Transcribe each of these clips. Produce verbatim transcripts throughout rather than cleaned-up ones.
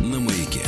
на Маяке.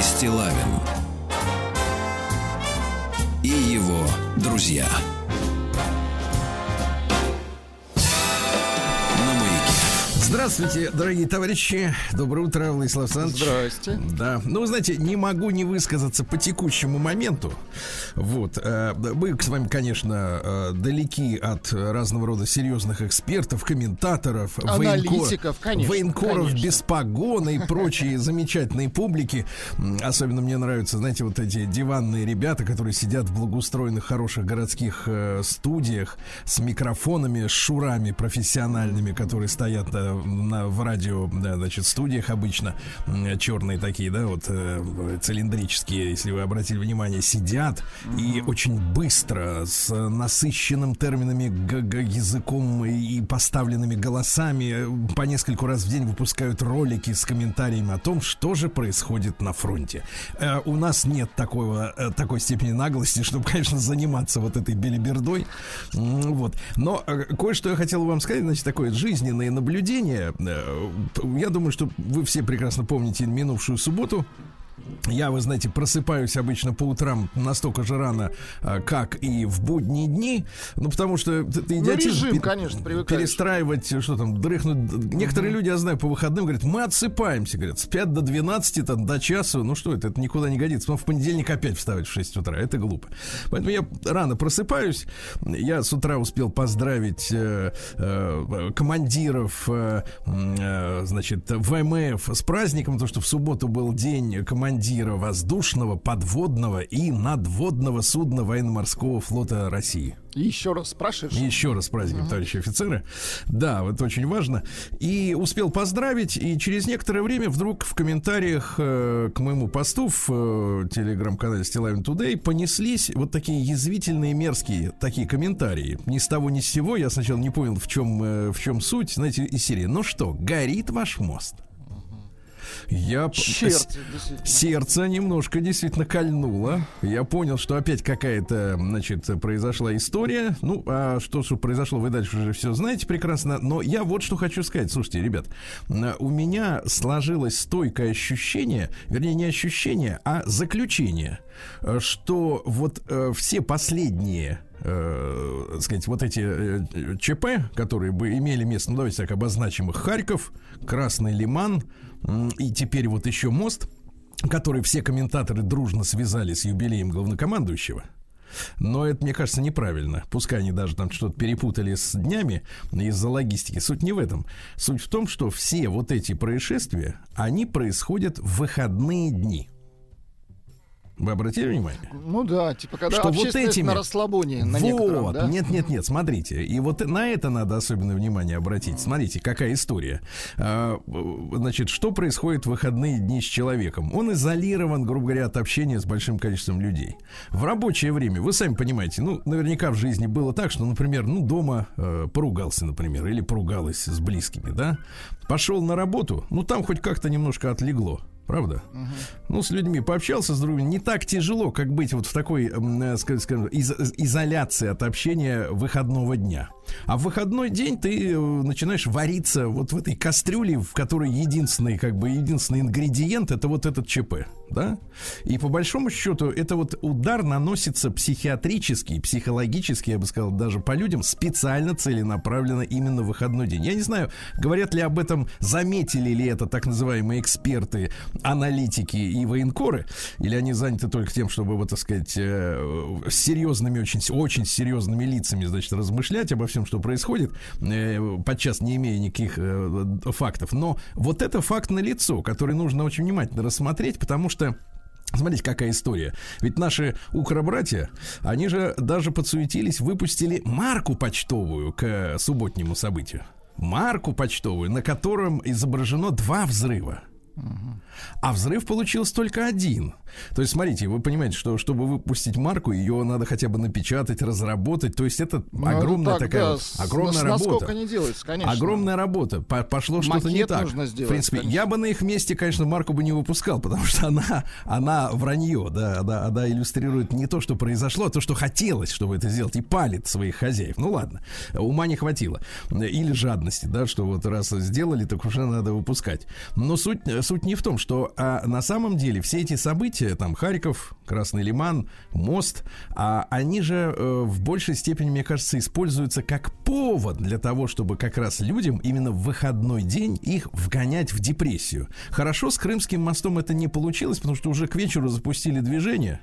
Стиллавин и его друзья. Здравствуйте, дорогие товарищи. Доброе утро, Владислав Саныч. Здрасте. Да. Ну, вы знаете, не могу не высказаться по текущему моменту. Вот. Мы с вами, конечно, далеки от разного рода серьезных экспертов, комментаторов, аналитиков, военкор... конечно, военкоров конечно. Без погоны и прочие замечательные публики. Особенно мне нравятся, знаете, вот эти диванные ребята, которые сидят в благоустроенных, хороших городских студиях с микрофонами, с шурами профессиональными, которые стоят На, в радио, да, значит, студиях обычно черные такие, да, вот э, цилиндрические, если вы обратили внимание, сидят и очень быстро с насыщенным терминами, языком и поставленными голосами по нескольку раз в день выпускают ролики с комментариями о том, что же происходит на фронте. Э, у нас нет такого, э, такой степени наглости, чтобы, конечно, заниматься вот этой белибердой. Вот. Но э, кое-что я хотел вам сказать, значит, такое жизненное наблюдение. Я думаю, что вы все прекрасно помните минувшую субботу. Я, вы знаете, просыпаюсь обычно по утрам настолько же рано, как и в будние дни. Ну, потому что это идиотизм. Ну, режим, конечно, привыкаешь. Перестраивать, что там, дрыхнуть. Угу. Некоторые люди, я знаю, по выходным говорят, мы отсыпаемся, говорят, спят до двенадцати, там, до часу. Ну, что это, это никуда не годится. Но в понедельник опять вставать в шесть утра. Это глупо. Поэтому я рано просыпаюсь. Я с утра успел поздравить э, э, командиров, э, э, значит, ВМФ с праздником, потому что в субботу был день командиров воздушного, подводного и надводного судна военно-морского флота России. Еще раз спрашиваешь? Еще раз праздник, uh-huh. товарищи офицеры. Да, вот очень важно. И успел поздравить, и через некоторое время вдруг в комментариях э, к моему посту в э, телеграм-канале Стелаем Тудей понеслись вот такие язвительные, мерзкие такие комментарии. Ни с того, ни с сего. Я сначала не понял, в чем, э, в чем суть. Знаете, из серии «Ну что, горит ваш мост?» Я... Черт, сердце немножко действительно кольнуло. Я понял, что опять какая-то, значит, произошла история. Ну, а что, что произошло, вы дальше уже все знаете прекрасно. Но я вот что хочу сказать. Слушайте, ребят, у меня сложилось стойкое ощущение, вернее, не ощущение, а заключение, что вот э, все последние э, так сказать, вот эти э, ЧП, которые бы имели место, ну, давайте так обозначим их: Харьков, Красный Лиман э, и теперь вот еще мост, который все комментаторы дружно связали с юбилеем главнокомандующего. Но это, мне кажется, неправильно. Пускай они даже там что-то перепутали с днями из-за логистики. Суть не в этом. Суть в том, что все вот эти происшествия, они происходят в выходные дни. Вы обратили внимание? Ну да, типа когда что вот этими... на расслабоне на вот, да? Нет, нет, нет, смотрите. И вот на это надо особенное внимание обратить. Смотрите, какая история. Значит, что происходит в выходные дни с человеком? Он изолирован, грубо говоря, от общения с большим количеством людей. В рабочее время, вы сами понимаете, ну, наверняка в жизни было так, что, например, ну, дома э, поругался, например, или поругалась с близкими, да? Пошел на работу, ну, там хоть как-то немножко отлегло. Правда? Uh-huh. Ну, с людьми пообщался, с другими. Не так тяжело, как быть вот в такой, э, скажем, из- изоляции от общения выходного дня. А в выходной день ты начинаешь вариться вот в этой кастрюле, в которой единственный, как бы, единственный ингредиент — это вот этот ЧП, да? И по большому счету это вот удар наносится психиатрически, психологически, я бы сказал, даже по людям специально, целенаправленно именно в выходной день. Я не знаю, говорят ли об этом, заметили ли это так называемые эксперты, аналитики и военкоры, или они заняты только тем, чтобы, вот, так сказать, с серьезными, очень, очень серьезными лицами, значит, размышлять обо всем, что происходит, подчас не имея никаких фактов. Но вот это факт налицо, который нужно очень внимательно рассмотреть, потому что смотрите, какая история. Ведь наши укробратья, они же даже подсуетились, выпустили марку почтовую к субботнему событию. Марку почтовую, на котором изображено два взрыва. А взрыв получился только один. То есть, смотрите, вы понимаете, что чтобы выпустить марку, ее надо хотя бы напечатать, разработать. То есть это ну, огромная так, такая да, вот, огромная работа. Не делается, конечно. Огромная работа. Пошло что-то не так. Сделать, в принципе, конечно. Я бы на их месте, конечно, марку бы не выпускал, потому что она, она вранье, да, она, она иллюстрирует не то, что произошло, а то, что хотелось, чтобы это сделать, и палит своих хозяев. Ну ладно, ума не хватило. Или жадности, да, что вот раз сделали, так уже надо выпускать. Но суть. Суть не в том, что а, на самом деле все эти события, там Харьков, Красный Лиман, мост, а, они же э, в большей степени, мне кажется, используются как повод для того, чтобы как раз людям именно в выходной день их вгонять в депрессию. Хорошо, с Крымским мостом это не получилось, потому что уже к вечеру запустили движение.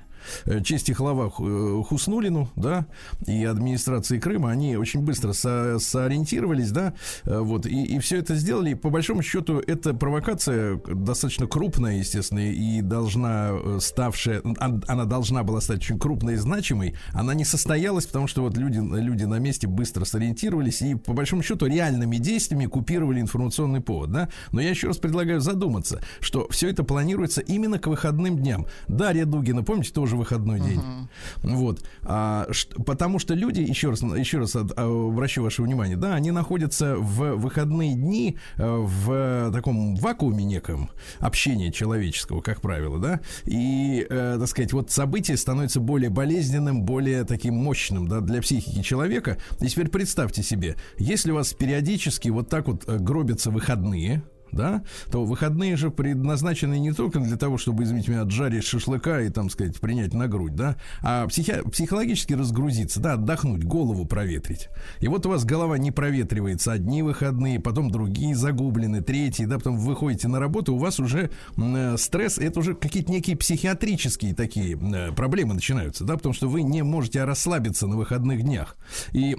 Честь и хвала Хуснуллину, да, и администрации Крыма, они очень быстро со- сориентировались, да, вот, и, и все это сделали. И по большому счету, эта провокация достаточно крупная, естественно, и должна ставшая, она должна была стать очень крупной и значимой. Она не состоялась, потому что вот люди, люди на месте быстро сориентировались и по большому счету реальными действиями купировали информационный повод, да. Но я еще раз предлагаю задуматься, что все это планируется именно к выходным дням. Дарья Дугина, помните, тоже выходной день. Uh-huh. Вот. А, что, потому что люди, еще раз, еще раз от, обращу ваше внимание, да, они находятся в выходные дни в таком вакууме неком общения человеческого, как правило, да, и, э, так сказать, вот событие становится более болезненным, более таким мощным, да, для психики человека. И теперь представьте себе, если у вас периодически вот так вот гробятся выходные, да, то выходные же предназначены не только для того, чтобы, извините меня, отжарить шашлыка и, там сказать, принять на грудь, да, а психи- психологически разгрузиться, да, отдохнуть, голову проветрить. И вот у вас голова не проветривается, одни выходные, потом другие загублены, третьи, да, потом вы выходите на работу, у вас уже э, стресс, это уже какие-то некие психиатрические такие э, проблемы начинаются, да, потому что вы не можете расслабиться на выходных днях. И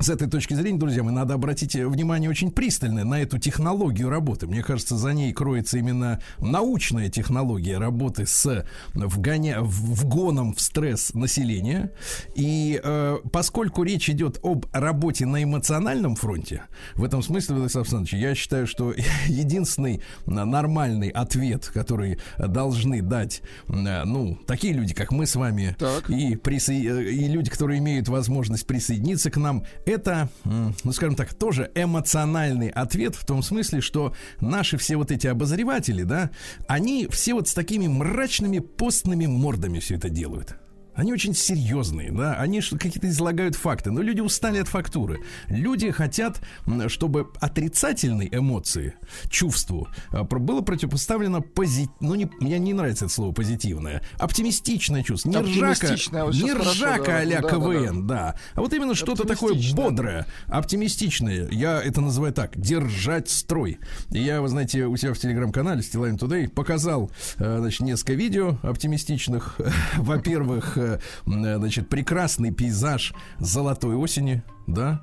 с этой точки зрения, друзья, мы надо обратить внимание очень пристально на эту технологию работы. Мне кажется, за ней кроется именно научная технология работы с вгоня... вгоном в стресс населения. И э, поскольку речь идет об работе на эмоциональном фронте, в этом смысле, Владислав Саныч, я считаю, что единственный нормальный ответ, который должны дать э, ну, такие люди, как мы с вами, и, присо... и люди, которые имеют возможность присоединиться к нам, это, ну, скажем так, тоже эмоциональный ответ в том смысле, что наши все вот эти обозреватели, да, они все вот с такими мрачными постными мордами все это делают. Они очень серьезные, да, они какие-то излагают факты, но люди устали от фактуры. Люди хотят, чтобы отрицательные эмоции, чувству было противопоставлено позитивное, ну, не, мне не нравится это слово позитивное, оптимистичное чувство, не ржака, не ржака а-ля да, КВН, да, да. да, а вот именно что-то такое бодрое, оптимистичное, я это называю так, держать строй. И я, вы знаете, у себя в телеграм-канале Стелаем Тудей показал, значит, несколько видео оптимистичных. Во-первых, значит, прекрасный пейзаж золотой осени, да,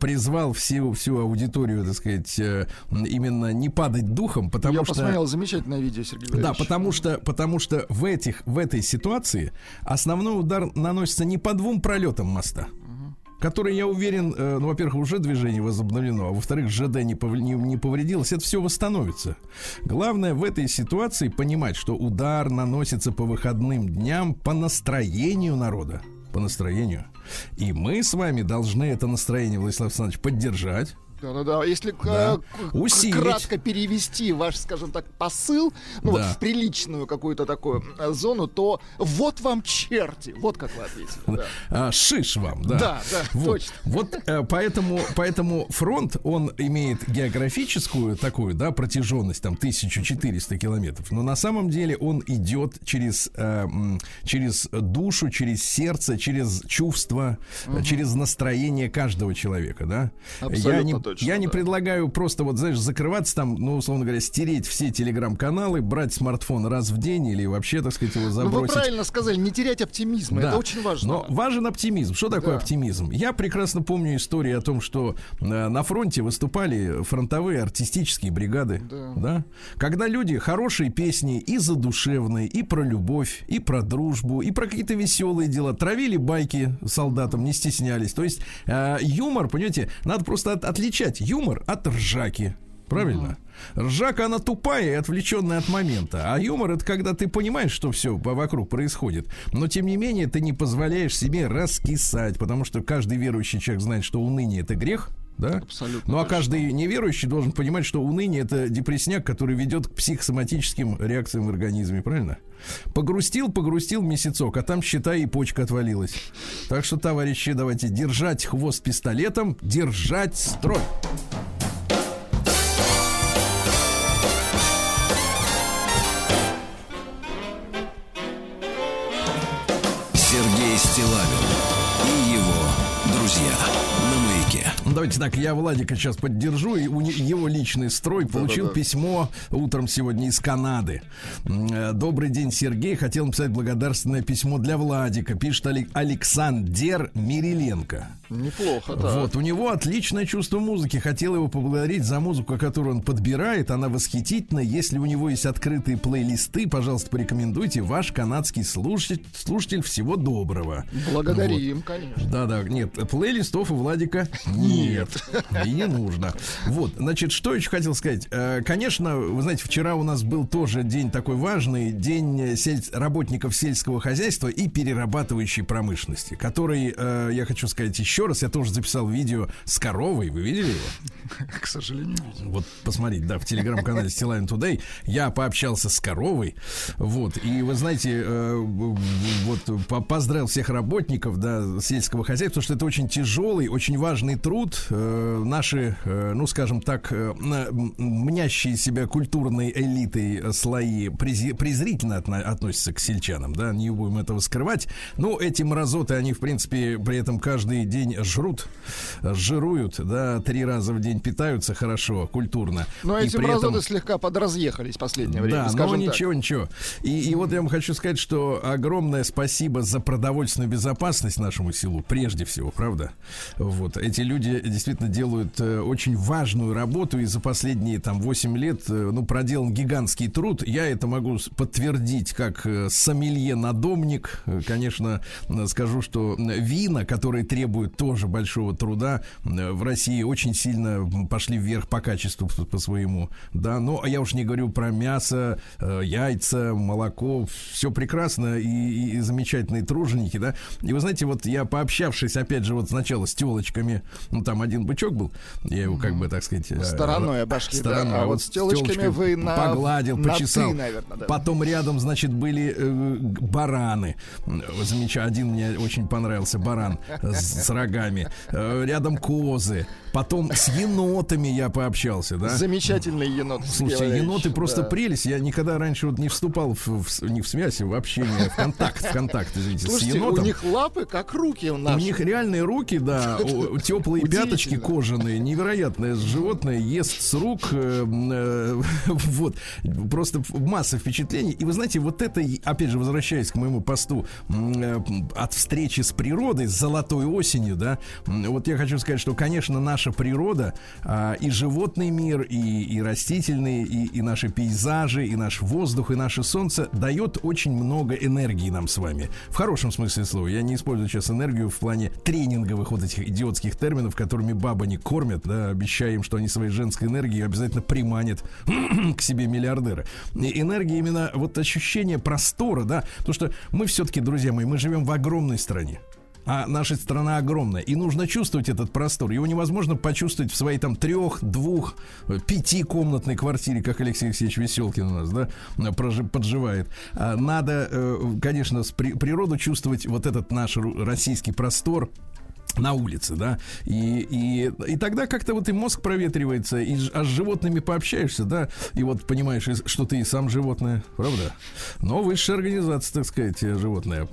призвал всю, всю аудиторию, так сказать, именно не падать духом, потому Я что... Я посмотрел замечательное видео, Сергей Владимирович. Да, потому что, потому что в, этих, в этой ситуации основной удар наносится не по двум пролетам моста, который, я уверен, ну, во-первых, уже движение возобновлено, а во-вторых, ЖД не повредилось, это все восстановится. Главное в этой ситуации понимать, что удар наносится по выходным дням по настроению народа, по настроению. И мы с вами должны это настроение, Владислав Александрович, поддержать. Да-да-да, если да. к- кратко перевести ваш, скажем так, посыл, ну, да. вот в приличную какую-то такую зону, то вот вам черти, вот как вы ответили. Да. А, шиш вам, да. Да, да, вот. Точно. Вот поэтому, поэтому фронт, он имеет географическую такую, да, протяженность, там, тысяча четыреста километров, но на самом деле он идет через, через душу, через сердце, через чувства, угу. через настроение каждого человека, да. Абсолютно. Точно, я не да. предлагаю просто, вот, знаешь, закрываться там, ну, условно говоря, стереть все телеграм-каналы, брать смартфон раз в день или вообще, так сказать, его забросить. Ну, вы правильно сказали, не терять оптимизм, да. это очень важно. Но важен оптимизм. Что такое да. оптимизм? Я прекрасно помню историю о том, что э, на фронте выступали фронтовые артистические бригады, да. да, когда люди хорошие песни и задушевные, и про любовь, и про дружбу, и про какие-то веселые дела, травили байки солдатам, не стеснялись. То есть э, юмор, понимаете, надо просто от, отличать юмор от ржаки. Правильно? Mm-hmm. Ржака, она тупая и отвлеченная от момента. А юмор — это когда ты понимаешь, что все вокруг происходит. Но, тем не менее, ты не позволяешь себе раскисать. Потому что каждый верующий человек знает, что уныние — это грех. Да? Абсолютно. Ну, а каждый неверующий должен понимать, что уныние — это депрессняк, который ведет к психосоматическим реакциям в организме. Правильно? Погрустил, погрустил месяцок, а там, считай, и почка отвалилась. Так что, товарищи, давайте держать хвост пистолетом, держать строй. Сергей Стиллавин и его друзья. Давайте так, я Владика сейчас поддержу. И у его личный строй получил да, да, да. письмо утром сегодня из Канады. Добрый день, Сергей. Хотел написать благодарственное письмо для Владика. Пишет Александер Мириленко. Неплохо, да. Вот, у него отличное чувство музыки. Хотел его поблагодарить за музыку, которую он подбирает. Она восхитительна. Если у него есть открытые плейлисты, пожалуйста, порекомендуйте. Ваш канадский слушатель, слушатель, всего доброго. Благодарим, вот. Конечно. Да-да, нет, плейлистов у Владика нет. Нет, и не нужно. Вот, значит, что еще хотел сказать. Конечно, вы знаете, вчера у нас был тоже день такой важный, день сель... работников сельского хозяйства и перерабатывающей промышленности, который, я хочу сказать еще раз, я тоже записал видео с коровой, вы видели его? К сожалению, не видел. Вот, посмотрите, да, в телеграм-канале Стиллавин Тудей я пообщался с коровой, вот, и вы знаете, вот, поздравил всех работников, да, сельского хозяйства, потому что это очень тяжелый, очень важный труд, вот э, наши, э, ну, скажем так, э, мнящие себя культурной элитой слои през, презрительно отно, относятся к сельчанам, да, не будем этого скрывать. Ну, эти мразоты, они, в принципе, при этом каждый день жрут, жируют, да, три раза в день питаются хорошо, культурно. Но и эти мразоты этом... слегка подразъехались в последнее время, да, скажем так. ничего, ничего. И, и вот я вам хочу сказать, что огромное спасибо за продовольственную безопасность нашему селу, прежде всего, правда? Вот. Эти люди действительно делают э, очень важную работу, и за последние там восемь лет э, ну, проделан гигантский труд. Я это могу подтвердить как э, сомелье-надомник. Э, конечно, э, скажу, что вина, которые требуют тоже большого труда, э, в России очень сильно пошли вверх по качеству по, по своему. Да? Но я уж не говорю про мясо, э, яйца, молоко. Все прекрасно и, и, и замечательные труженики. Да? И вы знаете, вот я, пообщавшись, опять же, вот сначала с телочками, ну, там один бычок был, я его, как бы, так сказать... Стороной обошли, да, а вот с телочками вы на... Погладил, на почесал. Ты, наверное, да. Потом рядом, значит, были э, бараны. Замечаю, один мне очень понравился, баран с, с рогами. Э, рядом козы. Потом с енотами я пообщался, да? Замечательный енот. Слушайте, еноты просто да. прелесть. Я никогда раньше вот не вступал в, в, не в связь, вообще не в контакт, в контакт, извините, слушайте, с енотом. У них лапы как руки у нас. У них реальные руки, да, теплые пяточки кожаные, невероятное животное, ест с рук, э, э, вот, просто масса впечатлений. И вы знаете, вот это, опять же, возвращаясь к моему посту, э, от встречи с природой, с золотой осенью, да, вот я хочу сказать, что, конечно, наша природа, э, и животный мир, и, и растительный, и, и наши пейзажи, и наш воздух, и наше солнце дает очень много энергии нам с вами. В хорошем смысле слова. Я не использую сейчас энергию в плане тренинговых вот этих идиотских терминов, которыми бабы не кормят, да, обещая им, что они своей женской энергией обязательно приманят к себе миллиардеры. И энергия именно вот ощущение простора, да, потому что мы все-таки, друзья мои, мы живем в огромной стране. А наша страна огромная. И нужно чувствовать этот простор. Его невозможно почувствовать в своей там трех, двух, пятикомнатной квартире, как Алексей Алексеевич Веселкин у нас, да, подживает. Надо, конечно, природу чувствовать, вот этот наш российский простор на улице, да, и, и, и тогда как-то вот и мозг проветривается, и а с животными пообщаешься, да, и вот понимаешь, что ты и сам животное, правда? Но высшая организация, так сказать, животное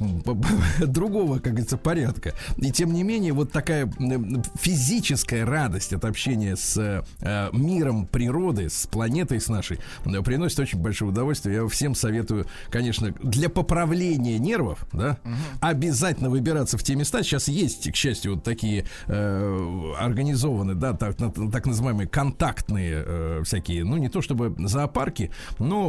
другого, как говорится, порядка. И тем не менее, вот такая физическая радость от общения с э, миром природы, с планетой, с нашей, приносит очень большое удовольствие. Я всем советую, конечно, для поправления нервов, да, угу. обязательно выбираться в те места. Сейчас есть, к счастью, вот такие э, организованы, да, так, на, так называемые контактные э, всякие, ну, не то чтобы зоопарки, но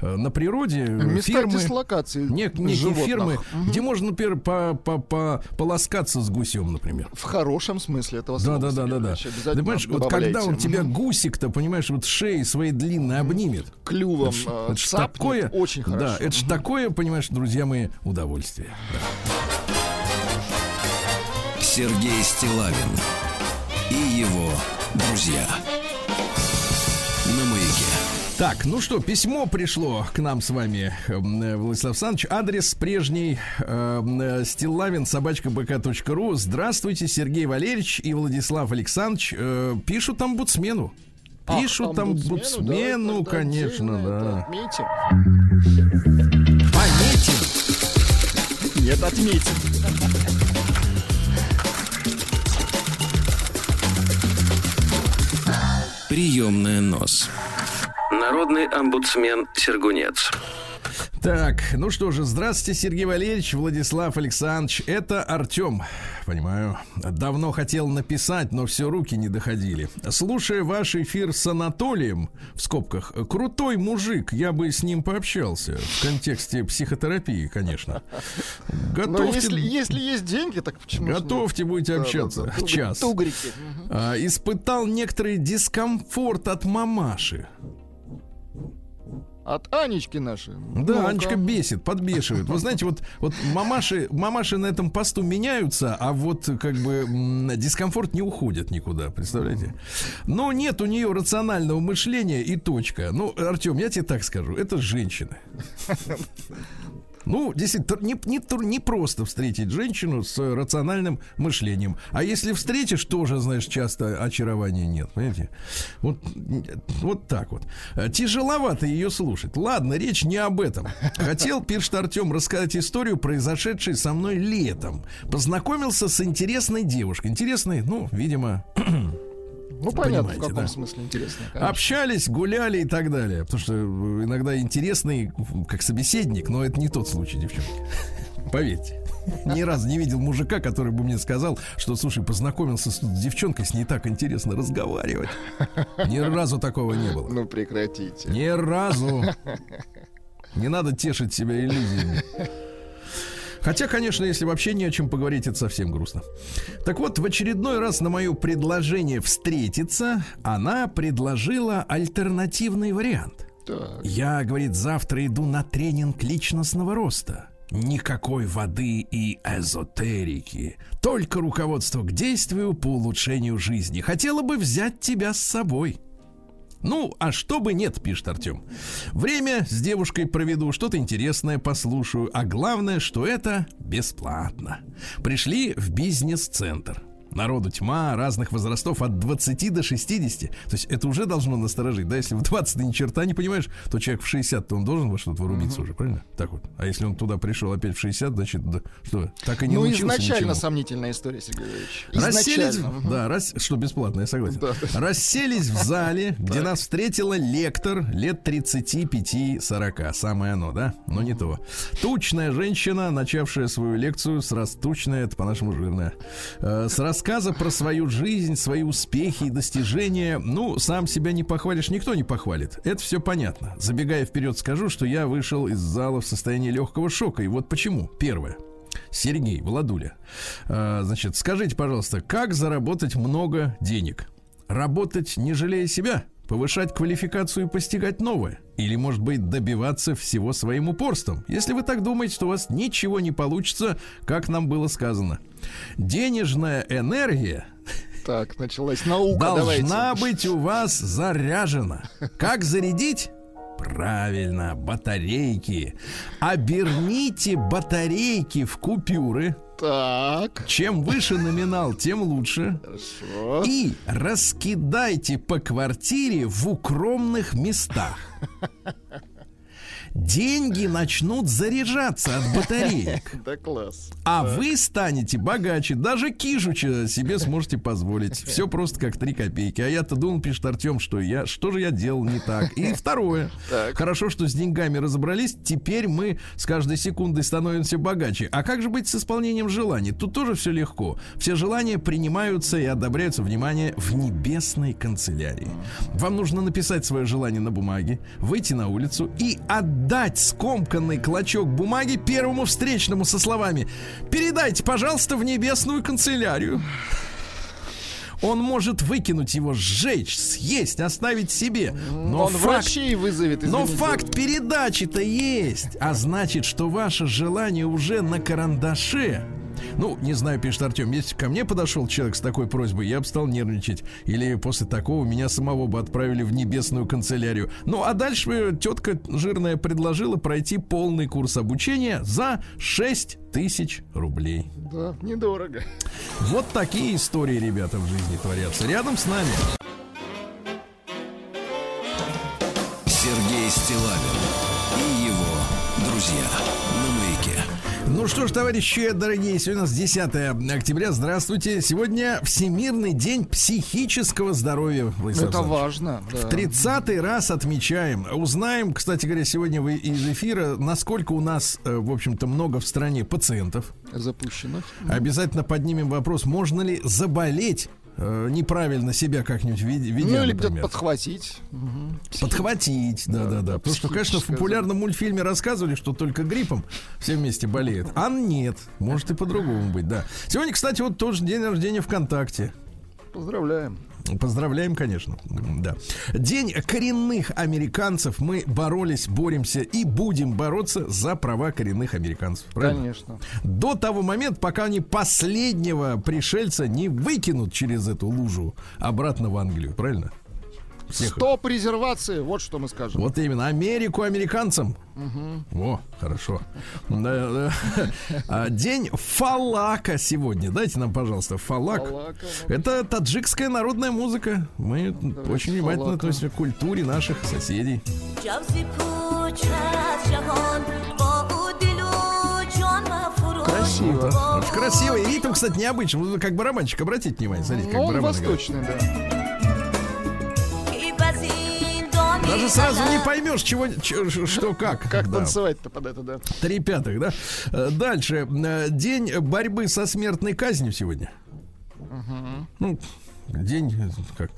э, на природе места фирмы, дислокации не, некие фирмы, угу. где можно, например, по, по, по, поласкаться с гусем, например. В хорошем смысле этого слова. Да, да, да, да. Ты понимаешь, вот когда он тебя гусик-то, понимаешь, вот шеи своей длинной обнимет. Клювом это, это цапнет такое, очень хорошо. Да, это угу. же такое, понимаешь, друзья мои, удовольствие. Да. Сергей Стиллавин и его друзья. Так, ну что, письмо пришло к нам с вами, Владислав Саныч. Адрес прежний: э, Стиллавин собачка бк.ру. Здравствуйте, Сергей Валерьевич и Владислав Александрович. Э, пишут омбудсмену. Пишут Ах, омбудсмену, омбудсмену, да, конечно, да. Отметим. Пометим. Нет, отметим. Приемная нос. Народный омбудсмен Сергунец. Так, ну что же, здравствуйте, Сергей Валерьевич, Владислав Александрович. Это Артем. Понимаю. Давно хотел написать, но все руки не доходили. Слушая ваш эфир с Анатолием, в скобках, крутой мужик, я бы с ним пообщался. В контексте психотерапии, конечно. Готовьте... Если, если есть деньги, так почему? Готовьте, будете общаться. Да, да, да. Час. Тугрики. А, испытал некоторый дискомфорт от мамаши. От Анечки нашей. Да, ну-ка. Анечка бесит, подбешивает. Вы знаете, вот, вот мамаши, мамаши на этом посту меняются, а вот как бы м- дискомфорт не уходит никуда, представляете? Но нет у нее рационального мышления и точка. Ну, Артем, я тебе так скажу, это женщины. Ну, действительно, не, не, не просто встретить женщину с рациональным мышлением. А если встретишь, тоже, знаешь, часто очарования нет. Понимаете? Вот, вот так вот. Тяжеловато ее слушать. Ладно, речь не об этом. Хотел, пишет Артем, рассказать историю, произошедшую со мной летом. Познакомился с интересной девушкой. Интересной, ну, видимо... Ну, понятно, в каком да. смысле интересно. Конечно. Общались, гуляли и так далее. Потому что иногда интересный, как собеседник, но это не тот случай, девчонки. Поверьте. Ни разу не видел мужика, который бы мне сказал, что, слушай, познакомился с девчонкой, с ней так интересно разговаривать. Ни разу такого не было. Ну, прекратите. Ни разу. Не надо тешить себя иллюзиями. Хотя, конечно, если вообще не о чем поговорить, это совсем грустно. Так вот, в очередной раз на мое предложение встретиться она предложила альтернативный вариант. Так. Я, говорит, завтра иду на тренинг личностного роста. Никакой воды и эзотерики. Только руководство к действию по улучшению жизни. Хотела бы взять тебя с собой. Ну, а что бы нет, пишет Артем. Время с девушкой проведу, что-то интересное послушаю. А главное, что это бесплатно. Пришли в бизнес-центр. Народу тьма, разных возрастов от двадцати до шестидесяти. То есть это уже должно насторожить, да? Если в двадцать ты ни черта не понимаешь, то человек в шестьдесят, то он должен во что-то вырубиться uh-huh. уже, правильно? Так вот. А если он туда пришел опять в шестьдесят, значит, да, что, так и не научился ничему. Ну, изначально сомнительная история, Сергей Ильич. Расселись, uh-huh. да, рас, что бесплатно, я согласен. Расселись в зале, где нас встретила лектор лет тридцати пяти сорока. Самое оно, да? Но не то. Тучная женщина, начавшая свою лекцию с растучная, это по-нашему жирная, с рассказом про свою жизнь, свои успехи и достижения. Ну, сам себя не похвалишь, никто не похвалит. Это все понятно. Забегая вперед, скажу, что я вышел из зала в состоянии легкого шока. И вот почему. Первое. Сергей, Владуля, э, значит, скажите, пожалуйста, как заработать много денег? Работать, не жалея себя? Повышать квалификацию и постигать новое? Или, может быть, добиваться всего своим упорством? Если вы так думаете, то у вас ничего не получится, как нам было сказано. Денежная энергия... Так, началась наука, должна давайте. Быть у вас заряжена. Как зарядить? Правильно, батарейки. Оберните батарейки в купюры. Так. Чем выше номинал, тем лучше. Хорошо. И раскидайте по квартире в укромных местах. Деньги начнут заряжаться от батареек. Да класс. А так. Вы станете богаче. Даже кижуча себе сможете позволить. Все просто как три копейки. А я-то думал, пишет Артем, что я, что же я делал не так. И второе. Так. Хорошо, что с деньгами разобрались. Теперь мы с каждой секундой становимся богаче. А как же быть с исполнением желаний? Тут тоже все легко. Все желания принимаются и одобряются, внимание, в небесной канцелярии. Вам нужно написать свое желание на бумаге, выйти на улицу и отдать дать скомканный клочок бумаги первому встречному со словами: «Передайте, пожалуйста, в небесную канцелярию». Он может выкинуть его, сжечь, съесть, оставить себе. Но он факт, врачей вызовет. Извините. Но факт передачи-то есть. А значит, что ваше желание уже на карандаше. Ну, не знаю, пишет Артем, если ко мне подошел человек с такой просьбой, я бы стал нервничать. Или после такого меня самого бы отправили в небесную канцелярию. Ну, а дальше тетка жирная предложила пройти полный курс обучения за шесть тысяч рублей. Да, недорого. Вот такие истории, ребята, в жизни творятся. Рядом с нами Сергей Стиллавин и его друзья. Ну что ж, товарищи дорогие, сегодня у нас десятое октября. Здравствуйте. Сегодня Всемирный день психического здоровья. Владислав Это Саныч. Важно. Да. В тридцатый раз отмечаем. Узнаем, кстати говоря, сегодня вы из эфира, насколько у нас, в общем-то, много в стране пациентов. Запущенных. Обязательно поднимем вопрос, можно ли заболеть неправильно себя как-нибудь ведя, ну, или где-то подхватить. Угу. Подхватить, да-да-да. Да, потому что, конечно, в популярном мультфильме рассказывали, что только гриппом все вместе болеют. А нет, может и по-другому быть, да. Сегодня, кстати, вот тоже день рождения ВКонтакте. Поздравляем. Поздравляем, конечно, да. День коренных американцев. Мы боролись, боремся и будем бороться за права коренных американцев, правильно? Конечно. До того момента, пока они последнего пришельца не выкинут через эту лужу обратно в Англию, правильно? всех. Стоп резервации, вот что мы скажем. Вот именно, Америку американцам. Угу. О, хорошо. День фалака сегодня. Дайте нам, пожалуйста, фалак. Фалака. Это таджикская народная музыка. Мы Давайте очень внимательно относимся к культуре наших соседей. Красиво. Очень красиво. И ритм, кстати, необычный. Ну, как барабанщик, обратите внимание. Смотрите, как барабан. Восточный, играет. Да. Даже сразу не поймешь, чего, чего, что, как. Как да. танцевать-то под это, да. Три пятых, да. Дальше. День борьбы со смертной казнью сегодня. Угу. Ну, день, как,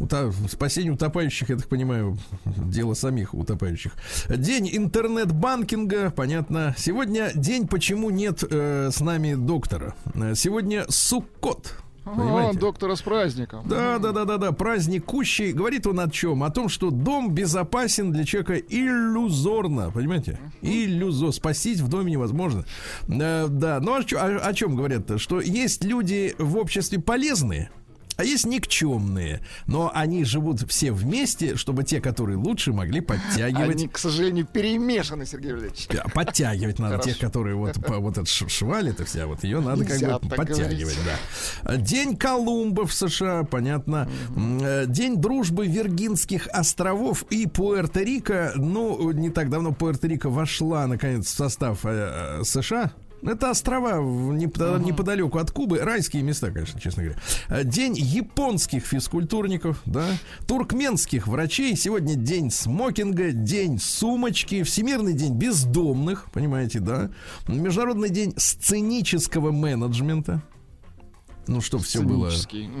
ута, спасение утопающих, я так понимаю, дело самих утопающих. День интернет-банкинга, понятно. Сегодня день, почему нет э, с нами доктора. Сегодня Суккот. Ага, доктора с праздником. Да, да, да, да, да, праздникущий. Говорит он о чем? О том, что дом безопасен для человека иллюзорно, понимаете? Иллюзо. Спастись в доме невозможно. Э, да, ну о, о, о чем говорят-то? Что есть люди в обществе полезные, а есть никчемные, но они живут все вместе, чтобы те, которые лучше, могли подтягивать. Они, к сожалению, перемешаны, Сергей Валерьевич. Подтягивать надо Хорошо. Тех, которые вот, вот этот шваль, это вся, вот ее надо Нельзя как бы подтягивать. Да. День Колумба в США, понятно. Mm-hmm. День дружбы Виргинских островов и Пуэрто-Рико. Ну, не так давно Пуэрто-Рико вошла, наконец, в состав э, США. Это острова неподалеку от Кубы. Райские места, конечно, честно говоря. День японских физкультурников, да? Туркменских врачей. Сегодня день смокинга, день сумочки. Всемирный день бездомных, понимаете, да? Международный день сценического менеджмента. Ну, чтобы все было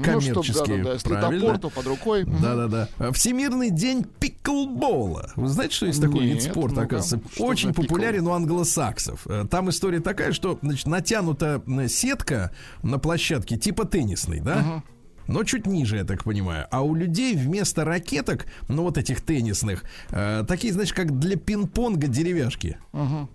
коммерчески, ну, да, да, правильно. Под рукой. Да-да-да. Всемирный день пиклбола. Вы знаете, что есть такой Нет, вид спорта, ну, оказывается? Очень популярен пикл? у англосаксов. Там история такая, что, значит, натянута сетка на площадке типа теннисной, да? Uh-huh. Но чуть ниже, я так понимаю. А у людей вместо ракеток, ну, вот этих теннисных, э, такие, значит, как для пинг-понга деревяшки. Uh-huh.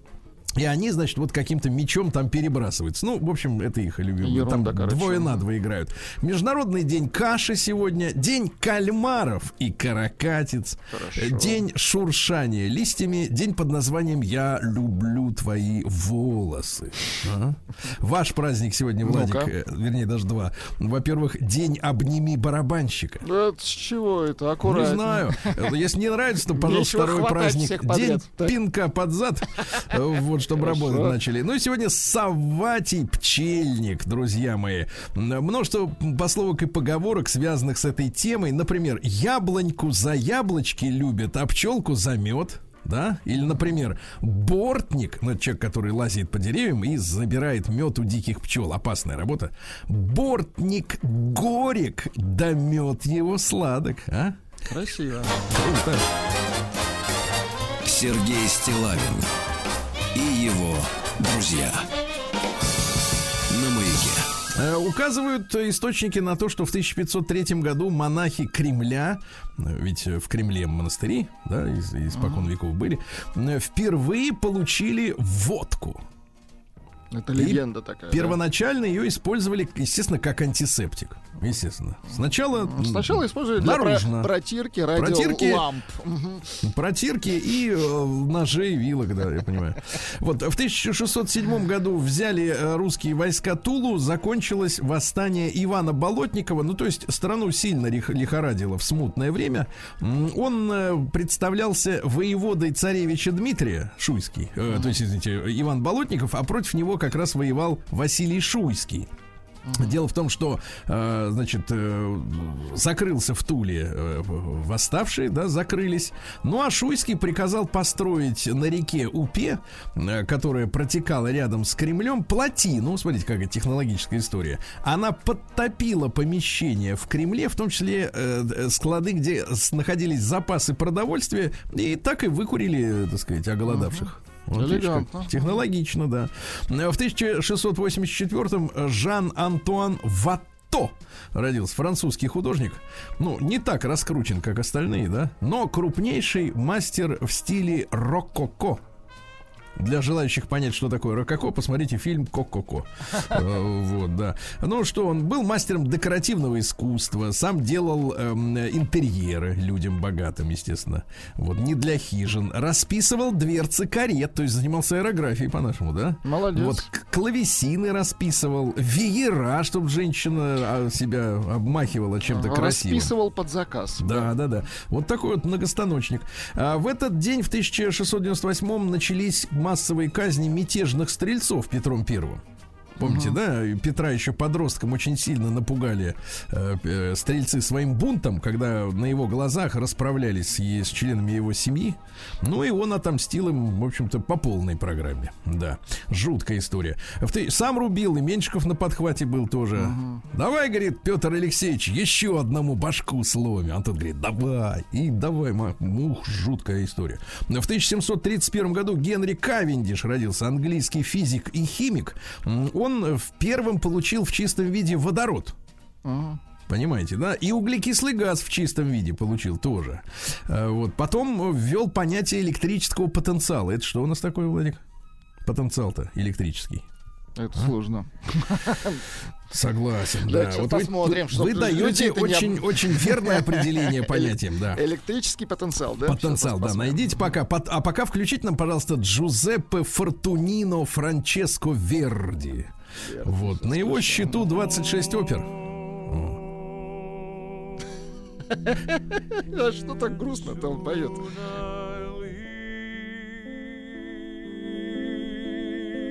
И они, значит, вот каким-то мячом там перебрасываются. Ну, в общем, это их любимые. Там короче. двое на двое играют. Международный день каши сегодня. День кальмаров и каракатиц. Хорошо. День шуршания листьями. День под названием «Я люблю твои волосы». А? Ваш праздник сегодня, Владик. Ну-ка. Вернее, даже два. Во-первых, день «Обними барабанщика». Да, с чего это? Аккуратно. Не знаю. Если не нравится, то, пожалуйста, второй праздник. День пинка под зад. Вот. Чтобы Хорошо. Работать начали. Ну и сегодня Савватий Пчельник, друзья мои. Множество пословок и поговорок, связанных с этой темой. Например, яблоньку за яблочки любят, а пчелку за мед. Да? Или, например, бортник, ну, человек, который лазит по деревьям и забирает мед у диких пчел. Опасная работа. Бортник горек, да мед его сладок. А? Красиво. Круто. Сергей Стиллавин и его друзья на Маяке. Э, указывают источники на то, что в тысяча пятьсот третьем году монахи Кремля, ведь в Кремле монастыри, да, из, испокон веков были, впервые получили водку. Это легенда такая. Первоначально да? ее использовали, естественно, как антисептик. Естественно. Сначала, Сначала использовали наружно. Для протирки радиоламп. Протирки, протирки и э, ножей, вилок, да, я понимаю. Вот, в тысяча шестьсот седьмом году взяли русские войска Тулу, закончилось восстание Ивана Болотникова. Ну, то есть, страну сильно лихорадило в смутное время. Он представлялся воеводой царевича Дмитрия, Шуйский, э, то есть, извините, Иван Болотников, а против него как раз воевал Василий Шуйский. Uh-huh. Дело в том, что э, значит, э, закрылся в Туле э, восставшие, да, закрылись. Ну а Шуйский приказал построить на реке Упе, э, которая протекала рядом с Кремлем, плотину. Смотрите, какая технологическая история. Она подтопила помещения в Кремле, в том числе э, склады, где находились запасы продовольствия, и так и выкурили, так сказать, оголодавших. Uh-huh. Вот, элегантно. Технологично, да. В тысяча шестьсот восемьдесят четвёртом Жан-Антуан Ватто родился, французский художник. Ну, не так раскручен, как остальные, да, но крупнейший мастер в стиле рококо. Для желающих понять, что такое рококо, посмотрите фильм «Кококо». Вот, да. Ну что, он был мастером декоративного искусства, сам делал эм, интерьеры людям богатым, естественно. Вот, не для хижин. Расписывал дверцы карет, то есть занимался аэрографией по-нашему, да? Молодец. Вот, клавесины расписывал, веера, чтобы женщина себя обмахивала чем-то расписывал красивым. Расписывал под заказ. Да, да, да. Вот такой вот многостаночник. А в этот день, в тысяча шестьсот девяносто восьмом, начались массовые казни мятежных стрельцов Петром Первым. Помните, угу. да? Петра еще подростком очень сильно напугали э, э, стрельцы своим бунтом, когда на его глазах расправлялись и с членами его семьи. Ну и он отомстил им, в общем-то, по полной программе. Да, жуткая история. Сам рубил, и Меньшиков на подхвате был тоже. Угу. Давай, говорит, Петр Алексеевич, еще одному башку сломим. А тот говорит, давай, и давай, мах. Ух, жуткая история. В тысяча семьсот тридцать первом году Генри Кавендиш родился, английский физик и химик. Он Он в первом получил в чистом виде водород. Uh-huh. Понимаете, да? И углекислый газ в чистом виде получил тоже. Вот. Потом ввел понятие электрического потенциала. Это что у нас такое, Владик? Потенциал-то электрический. Это а? Сложно. Согласен, да. да. Вот посмотрим, вы, вы даете очень, не... очень верное определение понятиям, да. Электрический потенциал, да? Потенциал, да. Посмотрим. Найдите пока. А пока включите нам, пожалуйста, Джузеппе Фортунино Франческо Верди. Верди. Вот. На его счету двадцать шесть опер. А что так грустно-то он поет?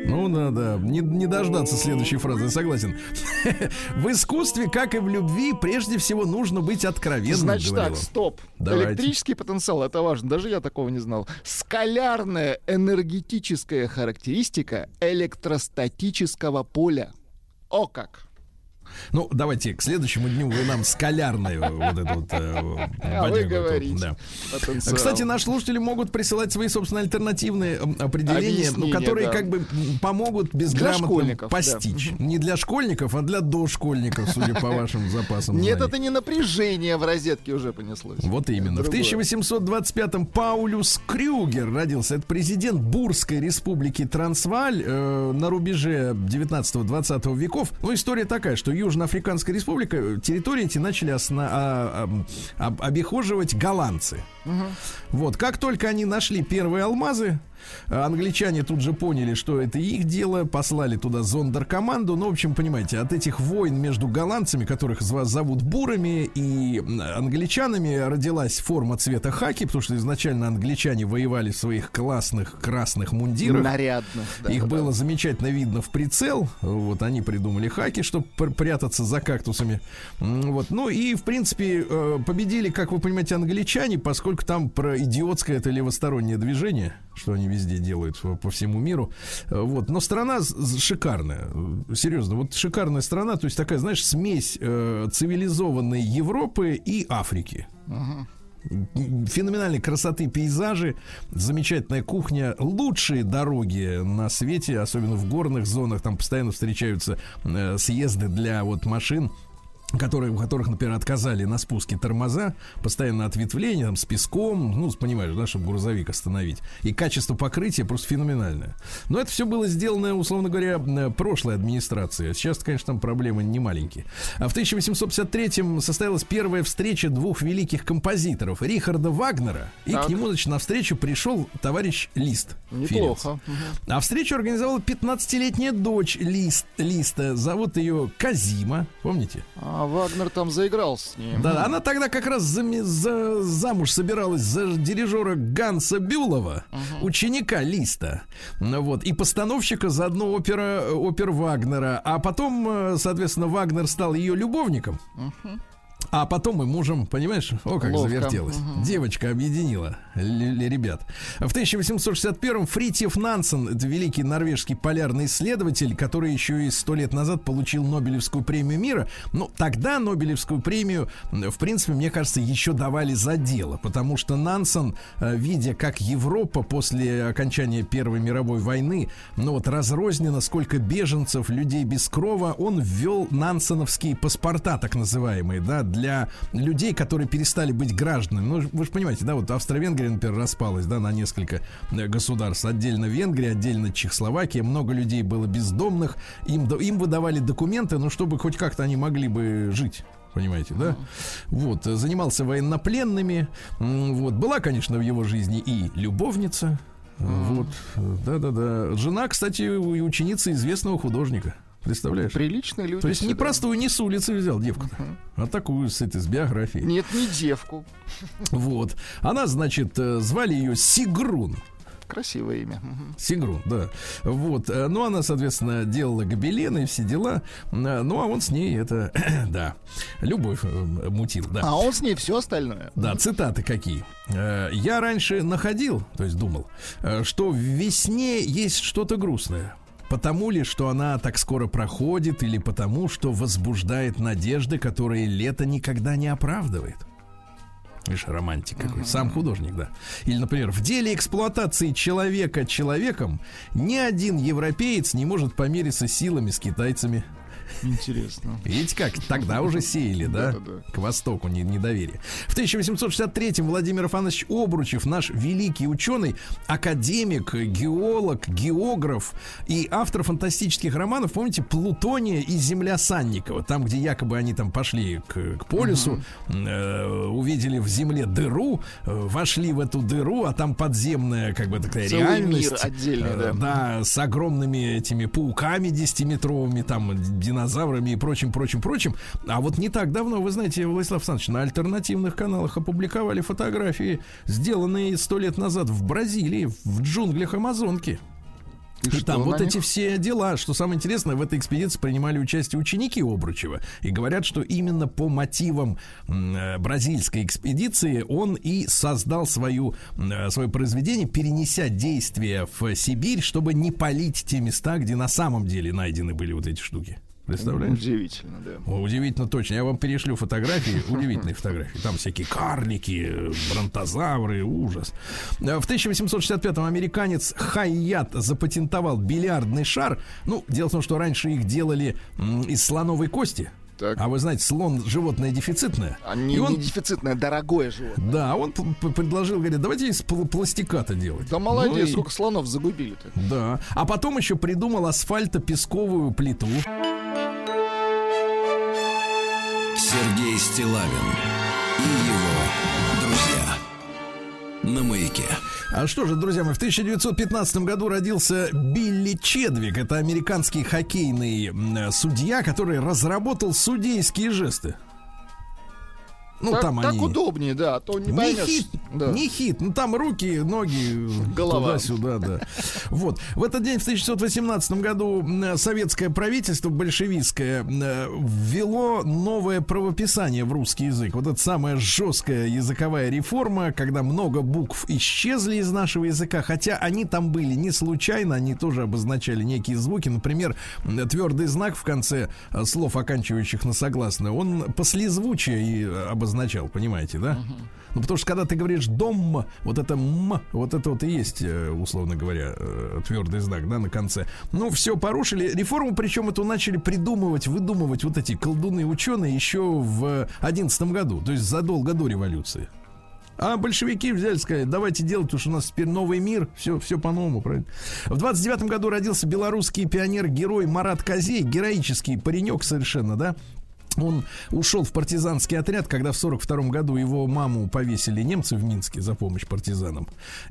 Ну, надо не, не дождаться следующей фразы, я согласен. В искусстве, как и в любви, прежде всего нужно быть откровенным. Значит так, стоп. Давайте. Электрический потенциал, это важно, даже я такого не знал. Скалярная энергетическая характеристика электростатического поля. О как! Ну, давайте к следующему дню вы нам скалярную вот эту вот... А вы говорите. Кстати, наши слушатели могут присылать свои, собственно, альтернативные определения, которые как бы помогут безграмотно постичь. Не для школьников, а для дошкольников, судя по вашим запасам. Нет, это не напряжение в розетке уже понеслось. Вот именно. В тысяча восемьсот двадцать пятом Паулюс Крюгер родился. Это президент Бурской республики Трансвааль на рубеже девятнадцатого-двадцатого веков. Ну, история такая, что Южноафриканская республика, территории эти начали осна- а, а, а, обихоживать голландцы. Угу. Вот, как только они нашли первые алмазы, англичане тут же поняли, что это их дело, послали туда зондеркоманду. Ну, в общем, понимаете, от этих войн между голландцами, которых зовут бурами, и англичанами родилась форма цвета хаки, потому что изначально англичане воевали в своих классных красных мундирах. Нарядных. Да, их да. было замечательно видно в прицел. Вот они придумали хаки, чтобы прятаться за кактусами. Вот. Ну и, в принципе, победили, как вы понимаете, англичане, поскольку там про идиотское это левостороннее движение, что они везде делают по всему миру. Вот. Но страна шикарная. Серьезно, вот шикарная страна, то есть такая, знаешь, смесь э, цивилизованной Европы и Африки. Uh-huh. Феноменальной красоты пейзажи, замечательная кухня, лучшие дороги на свете, особенно в горных зонах. Там постоянно встречаются э, съезды для вот, машин, которые, у которых, например, отказали на спуске тормоза, постоянно ответвление там, с песком, ну, понимаешь, да, чтобы грузовик остановить. И качество покрытия просто феноменальное. Но это все было сделано, условно говоря, прошлой администрацией. Сейчас, конечно, там проблемы не маленькие. А в тысяча восемьсот пятьдесят третьем состоялась первая встреча двух великих композиторов, Рихарда Вагнера, и так. к нему, значит, навстречу пришел товарищ Лист. Неплохо. Ференц. А встречу организовала пятнадцатилетняя дочь Лист, Листа. Зовут ее Казима, помните? А Вагнер там заиграл с ним. Да, она тогда как раз за, за, замуж собиралась за дирижера Ганса Бюлова, угу. ученика Листа, вот, и постановщика заодно опера, опер Вагнера. А потом, соответственно, Вагнер стал ее любовником, угу. а потом и мужем, понимаешь? О, как ловко завертелось. Угу. Девочка объединила л- л- ребят. В тысяча восемьсот шестьдесят первом Фритьев Нансен, это великий норвежский полярный исследователь, который еще и сто лет назад получил Нобелевскую премию мира. Ну, тогда Нобелевскую премию, в принципе, мне кажется, еще давали за дело, потому что Нансен, видя, как Европа после окончания Первой мировой войны, ну вот, разрознена, сколько беженцев, людей без крова, он ввел нансеновские паспорта, так называемые, да, для для людей, которые перестали быть гражданами. Ну, вы же понимаете, да, вот Австро-Венгрия, например, распалась, да, на несколько государств. Отдельно Венгрия, отдельно Чехословакия. Много людей было бездомных. Им, им выдавали документы, ну, чтобы хоть как-то они могли бы жить. Понимаете, да? Вот, занимался военнопленными. Вот, была, конечно, в его жизни и любовница. Вот, да-да-да. Жена, кстати, и ученица известного художника. Представляешь? Приличные люди. То есть не простую, не с улицы взял девку-то, а такую с этой, с биографией. Нет, не девку. Вот. Она, значит, звали ее Сигрун. Красивое имя. Сигру, да. Вот. Ну, она, соответственно, делала гобелены и все дела. Ну, а он с ней это, да, любовь мутил, да. А он с ней все остальное. Да, цитаты какие. Я раньше находил, то есть думал, что в весне есть что-то грустное. Потому ли, что она так скоро проходит, или потому, что возбуждает надежды, которые лето никогда не оправдывает. Видишь, романтик какой. Uh-huh. Сам художник, да. Или, например, в деле эксплуатации человека человеком ни один европеец не может помериться силами с китайцами. Интересно. Видите, как тогда уже сеяли, да? К востоку недоверие. В тысяча восемьсот шестьдесят третьем Владимир Афанасьевич Обручев, наш великий ученый, академик, геолог, географ и автор фантастических романов, помните, «Плутония» и «Земля Санникова», там, где якобы они там пошли к, к полюсу, э, увидели в земле дыру, э, вошли в эту дыру, а там подземная, как бы, такая целый реальность. Мир отдельный, да. Э, да, с огромными этими пауками десятиметровыми, там, динозаврами, и прочим, прочим, прочим. А вот не так давно, вы знаете, Владислав Саныч, на альтернативных каналах опубликовали фотографии, сделанные сто лет назад в Бразилии, в джунглях Амазонки. И, и там вот эти них? Все дела. Что самое интересное, в этой экспедиции принимали участие ученики Обручева. И говорят, что именно по мотивам э, бразильской экспедиции он и создал свою, э, свое произведение, перенеся действие в Сибирь, чтобы не палить те места, где на самом деле найдены были вот эти штуки. Представляешь? Удивительно, да. О, удивительно точно. Я вам перешлю фотографии, удивительные фотографии. Там всякие карлики, бронтозавры, ужас. В тысяча восемьсот шестьдесят пятом американец Хайят запатентовал бильярдный шар. Ну, дело в том, что раньше их делали из слоновой кости. Так. А вы знаете, слон животное дефицитное. А не, он... не дефицитное, дорогое животное. Да, он предложил, говорит, давайте из пл- пластика-то делать. Да молодец, ну и... сколько слонов загубили-то. Да, а потом еще придумал асфальто-песковую плиту. Сергей Стиллавин и его друзья на «Маяке». А что же, друзья мои, в тысяча девятьсот пятнадцатом году родился Билли Чедвик. Это американский хоккейный судья, который разработал судейские жесты. Ну, так, там так они... удобнее, да, а то не, не поймешь. Хит, да. Не хит, ну там руки, ноги, голова сюда, да. Вот. В этот день, в тысяча девятьсот восемнадцатом году, советское правительство, большевистское, ввело новое правописание в русский язык. Вот это самая жесткая языковая реформа, когда много букв исчезли из нашего языка, хотя они там были не случайно, они тоже обозначали некие звуки. Например, твердый знак в конце слов, оканчивающих на согласное, он послезвучие и обозначает. Означал, понимаете, да? Uh-huh. Ну, потому что, когда ты говоришь «дом», вот это «м», вот это вот и есть, условно говоря, твердый знак, да, на конце. Ну, все порушили. Реформу, причем, эту начали придумывать, выдумывать вот эти колдуны-ученые еще в одиннадцатом году, то есть задолго до революции. А большевики взяли, сказали, давайте делать, потому что у нас теперь новый мир, все, все по-новому, правильно? В двадцать девятом году родился белорусский пионер-герой Марат Казей, героический паренек совершенно, да? Он ушел в партизанский отряд, когда в сорок втором году его маму повесили немцы в Минске за помощь партизанам.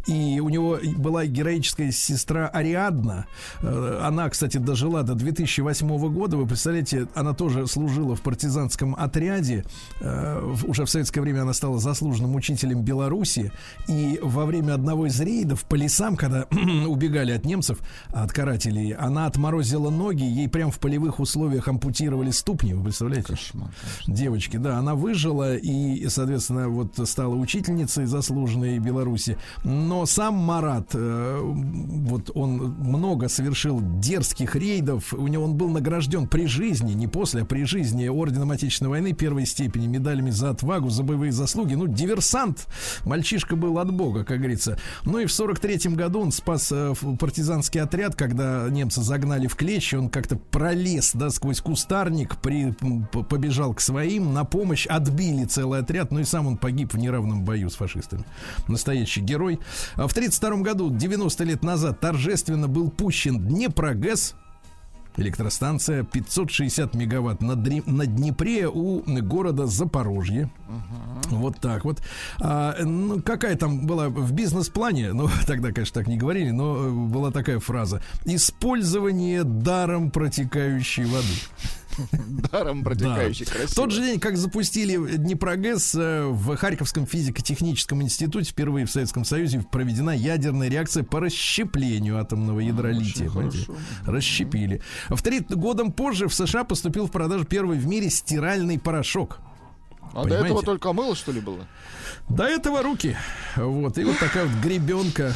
И у него была героическая сестра Ариадна. Она, кстати, дожила до две тысячи восьмого года. Вы представляете, она тоже служила в партизанском отряде. Уже в советское время она стала заслуженным учителем Беларуси. И во время одного из рейдов по лесам, когда убегали от немцев, от карателей, она отморозила ноги. Ей прямо в полевых условиях ампутировали ступни. Вы представляете? Кошмар, девочки, да, она выжила и, соответственно, вот стала учительницей заслуженной Беларуси. Но сам Марат, э, вот он много совершил дерзких рейдов. У него он был награжден при жизни, не после, а при жизни орденом Отечественной войны первой степени, медалями за отвагу, за боевые заслуги. Ну, диверсант, мальчишка был от Бога, как говорится. Ну и в сорок третьем году он спас э, партизанский отряд, когда немцы загнали в клещи, он как-то пролез, да, сквозь кустарник при побежал к своим, на помощь отбили целый отряд, но и сам он погиб в неравном бою с фашистами. Настоящий герой. В тридцать втором году, девяносто лет назад, торжественно был пущен Днепрогэс. Электростанция пятьсот шестьдесят мегаватт на, Дри... на Днепре у города Запорожье. Uh-huh. Вот так вот. А, ну, какая там была в бизнес-плане, ну, тогда, конечно, так не говорили, но была такая фраза. Использование даром протекающей воды. Даром протекающий, да. Красиво. В тот же день, как запустили Днепрогэс, в Харьковском физико-техническом институте впервые в Советском Союзе проведена ядерная реакция по расщеплению атомного ядра лития. Расщепили. В три... Годом позже в США поступил в продажу первый в мире стиральный порошок. А понимаете? До этого только мыло, что ли, было? До этого руки. Вот. И вот такая вот гребенка.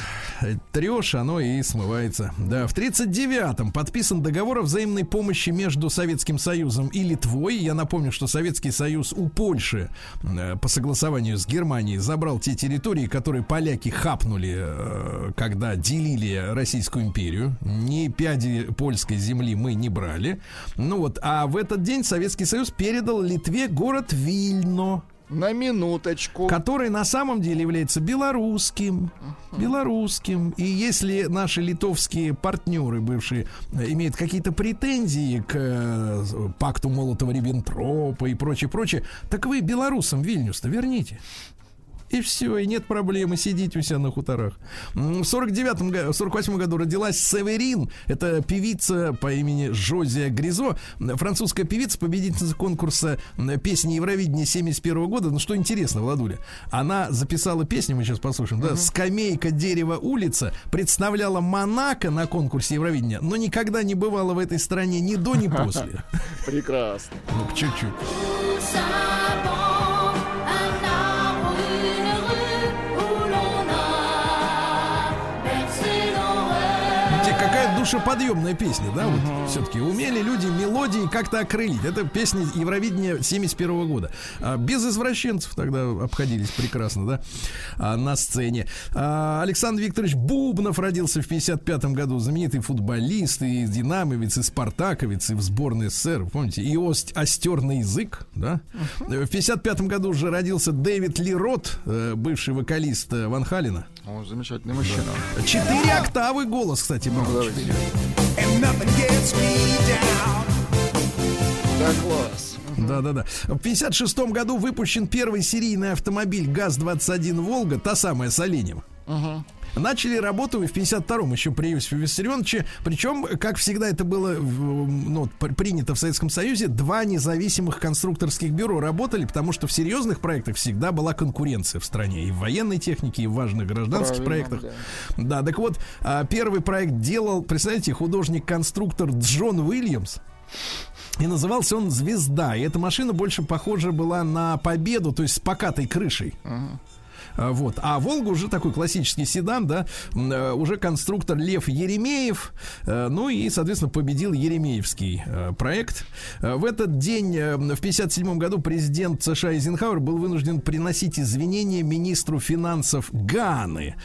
Трешь, оно и смывается. Да, в тридцать девятом подписан договор о взаимной помощи между Советским Союзом и Литвой. Я напомню, что Советский Союз у Польши э, по согласованию с Германией забрал те территории, которые поляки хапнули, э, когда делили Российскую империю. Ни пяди польской земли мы не брали. Ну вот, а в этот день Советский Союз передал Литве город Вильно. Но, на минуточку. Который на самом деле является белорусским. Uh-huh. Белорусским. И если наши литовские партнеры бывшие имеют какие-то претензии к э, пакту Молотова-Риббентропа и прочее, прочее, так вы белорусам Вильнюс-то верните. И все, и нет проблемы, сидите у себя на хуторах. В сорок восьмом году родилась Северин. Это певица по имени Жозия Гризо. Французская певица, победительница конкурса песни Евровидения семьдесят первого года. Ну, что интересно, Владуля, она записала песню, мы сейчас послушаем, да, «Скамейка, дерево, улица», представляла Монако на конкурсе Евровидения, но никогда не бывала в этой стране ни до, ни после. Прекрасно. Ну, чуть-чуть. Душеподъемная песня, да, вот uh-huh. все-таки умели люди мелодии как-то окрылить. Это песня Евровидения семьдесят первого года. А, без извращенцев тогда обходились прекрасно, да, а, на сцене. А, Александр Викторович Бубнов родился в пятьдесят пятом году. Знаменитый футболист и динамовец, и спартаковец, и в сборной СССР, помните, и ост- остерный язык, да. Uh-huh. В пятьдесят пятом году уже родился Дэвид Ли Рот, бывший вокалист Ван Халена. Он замечательный мужчина. Да. Четыре октавы голос, кстати, был. Да, класс. Да-да-да. В пятьдесят шестом году выпущен первый серийный автомобиль ГАЗ-двадцать один «Волга», та самая с оленем. Угу. Начали работу в пятьдесят втором еще при Юсифе Виссарионовиче. Причем, как всегда это было в, ну, принято в Советском Союзе, два независимых конструкторских бюро работали, потому что в серьезных проектах всегда была конкуренция в стране. И в военной технике, и в важных гражданских Правильно, проектах. Да. Да, так вот, первый проект делал, представляете, художник-конструктор Джон Уильямс. И назывался он «Звезда». И эта машина больше похожа была на «Победу», то есть с покатой крышей. Угу. Вот. А «Волга» уже такой классический седан, да, уже конструктор Лев Еремеев, ну и, соответственно, победил еремеевский проект. В этот день, в пятьдесят седьмом году, президент США Эйзенхауэр был вынужден приносить извинения министру финансов Ганы,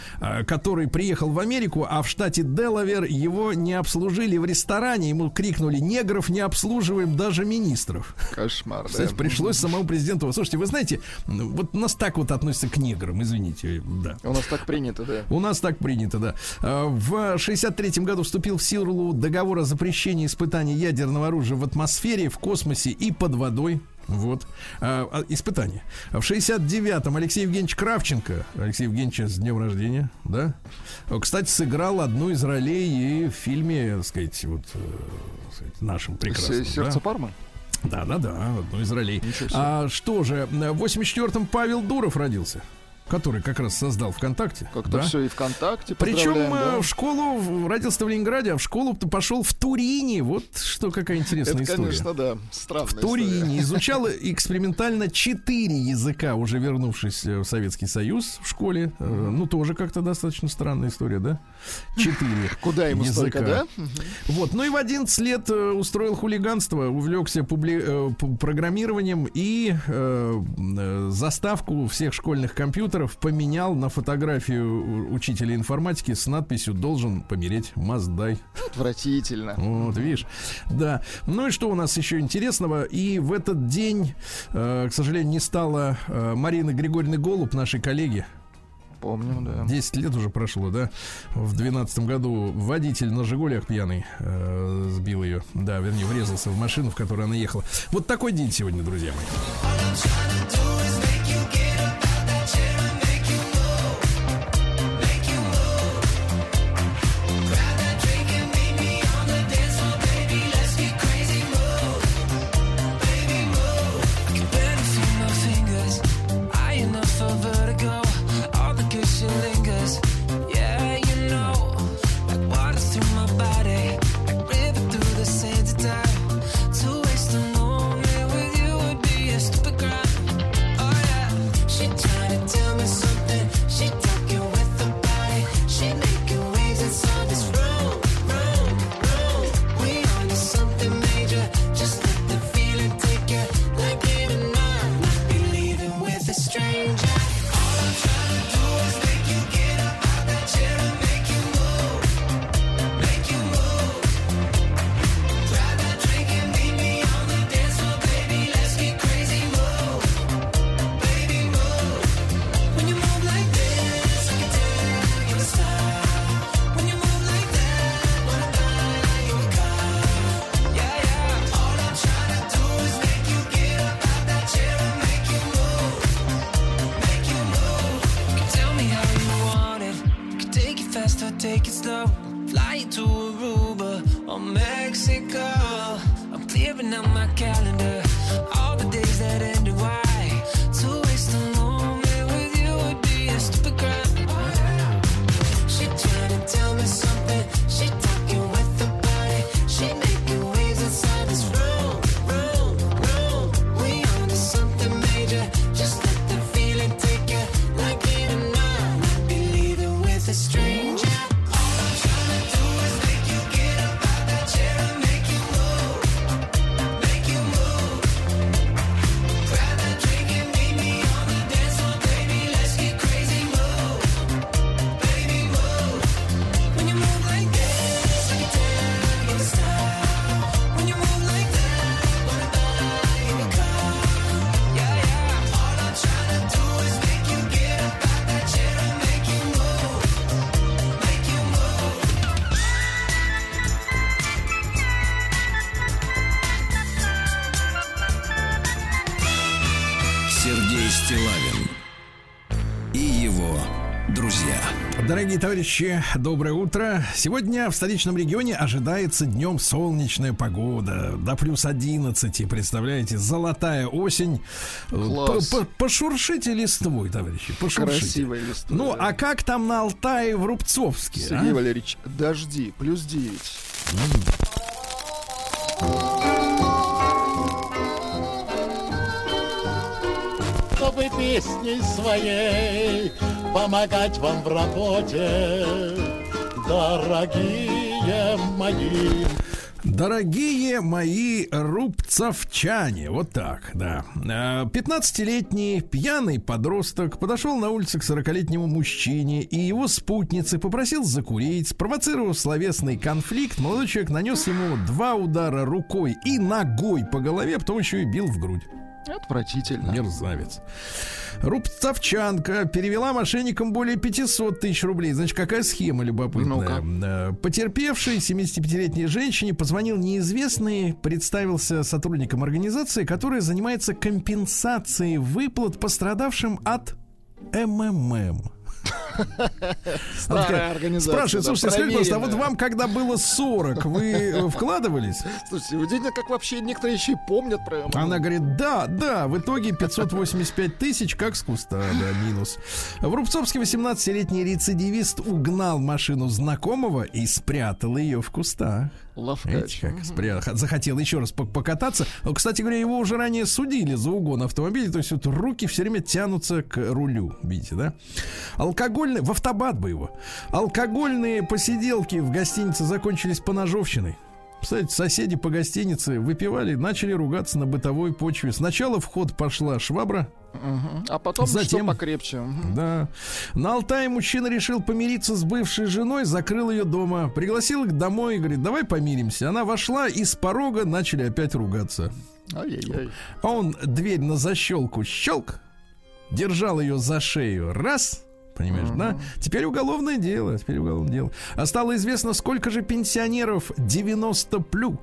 который приехал в Америку, а в штате Делавер его не обслужили в ресторане, ему крикнули: негров не обслуживаем, даже министров. Кошмар, да? Кстати, пришлось самому президенту. Слушайте, вы знаете, вот нас так вот относятся к неграм. Извините, да. У нас так принято, да. У нас так принято, да. В шестьдесят третьем году вступил в силу договор о запрещении испытаний ядерного оружия в атмосфере, в космосе и под водой. Вот. А, испытание. В шестьдесят девятом Алексей Евгеньевич Кравченко. Алексей Евгеньевич, с днем рождения, да? Кстати, сыграл одну из ролей и в фильме, так сказать, вот, так сказать, нашем прекрасном. «Сердце да? Пармы». Да, да, да, одну из ролей. А что же, в восемьдесят четвертом Павел Дуров родился, который как раз создал ВКонтакте. Как-то да? все и ВКонтакте. Причем да? в школу родился в Ленинграде, а в школу пошел в Турине. Вот что какая интересная Это, история. Конечно, да. Странная в Турине история. Изучал экспериментально четыре языка, уже вернувшись в Советский Союз в школе. Mm-hmm. Ну, тоже как-то достаточно странная история, да? Четыре Куда ему столько, да? Вот. Ну и в одиннадцать лет устроил хулиганство, увлекся публи... программированием и э, заставку всех школьных компьютеров Ветров поменял на фотографию учителя информатики с надписью «Должен помереть Маздай». Отвратительно. Вот, видишь. Да. Ну и что у нас еще интересного? И в этот день, э, к сожалению, не стала э, Марины Григорьевны Голуб, нашей коллеги. Помню, да. Десять лет уже прошло, да? В двенадцатом году водитель на «Жигулях» пьяный э, сбил ее. Да, вернее, врезался в машину, в которую она ехала. Вот такой день сегодня, друзья мои. Дорогие товарищи, доброе утро. Сегодня в столичном регионе ожидается днем солнечная погода. До плюс одиннадцати, представляете? Золотая осень. Пошуршите листвой, товарищи, пошуршите. Красивая листва. Ну, да. А как там на Алтае в Рубцовске? Сергей а? Валерьевич, дожди, плюс девять. Чтобы песней своей помогать вам в работе, дорогие мои. Дорогие мои рубцовчане, вот так, да. пятнадцатилетний пьяный подросток подошел на улице к сорокалетнему мужчине и его спутнице, попросил закурить. Спровоцировав словесный конфликт, молодой человек нанес ему два удара рукой и ногой по голове, потом еще и бил в грудь. Отвратительно. Мерзавец. Рубцовчанка перевела мошенникам более пятьсот тысяч рублей. Значит, какая схема любопытная. Ну-ка. Потерпевшей семидесятипятилетней женщине позвонил неизвестный, представился сотрудником организации, которая занимается компенсацией выплат пострадавшим от МММ. Старая организация. Спрашивает, слушайте, скажите, пожалуйста, а вот вам, когда было сорок, вы вкладывались? Слушайте, удивительно, как вообще некоторые еще и помнят про МММ. Она говорит, да, да, в итоге пятьсот восемьдесят пять тысяч, как с куста, да, минус. В Рубцовске восемнадцатилетний рецидивист угнал машину знакомого и спрятал ее в кустах. Ловкач. Как спрят... Захотел еще раз покататься. Кстати говоря, его уже ранее судили за угон автомобиля, то есть вот руки все время тянутся к рулю, видите, да? Алкогольные, в автобат бы его. Алкогольные посиделки в гостинице закончились поножовщиной. Представляете, соседи по гостинице выпивали, начали ругаться на бытовой почве. Сначала в ход пошла швабра, угу. А потом затем, что покрепче. Угу. Да. На Алтае мужчина решил помириться с бывшей женой, закрыл ее дома, пригласил их домой и говорит: давай помиримся. Она вошла, и с порога начали опять ругаться. Ай-яй-яй. А он дверь на защелку щелк, держал ее за шею. Раз. Понимаешь, mm-hmm. да? Теперь уголовное дело. Теперь уголовное дело. А стало известно, сколько же пенсионеров девяносто плюс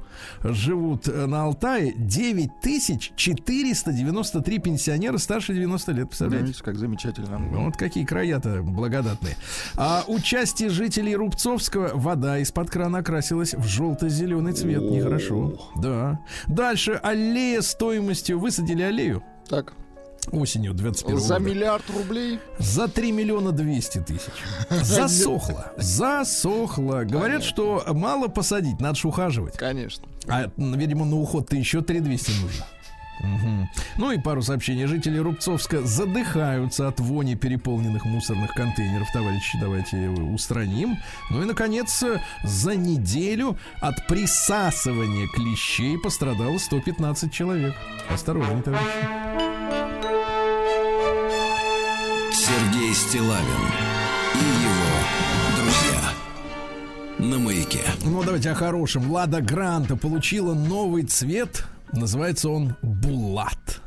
живут на Алтае. девять тысяч четыреста девяносто три пенсионера старше девяноста лет. Представляете? Знаете, как замечательно. Вот какие края-то благодатные. А участие жителей Рубцовского: вода из-под крана окрасилась в желто-зеленый цвет. Oh. Нехорошо. Да. Дальше. Аллея стоимостью. Высадили аллею. Так. Осенью двадцать первого года. За миллиард рублей? За три миллиона двести тысяч. Засохло. Засохло. Говорят, что мало посадить, надо же ухаживать. Конечно. А, видимо, на уход-то еще три двести нужно. Угу. Ну и пару сообщений. Жители Рубцовска задыхаются от вони переполненных мусорных контейнеров. Товарищи, давайте устраним. Ну и, наконец, за неделю от присасывания клещей пострадало сто пятнадцать человек. Осторожнее, товарищи. Сергей Стиллавин и его друзья на Маяке. Ну, давайте о хорошем. Лада Гранта получила новый цвет. Называется он «Булат».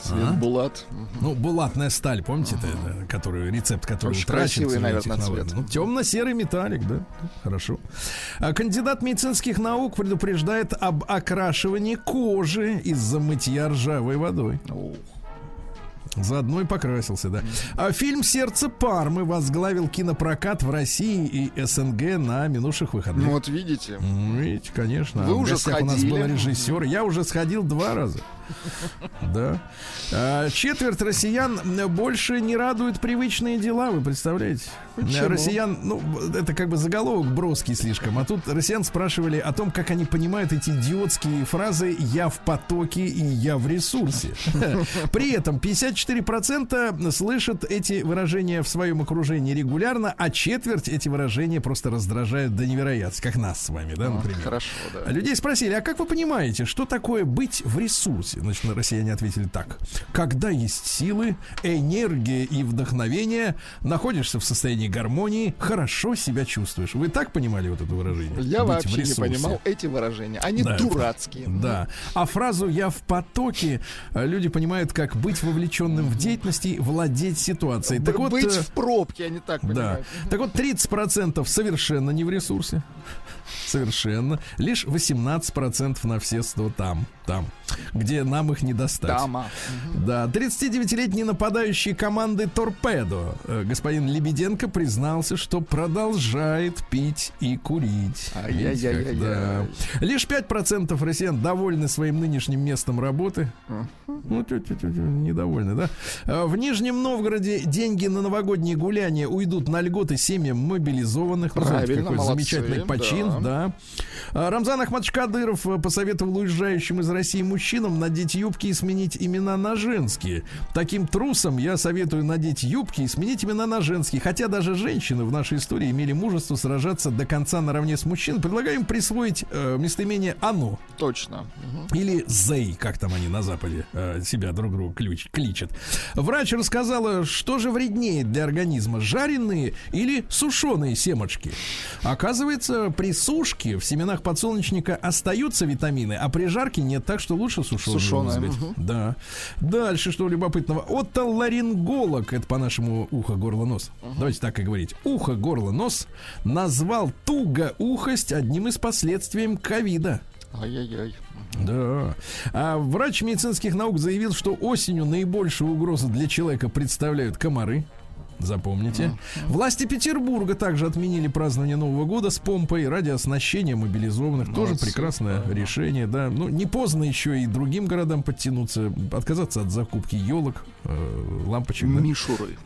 Цвет а? Булат. Ну, булатная сталь, помните, это, который, рецепт которого утрачен. Ну, темно-серый металлик, да? Хорошо. А кандидат медицинских наук предупреждает об окрашивании кожи из-за мытья ржавой водой. Ох. Заодно и покрасился, да. А фильм «Сердце Пармы» возглавил кинопрокат в России и СНГ на минувших выходных. Ну вот видите. Видите, конечно. Вы а уже сходили. У нас был режиссер. Я уже сходил два раза. Да. А четверть россиян больше не радуют привычные дела, вы представляете? Почему? Россиян, ну, это как бы заголовок броский слишком. А тут россиян спрашивали о том, как они понимают эти идиотские фразы «я в потоке» и «я в ресурсе». При этом пятьдесят четыре процента слышат эти выражения в своем окружении регулярно, а четверть эти выражения просто раздражают до невероятности, как нас с вами, да, например. Хорошо, да. Людей спросили: а как вы понимаете, что такое быть в ресурсе? Значит, россияне ответили так: когда есть силы, энергия и вдохновение, находишься в состоянии гармонии, хорошо себя чувствуешь. Вы так понимали вот это выражение? Я Быть вообще не понимал эти выражения. Они да, дурацкие. Да. А фразу «я в потоке» люди понимают как быть вовлеченным в деятельность и владеть ситуацией. Так быть вот, в пробке, они так понимают. Да. Так вот, тридцать процентов совершенно не в ресурсе. Совершенно. Лишь восемнадцать процентов на все сто там, там, где нам их не достать. Дама. Да. тридцатидевятилетний нападающий команды «Торпедо» господин Лебеденко признался, что продолжает пить и курить. Ай-яй-яй-яй. Да. Лишь пять процентов россиян довольны своим нынешним местом работы. Ну, недовольны, да? В Нижнем Новгороде деньги на новогодние гуляния уйдут на льготы семьям мобилизованных. Правильно, какой молодцы. Замечательный почин. Да. Да. Рамзан Ахматович Кадыров посоветовал уезжающим из России мужчинам надеть юбки и сменить имена на женские. Таким трусам я советую надеть юбки и сменить имена на женские. Хотя даже женщины в нашей истории имели мужество сражаться до конца наравне с мужчинами. Предлагаем присвоить э, местоимение «оно». Точно. Угу. Или «зей», как там они на Западе э, себя друг другу ключ, кличат. Врач рассказала, что же вреднее для организма: жареные или сушеные семочки. Оказывается, при сушки в семенах подсолнечника остаются витамины, а при жарке нет, так что лучше сушеные. Сушеные. Угу. Да. Дальше, что любопытного. Отоларинголог, это по-нашему ухо, горло, нос. Угу. Давайте так и говорить. Ухо, горло, нос назвал тугоухость одним из последствий ковида. Ай-яй-яй. Да. А врач медицинских наук заявил, что осенью наибольшую угрозу для человека представляют комары. Запомните. Власти Петербурга также отменили празднование Нового года с помпой ради оснащения мобилизованных. Молодцы. Тоже прекрасное да. решение, да. Ну, не поздно еще и другим городам подтянуться, отказаться от закупки елок, э, лампочек. Да? Мишуры.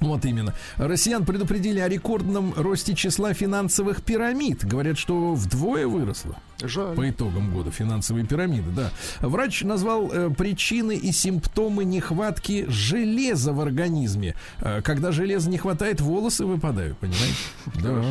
Вот именно. Россиян предупредили о рекордном росте числа финансовых пирамид. Говорят, что вдвое выросло. Жаль. По итогам года финансовые пирамиды, да. Врач назвал э, причины и симптомы нехватки железа в организме. Э, когда железа не хватает, волосы выпадают, понимаете? Да.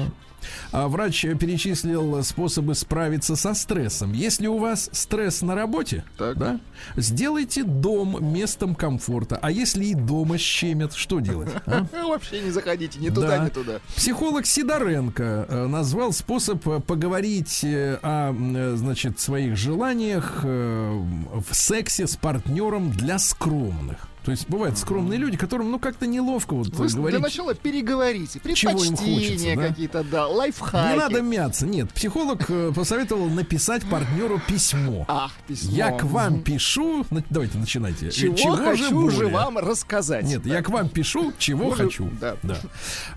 Врач перечислил способы справиться со стрессом. Если у вас стресс на работе, так. Да, сделайте дом местом комфорта. А если и дома щемят, что делать? А? Вообще не заходите ни туда, да. ни туда. Психолог Сидоренко назвал способ поговорить о, значит, своих желаниях в сексе с партнером для скромных. То есть бывают скромные люди, которым ну как-то неловко вот вы говорить. Для начала переговорите, предпочтения какие-то, да, лайфхаки. Не надо мяться, нет. Психолог посоветовал написать партнеру письмо. Ах, письмо. Я к вам пишу, давайте начинайте. Чего, чего хочу же вам рассказать? Нет, я к вам пишу, чего хочу. Да. Да.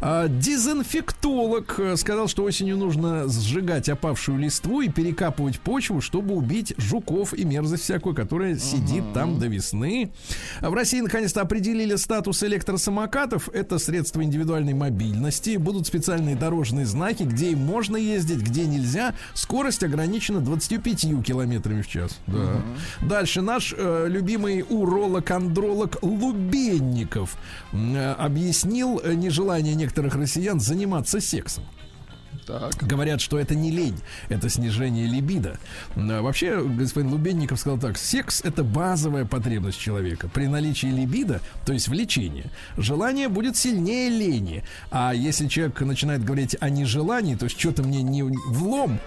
А, дезинфектолог сказал, что осенью нужно сжигать опавшую листву и перекапывать почву, чтобы убить жуков и мерзость всякую, которая сидит там до весны. В России И, наконец-то, определили статус электросамокатов. Это средство индивидуальной мобильности. Будут специальные дорожные знаки, где им можно ездить, где нельзя. Скорость ограничена двадцатью пятью километрами в час. Да. Uh-huh. Дальше наш э, любимый уролог-андролог Лубенников э, объяснил нежелание некоторых россиян заниматься сексом. Так. Говорят, что это не лень, это снижение либидо. Вообще, господин Лубенников сказал так: секс — это базовая потребность человека. При наличии либидо, то есть влечения, желание будет сильнее лени. А если человек начинает говорить о нежелании, то есть что-то мне не влом,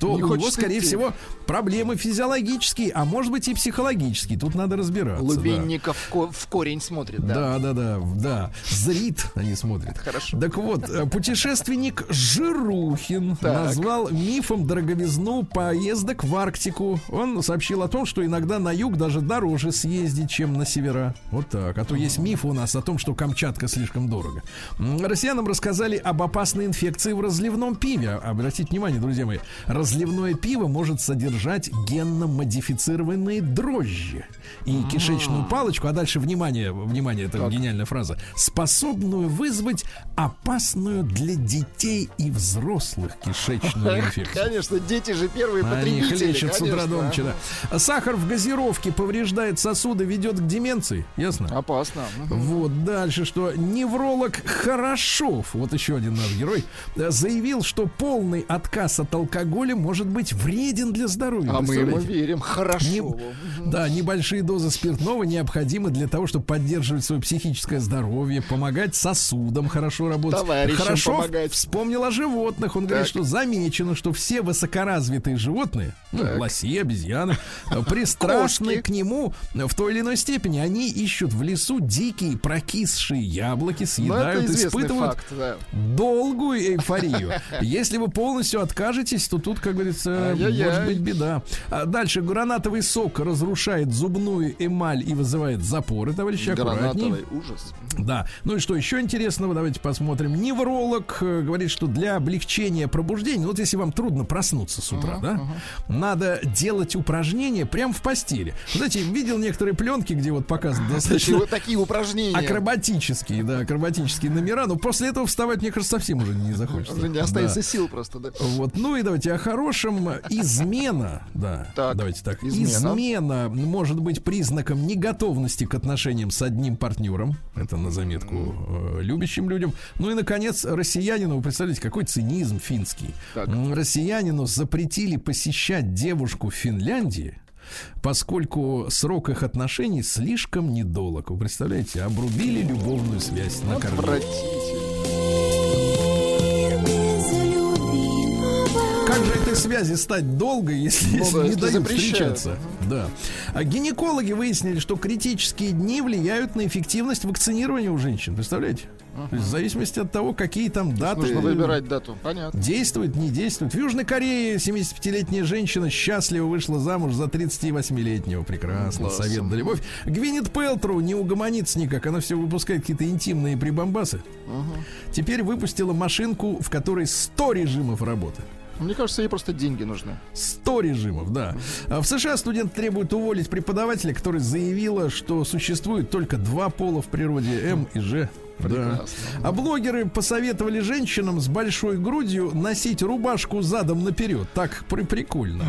то не у него, скорее идти. всего, проблемы физиологические, а может быть и психологические. Тут надо разбираться. Лубенников да. ко- в корень смотрит, да? Да, да, да, да. Зрит они смотрят. Хорошо. Так вот, путешественник Жирухин так. назвал мифом дороговизну поездок в Арктику. Он сообщил о том, что иногда на юг даже дороже съездить, чем на севера. Вот так. А то есть миф у нас о том, что Камчатка слишком дорого. Россиянам рассказали об опасной инфекции в разливном пиве. Обратите внимание, друзья мои, разливное пиво может содержать генно-модифицированные дрожжи и кишечную палочку, а дальше, внимание, внимание, это гениальная фраза, способную вызвать опасную для детей и взрослых кишечную инфекцию. Конечно, дети же первые потребители. Они хлещут с утра до ночи. Сахар в газировке повреждает сосуды, ведет к деменции, ясно? Опасно. Вот, дальше, что невролог Хорошов, вот еще один наш герой, заявил, что полный отказ от алкоголя может быть вреден для здоровья. А мы ему верим. Хорошо. Не, да, небольшие дозы спиртного необходимы для того, чтобы поддерживать свое психическое здоровье, помогать сосудам хорошо работать. Товарищам хорошо помогать. Вспомнил о животных. Он так. говорит, что замечено, что все высокоразвитые животные, ну, лоси, обезьяны, пристрастны к нему в той или иной степени. Они ищут в лесу дикие прокисшие яблоки, съедают, испытывают факт, да. долгую эйфорию. Если вы полностью откажетесь, то тут, как говорится, Ай-яй-яй. может быть беда. А дальше гранатовый сок разрушает зубную эмаль и вызывает запоры, товарищи, аккуратней. Гранатовый ужас. Да. Ну и что еще интересного? Давайте посмотрим. Невролог говорит, что для облегчения пробуждения, вот если вам трудно проснуться с утра, uh-huh, да, uh-huh. надо делать упражнения прямо в постели. Знаете, видел некоторые пленки, где вот показаны достаточно вот такие упражнения акробатические, да, акробатические номера, но после этого вставать, мне кажется, совсем уже не захочется. Уже не остается да. сил просто, да. Вот, ну и давайте о хорошем. Измена, да, так, давайте так. Измена. измена может быть признаком неготовности к отношениям с одним партнером. Это на заметку э, любящим людям. Ну и, наконец, россиянину, вы представляете, какой цинизм финский. Так. Россиянину запретили посещать девушку в Финляндии, поскольку срок их отношений слишком недолог. Вы представляете, обрубили любовную связь на корню. Как же этой связи стать долго, если, если не дают запрещают. встречаться? Да. А гинекологи выяснили, что критические дни влияют на эффективность вакцинирования у женщин. Представляете? Uh-huh. То есть в зависимости от того, какие там даты. Нужно выбирать дату. Понятно. Действует, не действует. В Южной Корее семидесятипятилетняя женщина счастливо вышла замуж за тридцативосьмилетнего. Прекрасно. Класс. Совет да любовь. Гвинет Пэлтроу не угомонится никак. Она все выпускает какие-то интимные прибамбасы. Uh-huh. Теперь выпустила машинку, в которой сто режимов работы. Мне кажется, ей просто деньги нужны. сто режимов, да. В США студент требует уволить преподавателя, который заявила, что существует только два пола в природе, М и Ж. Да. А блогеры посоветовали женщинам с большой грудью носить рубашку задом наперед. Так прикольно.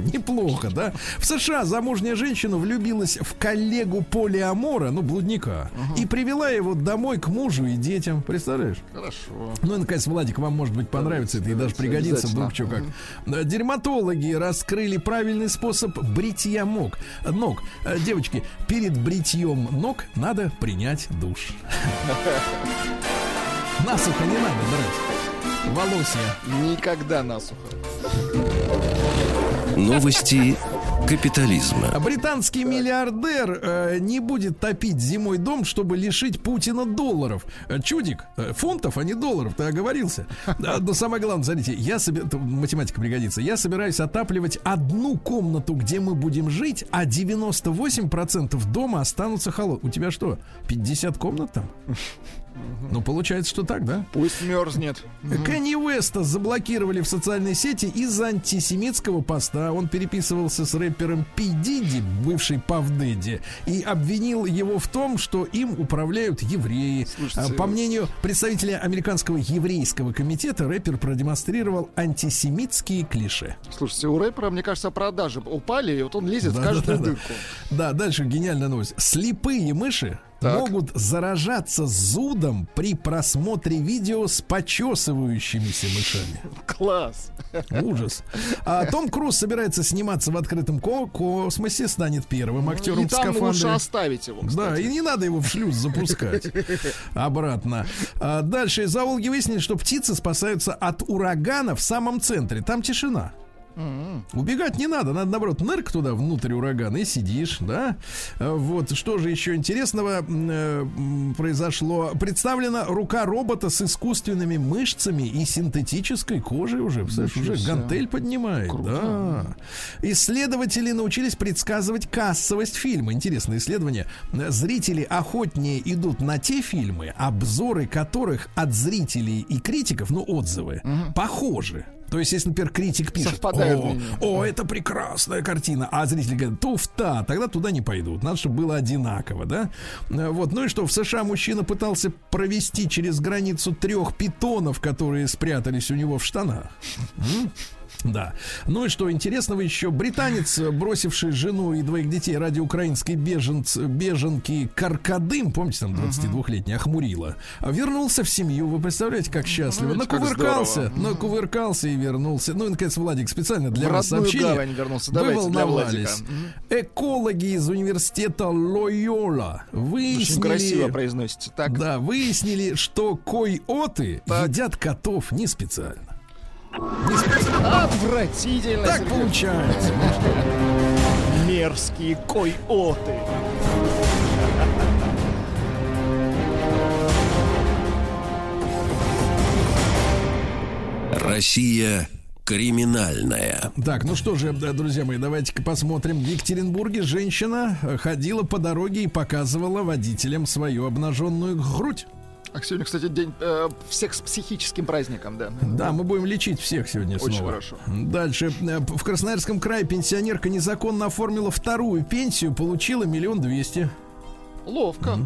Неплохо, да? В США замужняя женщина влюбилась в коллегу полиамора, ну, блудника, угу. и привела его домой к мужу и детям. Представляешь? Хорошо. Ну, и, наконец, Владик, вам, может быть, понравится да, это и даже пригодится вдруг что как. Угу. Дерматологи раскрыли правильный способ бритья ног. Ног. Девочки, перед бритьем ног надо принять душ. Насухо не надо брать. Волосья. Никогда насухо. Новости капитализма. Британский миллиардер э, не будет топить зимой дом, чтобы лишить Путина долларов. Чудик, э, фунтов, а не долларов, ты оговорился. А, но самое главное, смотрите, я собер... математика пригодится. Я собираюсь отапливать одну комнату, где мы будем жить, а девяносто восемь процентов дома останутся холодными. У тебя что, пятьдесят комнат там? Ну, получается, что так, да? Пусть мерзнет. Кенни Уэста заблокировали в социальной сети из-за антисемитского поста. Он переписывался с рэпером Пи Диди, бывший Пав Дэдди, и обвинил его в том, что им управляют евреи. Слушайте, по мнению представителя американского еврейского комитета, рэпер продемонстрировал антисемитские клише. Слушайте, у рэпера, мне кажется, продажи упали, и вот он лезет да, в каждую да, да, дырку. Да. да, дальше гениальная новость. Слепые мыши так. могут заражаться зудом при просмотре видео с почесывающимися мышами. Класс! Ужас. А Том Круз собирается сниматься в открытом ко- космосе, станет первым актером и в скафандре. И там лучше оставить его, кстати. Да, и не надо его в шлюз запускать обратно. А дальше зоологи выяснили, что птицы спасаются от урагана в самом центре. Там тишина. Убегать не надо, надо, наоборот, нырк туда внутрь урагана и сидишь, да. Вот, что же еще интересного э, произошло. Представлена рука робота с искусственными мышцами и синтетической кожей уже, представляешь, уже гантель поднимает. Круто. Да. Исследователи научились предсказывать кассовость фильма. Интересное исследование. Зрители охотнее идут на те фильмы, обзоры которых от зрителей и критиков, ну, отзывы, угу. похожи. То есть, если, например, критик пишет: о, о, это прекрасная картина, а зрители говорят: туфта, тогда туда не пойдут. Надо, чтобы было одинаково, да? Вот. Ну и что, в США мужчина пытался провести через границу трех питонов, которые спрятались у него в штанах. Да. Ну и что интересного еще? Британец, бросивший жену и двоих детей ради украинской беженц, беженки Каркадым, помните, там двадцатидвухлетняя охмурила, вернулся в семью. Вы представляете, как счастливо. Накувыркался, накувыркался и вернулся. Ну и, наконец, Владик специально для вас сообщение. Вы волновались. Экологи из университета Лойола выяснили... Очень красиво произносите. Так. Да, выяснили, что койоты так. едят котов не специально. Отвратительно. Так Сергей. Получается. Мерзкие койоты. Россия криминальная. Так, ну что же, друзья мои, давайте-ка посмотрим. В Екатеринбурге женщина ходила по дороге и показывала водителям свою обнаженную грудь. А сегодня, кстати, день э, всех с психическим праздником, да. Да, мы будем лечить всех сегодня снова. Очень хорошо. Дальше. В Красноярском крае пенсионерка незаконно оформила вторую пенсию, получила миллион двести. Ловко.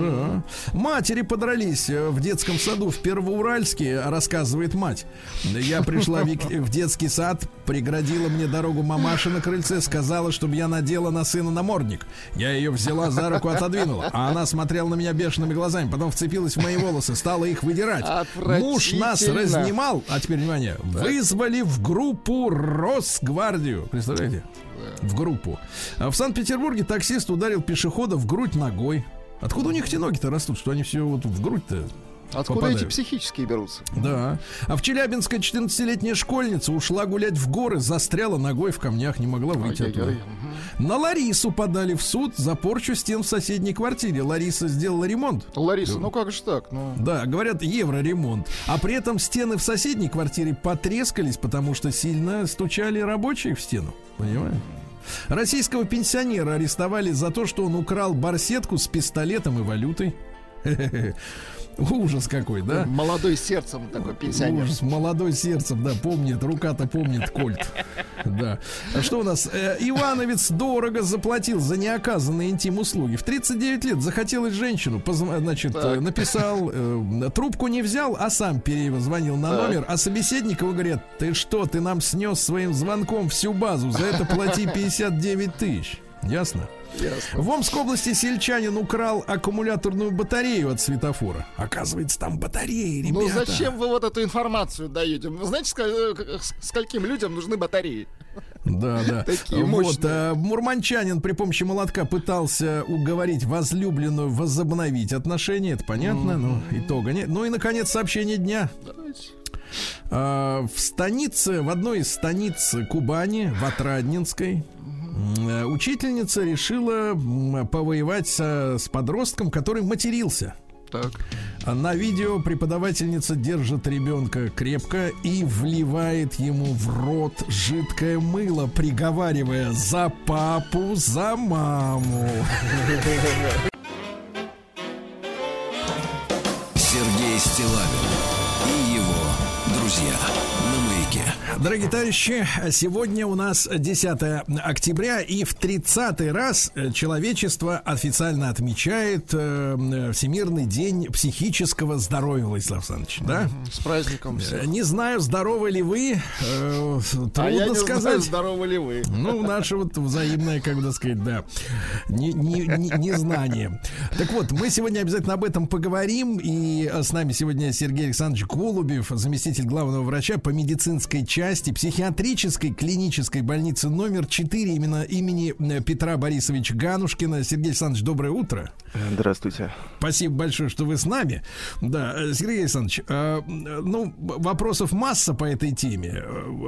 Да. Матери подрались в детском саду в Первоуральске, рассказывает мать. Я пришла в детский сад, преградила мне дорогу мамаша на крыльце, сказала, чтобы я надела на сына намордник. Я ее взяла за руку, отодвинула, а она смотрела на меня бешеными глазами, потом вцепилась в мои волосы, стала их выдирать. Муж нас разнимал, а теперь внимание, вызвали в группу Росгвардию. Представляете? В группу. В Санкт-Петербурге таксист ударил пешехода в грудь ногой. Откуда у них эти ноги-то растут, что они все вот в грудь-то Откуда попадают? Эти психические берутся? Да. А в Челябинске четырнадцатилетняя школьница ушла гулять в горы, застряла ногой в камнях, не могла выйти оттуда. Ай-яй-яй. На Ларису подали в суд за порчу стен в соседней квартире. Лариса сделала ремонт. Лариса, да. ну как же так? Ну... Да, говорят, евроремонт. А при этом стены в соседней квартире потрескались, потому что сильно стучали рабочие в стену. Понимаешь? Российского пенсионера арестовали за то, что он украл барсетку с пистолетом и валютой. Ужас какой, да? Молодой сердцем такой пенсионер. Ужас, молодой сердцем, да, помнит, рука-то помнит кольт. Да. Что у нас? Ивановец дорого заплатил за неоказанные интим-услуги. В тридцать девять лет захотелось женщину. Значит, так. написал, э, трубку не взял, а сам перезвонил на так. номер. А собеседник его говорит: ты что, ты нам снес своим звонком всю базу. За это плати пятьдесят девять тысяч. Ясно? Ясно. В Омской области сельчанин украл аккумуляторную батарею от светофора. Оказывается, там батареи, ребята. Ну зачем вы вот эту информацию даете? Вы знаете, скольким людям нужны батареи? Да, да. Такие вот, а, мурманчанин при помощи молотка пытался уговорить возлюбленную возобновить отношения. Это понятно, mm-hmm. но итога нет. Ну и, наконец, сообщение дня. Давайте. А, в станице, в одной из станиц Кубани, в Отрадненской, учительница решила повоевать с подростком, который матерился. Так. На видео преподавательница держит ребенка крепко и вливает ему в рот жидкое мыло, приговаривая: за папу, за маму. Сергей Стиллавин и его друзья. Дорогие товарищи, сегодня у нас десятое октября, и в тридцатый раз человечество официально отмечает э, Всемирный день психического здоровья, Владислав Саныч, да? С праздником всех. Не знаю, здоровы ли вы, э, трудно а я не сказать. Знаю, здоровы ли вы. Ну, наше вот взаимное, как бы сказать, да, не, не, не, незнание. Так вот, мы сегодня обязательно об этом поговорим, и с нами сегодня Сергей Александрович Голубев, заместитель главного врача по медицинской части психиатрической клинической больницы номер четыре именно имени Петра Борисовича Ганушкина. Сергей Александрович, доброе утро. Здравствуйте. Спасибо большое, что вы с нами. Да, Сергей Александрович, э, ну, вопросов масса по этой теме.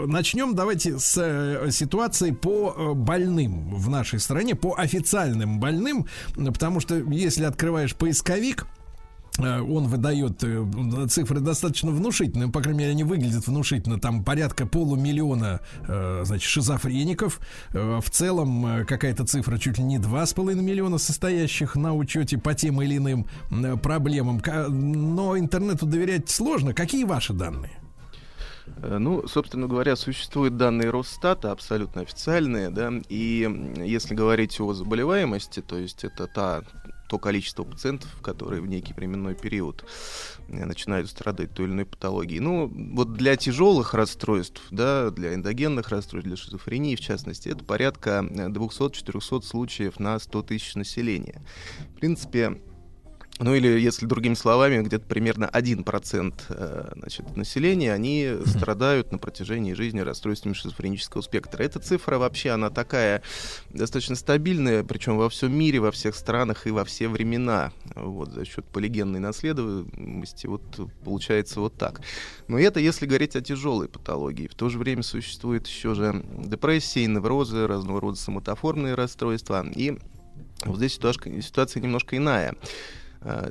Начнем давайте с ситуации по больным в нашей стране, по официальным больным, потому что если открываешь поисковик, он выдает цифры достаточно внушительные, по крайней мере, они выглядят внушительно. Там порядка полумиллиона, значит, шизофреников. В целом какая-то цифра чуть ли не два с половиной миллиона состоящих на учете по тем или иным проблемам. Но интернету доверять сложно. Какие ваши данные? Ну, собственно говоря, существуют данные Росстата, абсолютно официальные, да, и если говорить о заболеваемости, то есть это та... то количество пациентов, которые в некий временной период начинают страдать той или иной патологией. Ну, вот для тяжелых расстройств, да, для эндогенных расстройств, для шизофрении, в частности, это порядка двести-четыреста случаев на сто тысяч населения. В принципе, ну или, если другими словами, где-то примерно один процент, значит, населения, они страдают на протяжении жизни расстройствами шизофренического спектра. Эта цифра вообще, она такая достаточно стабильная, причем во всем мире, во всех странах и во все времена. Вот, за счет полигенной наследованности вот, получается вот так. Но это если говорить о тяжелой патологии. В то же время существует еще же депрессии, неврозы, разного рода соматоформные расстройства. И вот здесь ситуация, ситуация немножко иная.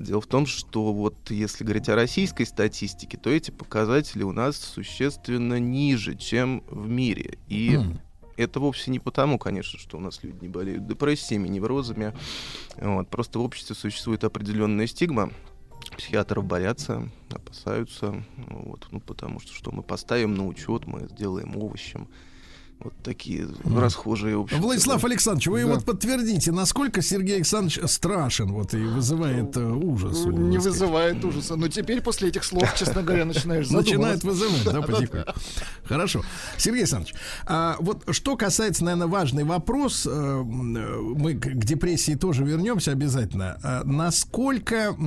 Дело в том, что вот если говорить о российской статистике, то эти показатели у нас существенно ниже, чем в мире. И mm. это вовсе не потому, конечно, что у нас люди не болеют депрессиями, неврозами. Вот. Просто в обществе существует определенная стигма. Психиатров боятся, опасаются. Вот. Ну, потому что что мы поставим на учет, мы сделаем овощем. Вот такие mm. расхожие общества. Владислав Александрович, вы да. вот подтвердите, насколько Сергей Александрович страшен, вот, и вызывает ну, ужас. Ну, не сказать. Вызывает ужаса. Но теперь после этих слов, честно говоря, начинаешь задумываться. Начинает вызывать, да, потихоньку. Хорошо. Сергей Александрович, а вот что касается, наверное, важный вопрос, мы к депрессии тоже вернемся обязательно. А насколько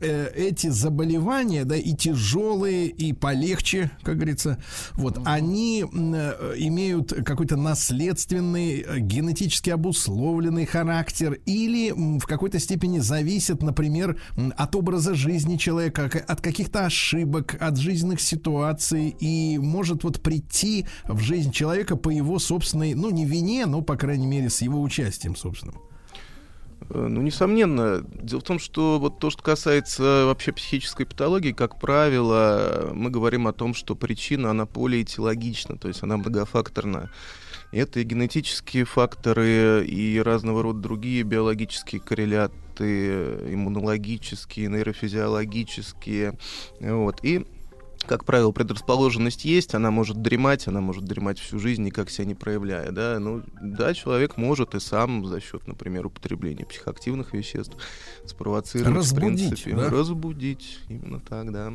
эти заболевания, да, и тяжелые, и полегче, как говорится, вот, они имеют какой-то наследственный, генетически обусловленный характер или в какой-то степени зависит, например, от образа жизни человека, от каких-то ошибок, от жизненных ситуаций и может вот прийти в жизнь человека по его собственной, ну, не вине, но, по крайней мере, с его участием собственным. Ну, несомненно. Дело в том, что вот то, что касается вообще психической патологии, как правило, мы говорим о том, что причина, она полиэтиологична, то есть она многофакторна. Это и генетические факторы, и разного рода другие биологические корреляты, аспекты иммунологические, нейрофизиологические. Вот. И, как правило, предрасположенность есть, она может дремать, она может дремать всю жизнь, никак себя не проявляя. Да? Ну, да, человек может и сам за счет, например, употребления психоактивных веществ спровоцировать, разбудить, в принципе. Да? Разбудить, именно так, да.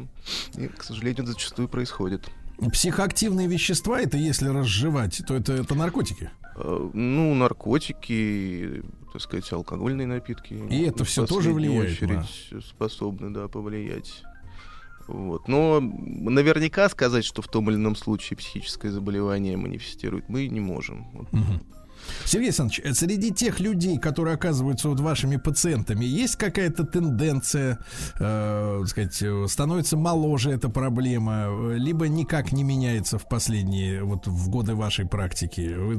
И, к сожалению, это зачастую происходит. Психоактивные вещества, это если разжевать, то это, это наркотики? Ну, наркотики, так сказать, алкогольные напитки. И это все тоже влияет? В последнюю очередь на... способны, да, повлиять. Вот. Но наверняка сказать, что в том или ином случае психическое заболевание манифестирует, мы не можем. Вот. Угу. Сергей Александрович, среди тех людей, которые оказываются вот вашими пациентами, есть какая-то тенденция, э, так сказать, становится моложе эта проблема, либо никак не меняется в последние вот, в годы вашей практики? Вы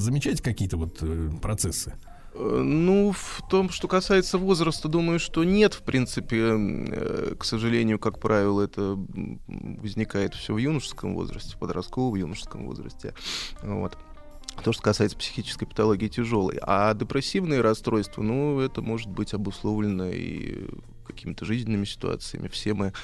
замечаете какие-то вот процессы? Ну, в том, что касается возраста, думаю, что нет, в принципе, к сожалению, как правило, это возникает все в юношеском возрасте, в подростковом юношеском возрасте, вот. То, что касается психической патологии тяжелой. А депрессивные расстройства, ну, это может быть обусловлено и какими-то жизненными ситуациями. Все мы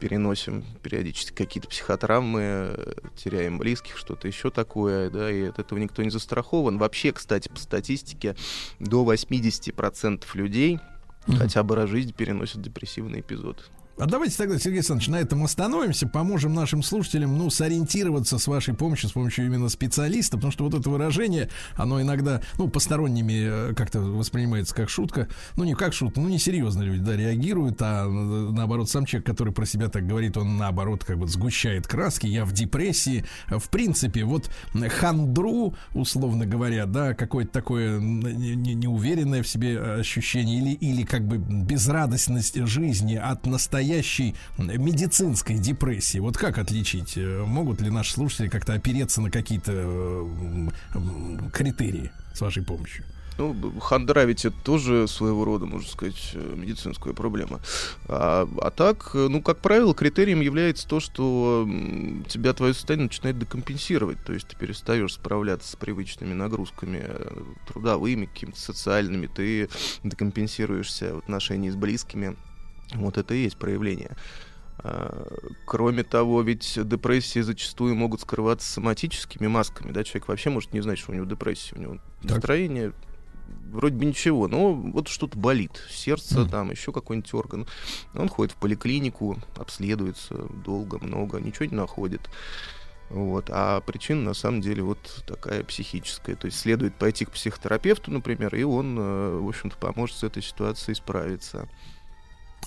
переносим периодически какие-то психотравмы, теряем близких, что-то еще такое, да, и от этого никто не застрахован. Вообще, кстати, по статистике, до восемьдесят процентов людей mm-hmm. хотя бы раз в жизни переносят депрессивный эпизод. А давайте тогда, Сергей Александрович, на этом остановимся, поможем нашим слушателям, ну, сориентироваться с вашей помощью, с помощью именно специалиста, потому что вот это выражение, оно иногда, ну, посторонними как-то воспринимается как шутка, ну, не как шутка, ну, несерьезно люди, да, реагируют, а наоборот, сам человек, который про себя так говорит, он, наоборот, как бы сгущает краски, я в депрессии, в принципе, вот хандру, условно говоря, да, какое-то такое неуверенное в себе ощущение или, или как бы безрадостность жизни от настоящего медицинской депрессии. Вот как отличить? Могут ли наши слушатели как-то опереться на какие-то критерии с вашей помощью? Ну, хандра ведь это тоже своего рода, можно сказать, медицинская проблема. А, а так, ну, как правило, критерием является то, что тебя твое состояние начинает декомпенсировать. То есть ты перестаешь справляться с привычными нагрузками трудовыми, какими-то социальными. Ты декомпенсируешься в отношении с близкими. Вот это и есть проявление. Кроме того, ведь депрессии зачастую могут скрываться соматическими масками. Да? Человек вообще может не знать, что у него депрессия, у него так. Настроение вроде бы ничего, но вот что-то болит. Сердце, mm. там, еще какой-нибудь орган. Он ходит в поликлинику, обследуется долго, много, ничего не находит. Вот. А причина, на самом деле, вот такая психическая. То есть следует пойти к психотерапевту, например, и он, в общем-то, поможет с этой ситуацией справиться.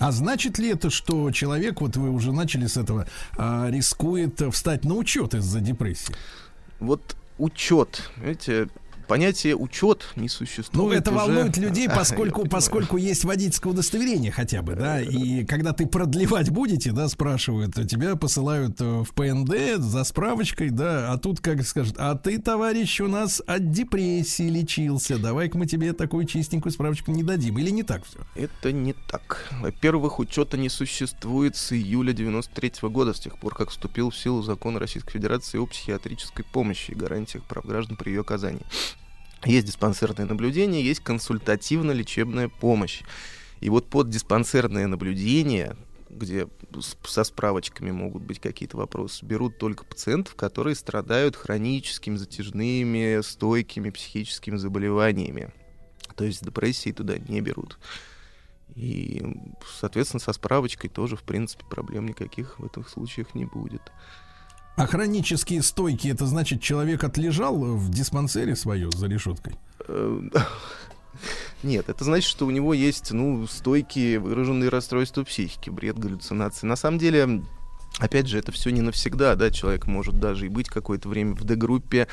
А значит ли это, что человек, вот вы уже начали с этого, рискует встать на учет из-за депрессии? Вот учет, видите, понятие учет не существует. Ну, это уже... волнует людей, поскольку, поскольку есть водительское удостоверение хотя бы, да, и когда ты продлевать будете, да, спрашивают, тебя посылают в ПНД за справочкой, да, а тут как скажут, а ты, товарищ, у нас от депрессии лечился, давай-ка мы тебе такую чистенькую справочку не дадим, или не так все? Это не так. Во-первых, учета не существует с июля девяносто третьего года, с тех пор, как вступил в силу закон Российской Федерации о психиатрической помощи и гарантиях прав граждан при ее оказании. Есть диспансерное наблюдение, есть консультативно-лечебная помощь. И вот под диспансерное наблюдение, где со справочками могут быть какие-то вопросы, берут только пациентов, которые страдают хроническими, затяжными, стойкими психическими заболеваниями. То есть депрессии туда не берут. И, соответственно, со справочкой тоже, в принципе, проблем никаких в этих случаях не будет. А хронические стойки, это значит, человек отлежал в диспансере свое за решеткой? Нет, это значит, что у него есть, ну, стойкие выраженные расстройства психики, бред, галлюцинации. На самом деле, опять же, это все не навсегда, да, человек может даже и быть какое-то время в Д-группе,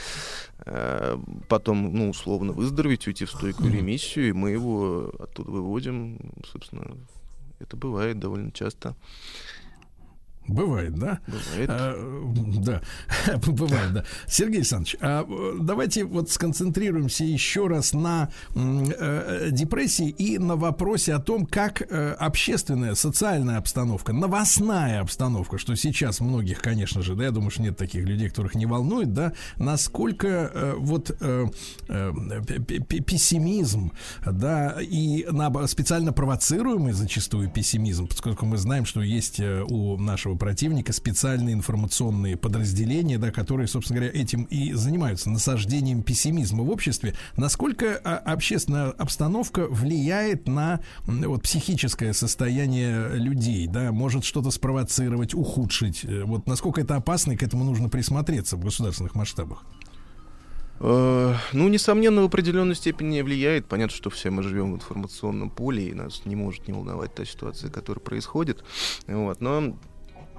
э, потом, ну, условно, выздороветь, уйти в стойкую ремиссию, и мы его оттуда выводим, собственно, это бывает довольно часто. Бывает, да? Бывает. А, да, бывает, да. Сергей Александрович, а давайте вот сконцентрируемся еще раз на э, депрессии и на вопросе о том, как э, общественная, социальная обстановка, новостная обстановка, что сейчас многих, конечно же, да, я думаю, что нет таких людей, которых не волнует, да, насколько э, вот э, э, пессимизм, да, и на, специально провоцируемый зачастую пессимизм, поскольку мы знаем, что есть у нашего противника специальные информационные подразделения, да, которые, собственно говоря, этим и занимаются, насаждением пессимизма в обществе. Насколько общественная обстановка влияет на вот психическое состояние людей, да, может что-то спровоцировать, ухудшить? Вот насколько это опасно и к этому нужно присмотреться в государственных масштабах? Ну, несомненно, в определенной степени влияет. Понятно, что все мы живем в информационном поле, и нас не может не волновать та ситуация, которая происходит. Вот, но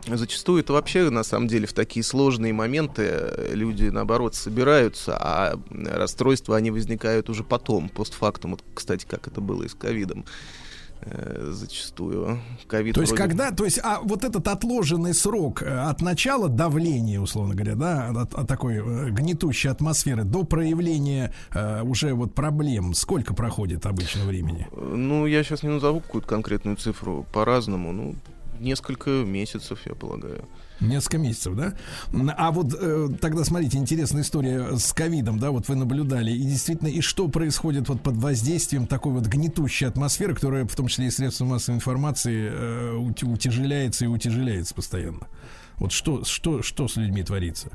зачастую это вообще, на самом деле, в такие сложные моменты люди, наоборот, собираются, а расстройства, они возникают уже потом, постфактум. Вот, кстати, как это было и с ковидом. Зачастую ковид. То есть, вроде... когда, то есть, а вот этот отложенный срок от начала давления, условно говоря, да, от, от такой гнетущей атмосферы до проявления э, уже вот проблем, сколько проходит обычно времени? Ну, я сейчас не назову какую-то конкретную цифру, по-разному, ну, несколько месяцев, я полагаю. Несколько месяцев, да? А вот э, тогда, смотрите, интересная история с ковидом, да, вот вы наблюдали, и действительно, и что происходит вот под воздействием такой вот гнетущей атмосферы, которая, в том числе и средства массовой информации, э, утяжеляется и утяжеляется постоянно. Вот что, что, что с людьми творится?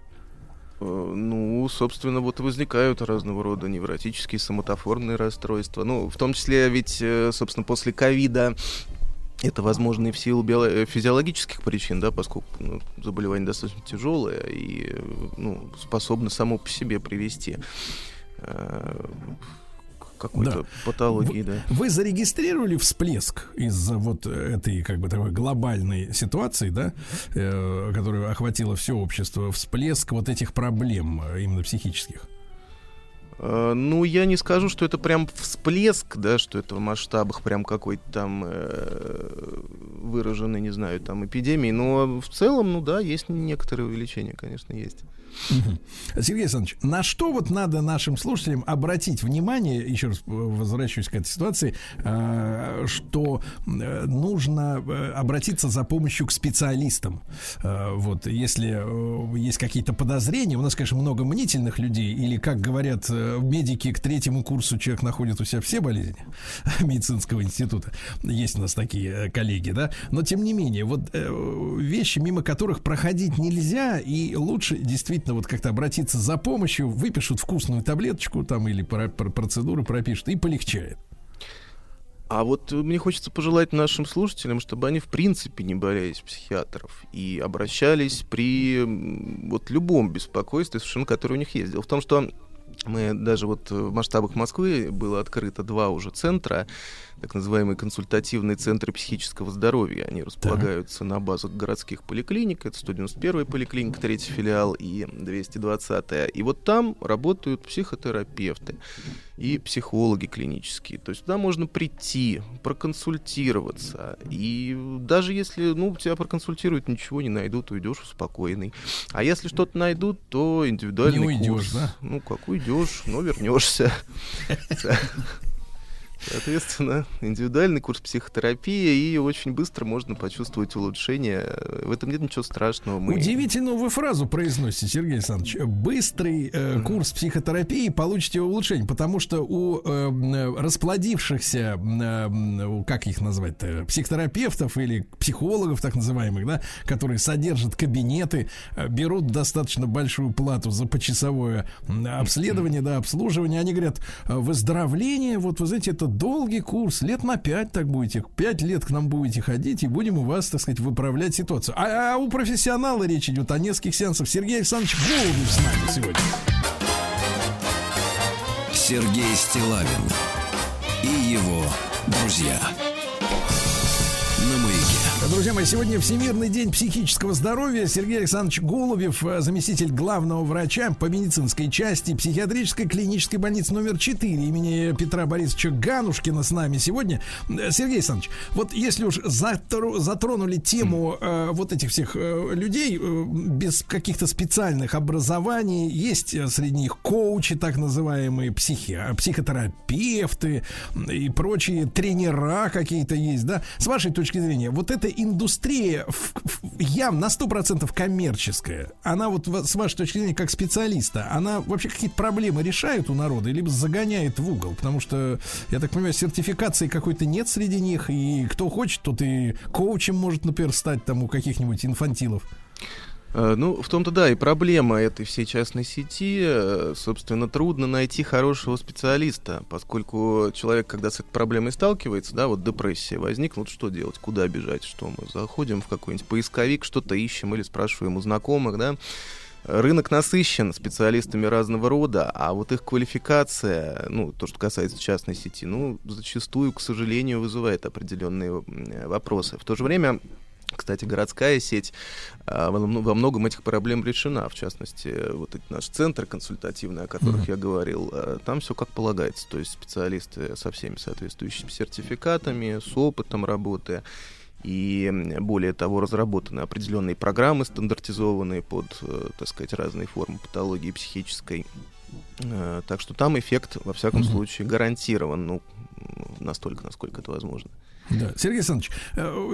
Ну, собственно, вот возникают разного рода невротические, соматоформные расстройства. Ну, в том числе, ведь, собственно, после ковида это возможно и в силу био- физиологических причин, да, поскольку, ну, заболевание достаточно тяжелое и, ну, способно само по себе привести э- к какой-то, да, патологии. Вы, да. Вы зарегистрировали всплеск из-за вот этой, как бы, такой глобальной ситуации, да, э- которая охватила все общество, всплеск вот этих проблем именно психических? Ну, я не скажу, что это прям всплеск, да, что это в масштабах прям какой-то там э, выраженной, не знаю, там эпидемии, но в целом, ну да, есть некоторое увеличение, конечно, есть. Сергей Александрович, на что вот надо нашим слушателям обратить внимание, еще раз возвращаюсь к этой ситуации, э, что нужно обратиться за помощью к специалистам. Э, вот, если э, есть какие-то подозрения, у нас, конечно, много мнительных людей, или, как говорят медики, к третьему курсу человек находит у себя все болезни медицинского института. Есть у нас такие коллеги, да. Но тем не менее, вот вещи, мимо которых проходить нельзя, и лучше действительно вот как-то обратиться за помощью, выпишут вкусную таблеточку там или про- про- процедуру пропишут, и полегчает. А вот мне хочется пожелать нашим слушателям, чтобы они в принципе не боялись психиатров и обращались при вот любом беспокойстве, совершенно, которое у них есть. Дело в том, что мы даже вот в масштабах Москвы было открыто два уже центра, так называемые консультативные центры психического здоровья. Они располагаются, да, на базах городских поликлиник. Это сто девяносто первая поликлиника, третий филиал, и двести двадцатая. И вот там работают психотерапевты и психологи клинические. То есть туда можно прийти, проконсультироваться. И даже если, ну, тебя проконсультируют, ничего не найдут, уйдешь успокоенный. А если что-то найдут, то индивидуальный курс. Не уйдешь, да? Ну, как уйдешь, но вернешься. Соответственно, индивидуальный курс психотерапии, и очень быстро можно почувствовать улучшение. В этом нет ничего страшного. Мы... Удивительную вы фразу произносите, Сергей Александрович. Быстрый э, курс психотерапии, получите улучшение, потому что у э, расплодившихся, э, как их назвать-то, психотерапевтов или психологов, так называемых, да, которые содержат кабинеты, э, берут достаточно большую плату за почасовое обследование, да, обслуживание. Они говорят, выздоровление, вот вы знаете, это долгий курс, лет на пять так будете, пять лет к нам будете ходить, и будем у вас, так сказать, выправлять ситуацию. А, а у профессионала речь идет о нескольких сеансах. Сергей Александрович Голубев с нами сегодня. Сергей Стиллавин и его друзья. Друзья мои, сегодня Всемирный день психического здоровья. Сергей Александрович Голубев, заместитель главного врача по медицинской части психиатрической клинической больницы номер четыре имени Петра Борисовича Ганушкина с нами сегодня. Сергей Александрович, вот если уж затронули тему э, вот этих всех э, людей э, без каких-то специальных образований, есть среди них коучи, так называемые психи, психотерапевты и прочие тренера какие-то есть, да? С вашей точки зрения, вот эта индустрия в, в, явно на сто процентов коммерческая, она вот с вашей точки зрения как специалиста, она вообще какие-то проблемы решает у народа, либо загоняет в угол? Потому что, я так понимаю, сертификации какой-то нет среди них, и кто хочет, тот и коучем может, например, стать там у каких-нибудь инфантилов. Ну, в том-то да, и проблема этой всей частной сети, собственно, трудно найти хорошего специалиста, поскольку человек, когда с этой проблемой сталкивается, да, вот депрессия возникла, вот что делать, куда бежать, что мы заходим в какой-нибудь поисковик, что-то ищем или спрашиваем у знакомых, да. Рынок насыщен специалистами разного рода, а вот их квалификация, ну, то, что касается частной сети, ну, зачастую, к сожалению, вызывает определенные вопросы. В то же время, кстати, городская сеть во многом этих проблем решена. В частности, вот этот наш центр консультативный, о которых mm-hmm. я говорил, там все как полагается. То есть специалисты со всеми соответствующими сертификатами, с опытом работы. И более того, разработаны определенные программы, стандартизованные под, так сказать, разные формы патологии психической. Так что там эффект, во всяком mm-hmm. случае, гарантирован, ну, настолько, насколько это возможно. Да. Сергей Александрович,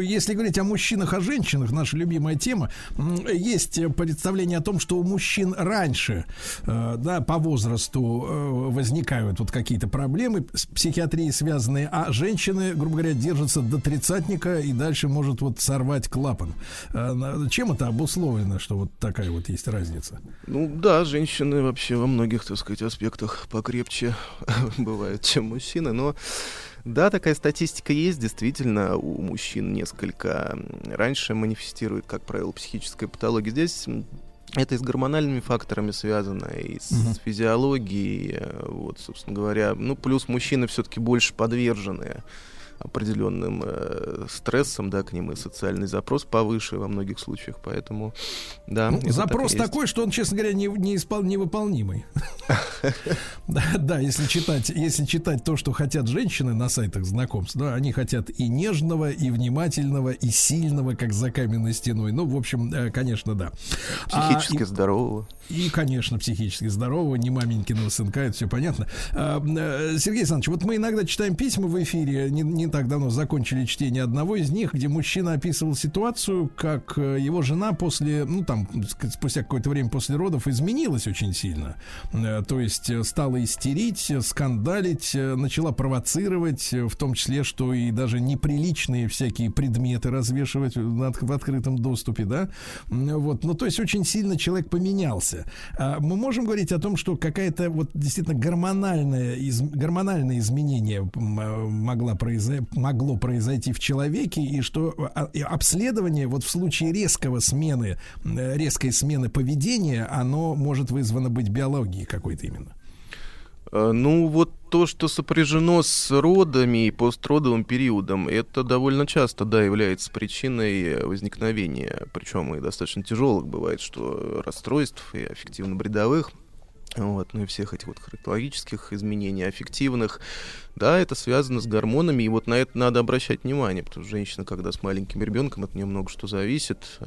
если говорить о мужчинах, о женщинах, наша любимая тема, есть представление о том, что у мужчин раньше, да, по возрасту возникают вот какие-то проблемы с психиатрией связанные, а женщины, грубо говоря, держатся до тридцатника и дальше может вот сорвать клапан. Чем это обусловлено, что вот такая вот есть разница? Ну да, женщины вообще во многих, так сказать, аспектах покрепче бывают, чем мужчины, но да, такая статистика есть, действительно, у мужчин несколько раньше манифестирует, как правило, психическая патология. Здесь это и с гормональными факторами связано, и с mm-hmm. физиологией, вот, собственно говоря. Ну, плюс мужчины все-таки больше подвержены определенным э, стрессом, да, к ним и социальный запрос повыше во многих случаях, поэтому, да. Ну, запрос так такой, что он, честно говоря, не, не испол... невыполнимый. Да, если читать, если читать то, что хотят женщины на сайтах знакомств, да, они хотят и нежного, и внимательного, и сильного, как за каменной стеной. Ну, в общем, конечно, да. Психически здорового. И, конечно, психически здорового, не маменькиного сынка, это все понятно. Сергей Александрович, вот мы иногда читаем письма в эфире, не, не так давно закончили чтение одного из них, где мужчина описывал ситуацию, как его жена после, ну там, спустя какое-то время после родов изменилась очень сильно. То есть стала истерить, скандалить, начала провоцировать, в том числе, что и даже неприличные всякие предметы развешивать в открытом доступе, да. Вот. Ну, то есть очень сильно человек поменялся. Мы можем говорить о том, что какая-то вот действительно гормональное, из, гормональное изменение могло, произой, могло произойти в человеке, и что обследование вот в случае резкого смены, резкой смены поведения, оно может вызвано быть биологией какой-то именно? Ну, вот то, что сопряжено с родами и постродовым периодом, это довольно часто, да, является причиной возникновения, причем и достаточно тяжелых бывает, что расстройств и аффективно-бредовых, вот, ну и всех этих вот характерологических изменений, аффективных, да, это связано с гормонами, и вот на это надо обращать внимание, потому что женщина, когда с маленьким ребенком, от нее много что зависит,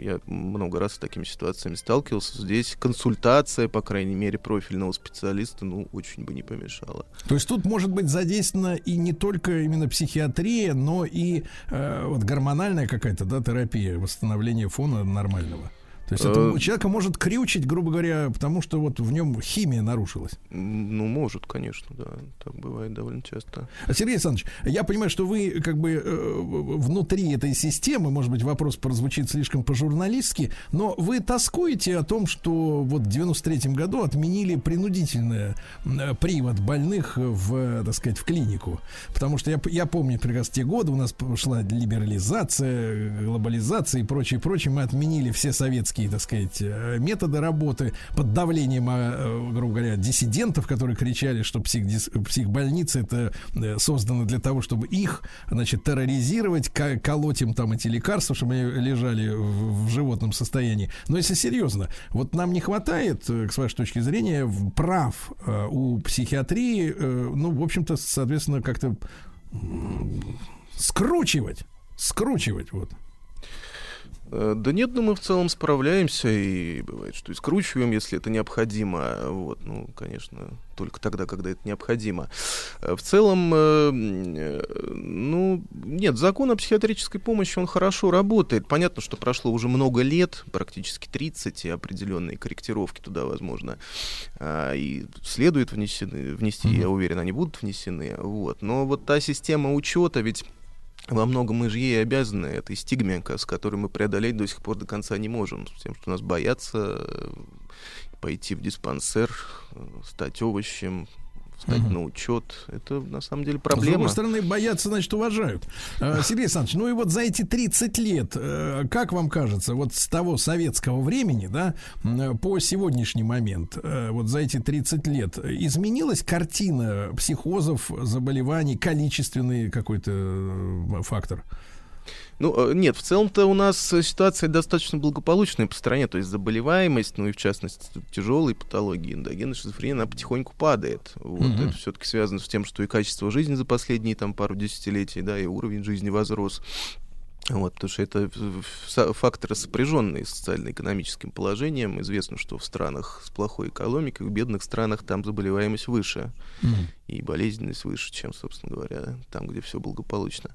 я много раз с такими ситуациями сталкивался, здесь консультация, по крайней мере, профильного специалиста, ну, очень бы не помешала. То есть тут может быть задействована и не только именно психиатрия, но и э, вот гормональная какая-то, да, терапия, восстановление фона нормального. То есть это человека может крючить, грубо говоря, потому что вот в нем химия нарушилась. Ну, может, конечно, да. Так бывает довольно часто. Сергей Александрович, я понимаю, что вы как бы э, внутри этой системы, может быть, вопрос прозвучит слишком по-журналистски, но вы тоскуете о том, что вот в девяносто третьем году отменили принудительный привод больных в, так сказать, в клинику. Потому что я, я помню, прекрасно, те годы у нас пошла либерализация, глобализация и прочее, прочее. Мы отменили все советские творческие, так сказать, методы работы под давлением, грубо говоря, диссидентов, которые кричали, что психбольницы это создано для того, чтобы их, значит, терроризировать, колоть им там эти лекарства, чтобы они лежали в животном состоянии. Но если серьезно, вот нам не хватает, с вашей точки зрения, прав у психиатрии, ну, в общем-то, соответственно, как-то скручивать, скручивать, вот. Да нет, ну мы в целом справляемся, и бывает, что и скручиваем, если это необходимо. Вот, ну, конечно, только тогда, когда это необходимо. В целом, ну, нет, закон о психиатрической помощи, он хорошо работает. Понятно, что прошло уже много лет, практически тридцать, и определенные корректировки туда, возможно, и следует внесены, внести, mm-hmm. я уверен, они будут внесены. Вот. Но вот та система учета, ведь во многом мы же ей обязаны, этой стигме, с которой мы преодолеть до сих пор до конца не можем, с тем, что нас боятся пойти в диспансер, стать овощем, встать угу. на учет. Это, на самом деле, проблема. С другой стороны, боятся, значит, уважают. Сергей Александрович, ну и вот за эти тридцать лет, как вам кажется, вот с того советского времени, да, по сегодняшний момент, вот за эти тридцать лет изменилась картина психозов, заболеваний, количественный какой-то фактор? Ну, нет, в целом-то у нас ситуация достаточно благополучная по стране, то есть заболеваемость, ну и в частности тяжелые патологии, эндогенная шизофрения, она потихоньку падает. Вот, mm-hmm. это все-таки связано с тем, что и качество жизни за последние там пару десятилетий, да, и уровень жизни возрос. Вот, потому что это факторы, сопряженные с социально-экономическим положением. Известно, что в странах с плохой экономикой, в бедных странах, там заболеваемость выше, mm-hmm. и болезненность выше, чем, собственно говоря, там, где все благополучно.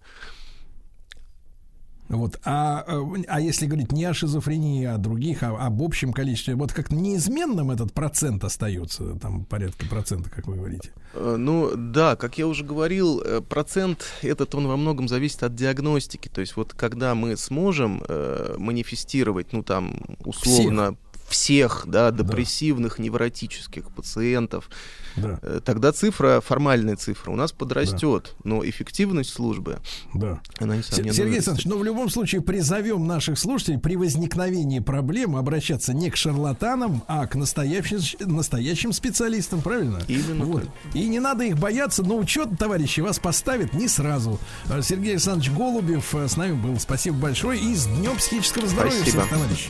Вот. А, а если говорить не о шизофрении, а о других, а об общем количестве, вот как-то неизменным этот процент остается, там порядка процента, как вы говорите. Ну да, как я уже говорил, процент этот, он во многом зависит от диагностики. То есть вот когда мы сможем э, манифестировать, ну там условно... Всех. всех, да, депрессивных, да. невротических пациентов, да. тогда цифра, формальная цифра у нас подрастет, да. но эффективность службы, да. она несомненно... Сергей Александрович, но в любом случае призовем наших слушателей при возникновении проблем обращаться не к шарлатанам, а к настоящим, настоящим специалистам, правильно? Именно вот. И не надо их бояться, но учет, товарищи, вас поставят не сразу. Сергей Александрович Голубев с нами был. Спасибо большое. И с Днем психического здоровья. Спасибо. Всех, товарищи.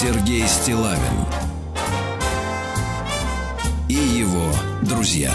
Сергей Стиллавин и его друзья.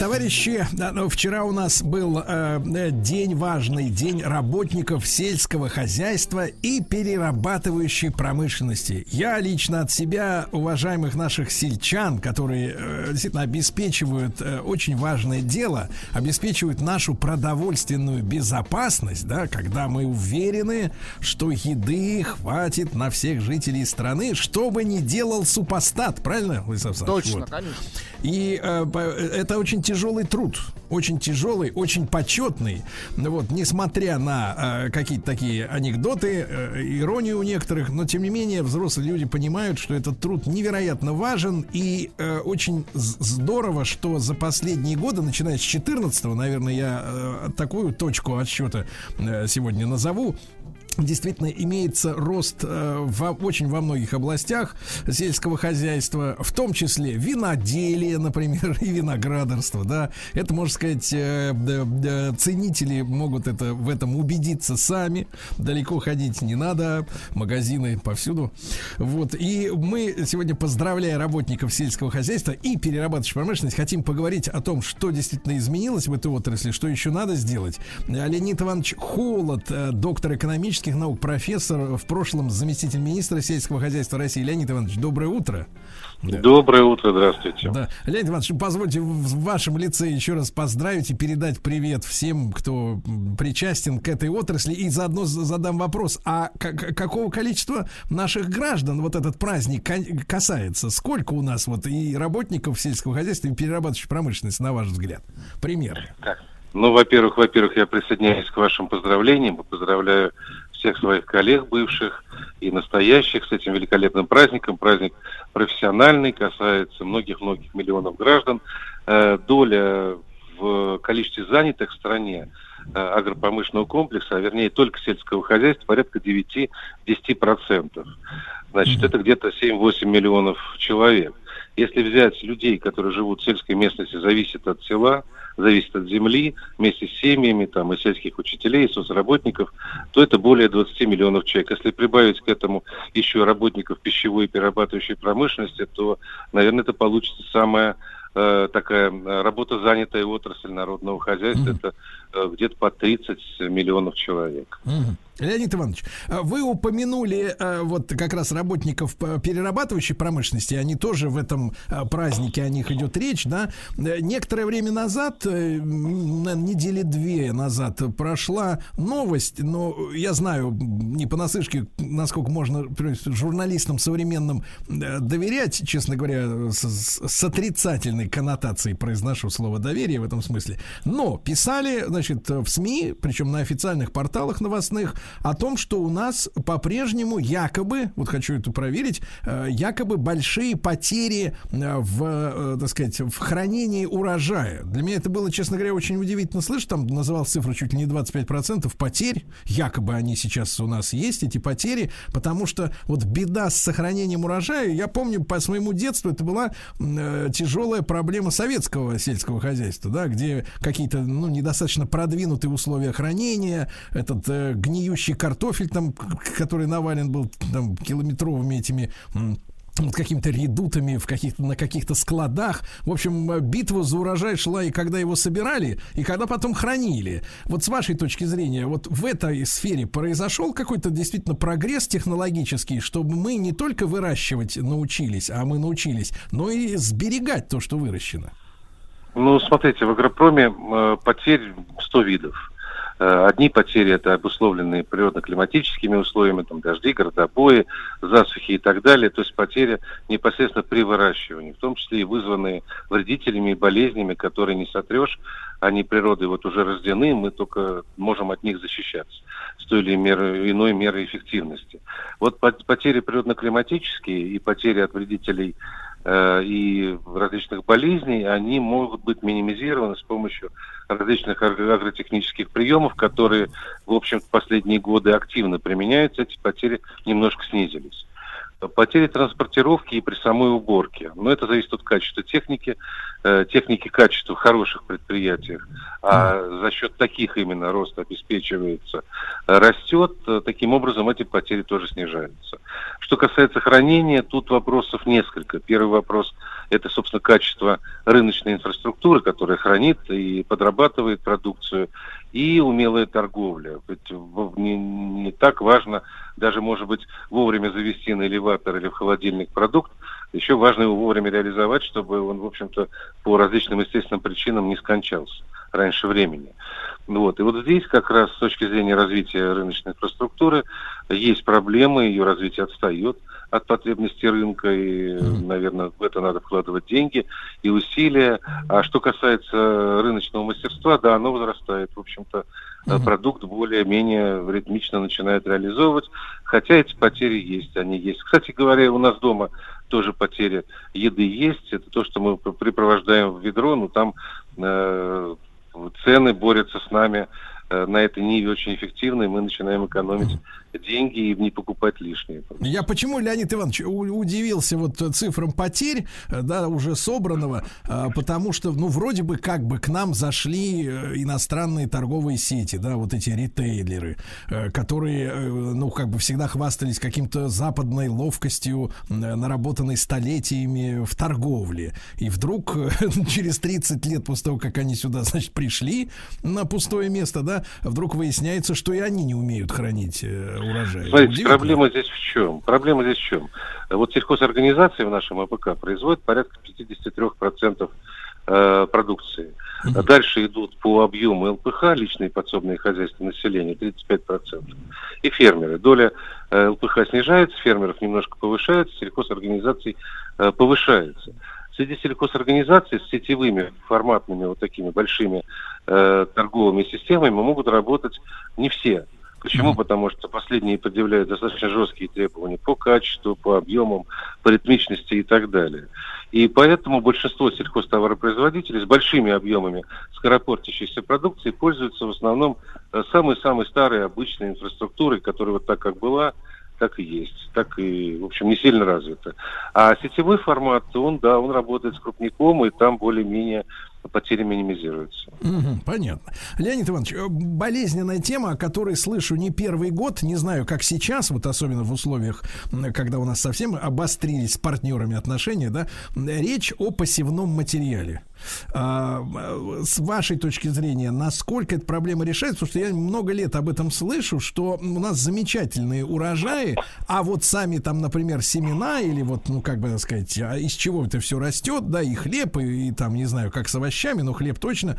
Товарищи, вчера у нас был э, день важный, день работников сельского хозяйства и перерабатывающей промышленности. Я лично от себя, уважаемых наших сельчан, которые э, действительно обеспечивают э, очень важное дело, обеспечивают нашу продовольственную безопасность, да, когда мы уверены, что еды хватит на всех жителей страны, что бы ни делал супостат, правильно, Владислав Саныч? Точно, вот. Конечно. И э, это очень тяжело. Тяжелый труд, очень тяжелый, очень почетный. Вот, несмотря на э, какие-то такие анекдоты, э, иронию у некоторых, но тем не менее взрослые люди понимают, что этот труд невероятно важен. И э, очень здорово, что за последние годы, начиная с четырнадцатого, наверное, я э, такую точку отсчета э, сегодня назову, действительно имеется рост э, во, очень во многих областях сельского хозяйства, в том числе виноделие, например, и виноградарство, да. Это, можно сказать, э, э, ценители могут это, в этом убедиться сами. Далеко ходить не надо, магазины повсюду. Вот. И мы сегодня, поздравляя работников сельского хозяйства и перерабатывающей промышленности, хотим поговорить о том, что действительно изменилось в этой отрасли, что еще надо сделать. Леонид Иванович Холод, э, доктор экономических наук, профессор, в прошлом заместитель министра сельского хозяйства России. Леонид Иванович, доброе утро. Да. Доброе утро, здравствуйте. Да. Леонид Иванович, позвольте в вашем лице еще раз поздравить и передать привет всем, кто причастен к этой отрасли. И заодно задам вопрос, а к- какого количества наших граждан вот этот праздник касается? Сколько у нас вот и работников сельского хозяйства, и перерабатывающей промышленности, на ваш взгляд? Примерно. Ну, во-первых, во-первых, я присоединяюсь к вашим поздравлениям. Поздравляю всех своих коллег, бывших и настоящих, с этим великолепным праздником. Праздник профессиональный, касается многих-многих миллионов граждан. Доля в количестве занятых в стране агропромышленного комплекса, а вернее только сельского хозяйства, порядка девяти-десяти процентов. Значит, это где-то семь-восемь миллионов человек. Если взять людей, которые живут в сельской местности, зависит от села, зависит от земли, вместе с семьями, там, и сельских учителей, и соцработников, то это более двадцати миллионов человек. Если прибавить к этому еще работников пищевой и перерабатывающей промышленности, то, наверное, это получится самая э, такая работа занятая отрасль народного хозяйства. Mm-hmm. Это э, где-то по тридцать миллионов человек. Mm-hmm. Леонид Иванович, вы упомянули вот как раз работников перерабатывающей промышленности, они тоже в этом празднике, о них идет речь, да? Некоторое время назад, недели две назад, прошла новость, но я знаю не понаслышке, насколько можно журналистам современным доверять, честно говоря, с, с отрицательной коннотацией произношу слово доверие в этом смысле, но писали, значит, в СМИ, причем на официальных порталах новостных, о том, что у нас по-прежнему якобы, вот хочу это проверить, якобы большие потери в, так сказать, в хранении урожая. Для меня это было, честно говоря, очень удивительно слышать. Там называлась цифра чуть ли не двадцать пять процентов потерь. Якобы они сейчас у нас есть, эти потери, потому что вот беда с сохранением урожая, я помню по своему детству, это была тяжелая проблема советского сельского хозяйства, да, где какие-то, ну, недостаточно продвинутые условия хранения, этот гниющий картофель, там, который навален был там километровыми этими вот какими-то редутами в каких-то, на каких-то складах. В общем, битва за урожай шла и когда его собирали, и когда потом хранили. Вот с вашей точки зрения, вот в этой сфере произошел какой-то действительно прогресс технологический, чтобы мы не только выращивать научились, а мы научились, но и сберегать то, что выращено? Ну, смотрите, в агропроме э, потерь сто видов. Одни потери — это обусловленные природно-климатическими условиями, там, дожди, градобои, засухи и так далее. То есть потери непосредственно при выращивании, в том числе и вызванные вредителями и болезнями, которые не сотрешь. Они природой вот уже рождены, мы только можем от них защищаться с той или меры, иной мерой эффективности. Вот потери природно-климатические и потери от вредителей э, и различных болезней, они могут быть минимизированы с помощью различных агротехнических приемов, которые, в общем-то, последние годы активно применяются. Эти потери немножко снизились. Потери транспортировки и при самой уборке. Но это зависит от качества техники, э, техники качества в хороших предприятиях. А за счет таких именно рост обеспечивается, растет. Таким образом, эти потери тоже снижаются. Что касается хранения, тут вопросов несколько. Первый вопрос – это, собственно, качество рыночной инфраструктуры, которая хранит и подрабатывает продукцию, и умелая торговля. Ведь не, не так важно даже, может быть, вовремя завести на элеватор или в холодильник продукт. Еще важно его вовремя реализовать, чтобы он, в общем-то, по различным естественным причинам не скончался раньше времени. Вот. И вот здесь как раз с точки зрения развития рыночной инфраструктуры есть проблемы, ее развитие отстает от потребностей рынка, и, mm-hmm. наверное, в это надо вкладывать деньги и усилия. А что касается рыночного мастерства, да, оно возрастает, в общем-то, mm-hmm. продукт более-менее ритмично начинает реализовывать, хотя эти потери есть, они есть. Кстати говоря, у нас дома тоже потери еды есть, это то, что мы припровождаем в ведро, но там э- цены борются с нами на этой ниве очень эффективно, и мы начинаем экономить деньги и не покупать лишнее. Я почему, Леонид Иванович, удивился вот цифрам потерь, да, уже собранного, потому что, ну, вроде бы, как бы к нам зашли иностранные торговые сети, да, вот эти ритейлеры, которые, ну, как бы всегда хвастались каким-то западной ловкостью, наработанной столетиями в торговле. И вдруг через тридцать лет после того, как они сюда, значит, пришли на пустое место, да, вдруг выясняется, что и они не умеют хранить э, урожай. Смотрите, проблема здесь в чем? Проблема здесь в чем? Вот сельхозорганизации в нашем АПК производят порядка пятьдесят три процента э, продукции. Mm-hmm. Дальше идут по объему ЛПХ, личные подсобные хозяйства населения, тридцать пять процентов. И фермеры. Доля э, ЛПХ снижается, фермеров немножко повышается, сельхозорганизаций э, повышается. Среди сельхозорганизаций с сетевыми, форматными, вот такими большими э, торговыми системами могут работать не все. Почему? Mm-hmm. Потому что последние предъявляют достаточно жесткие требования по качеству, по объемам, по ритмичности и так далее. И поэтому большинство сельхозтоваропроизводителей с большими объемами скоропортящейся продукции пользуются в основном самой-самой старой обычной инфраструктурой, которая вот так как была, так и есть, так и, в общем, не сильно развито. А сетевой формат, он, да, он работает с крупником, и там более-менее потери минимизируются. Угу, понятно. Леонид Иванович, болезненная тема, о которой слышу не первый год, не знаю, как сейчас, вот особенно в условиях, когда у нас совсем обострились с партнерами отношения, да, речь о посевном материале. А, с вашей точки зрения, насколько эта проблема решается? Потому что я много лет об этом слышу, что у нас замечательные урожаи, а вот сами там, например, семена или вот, ну, как бы, так сказать, из чего это все растет, да, и хлеб, и, и там, не знаю, как с овощами, но хлеб точно,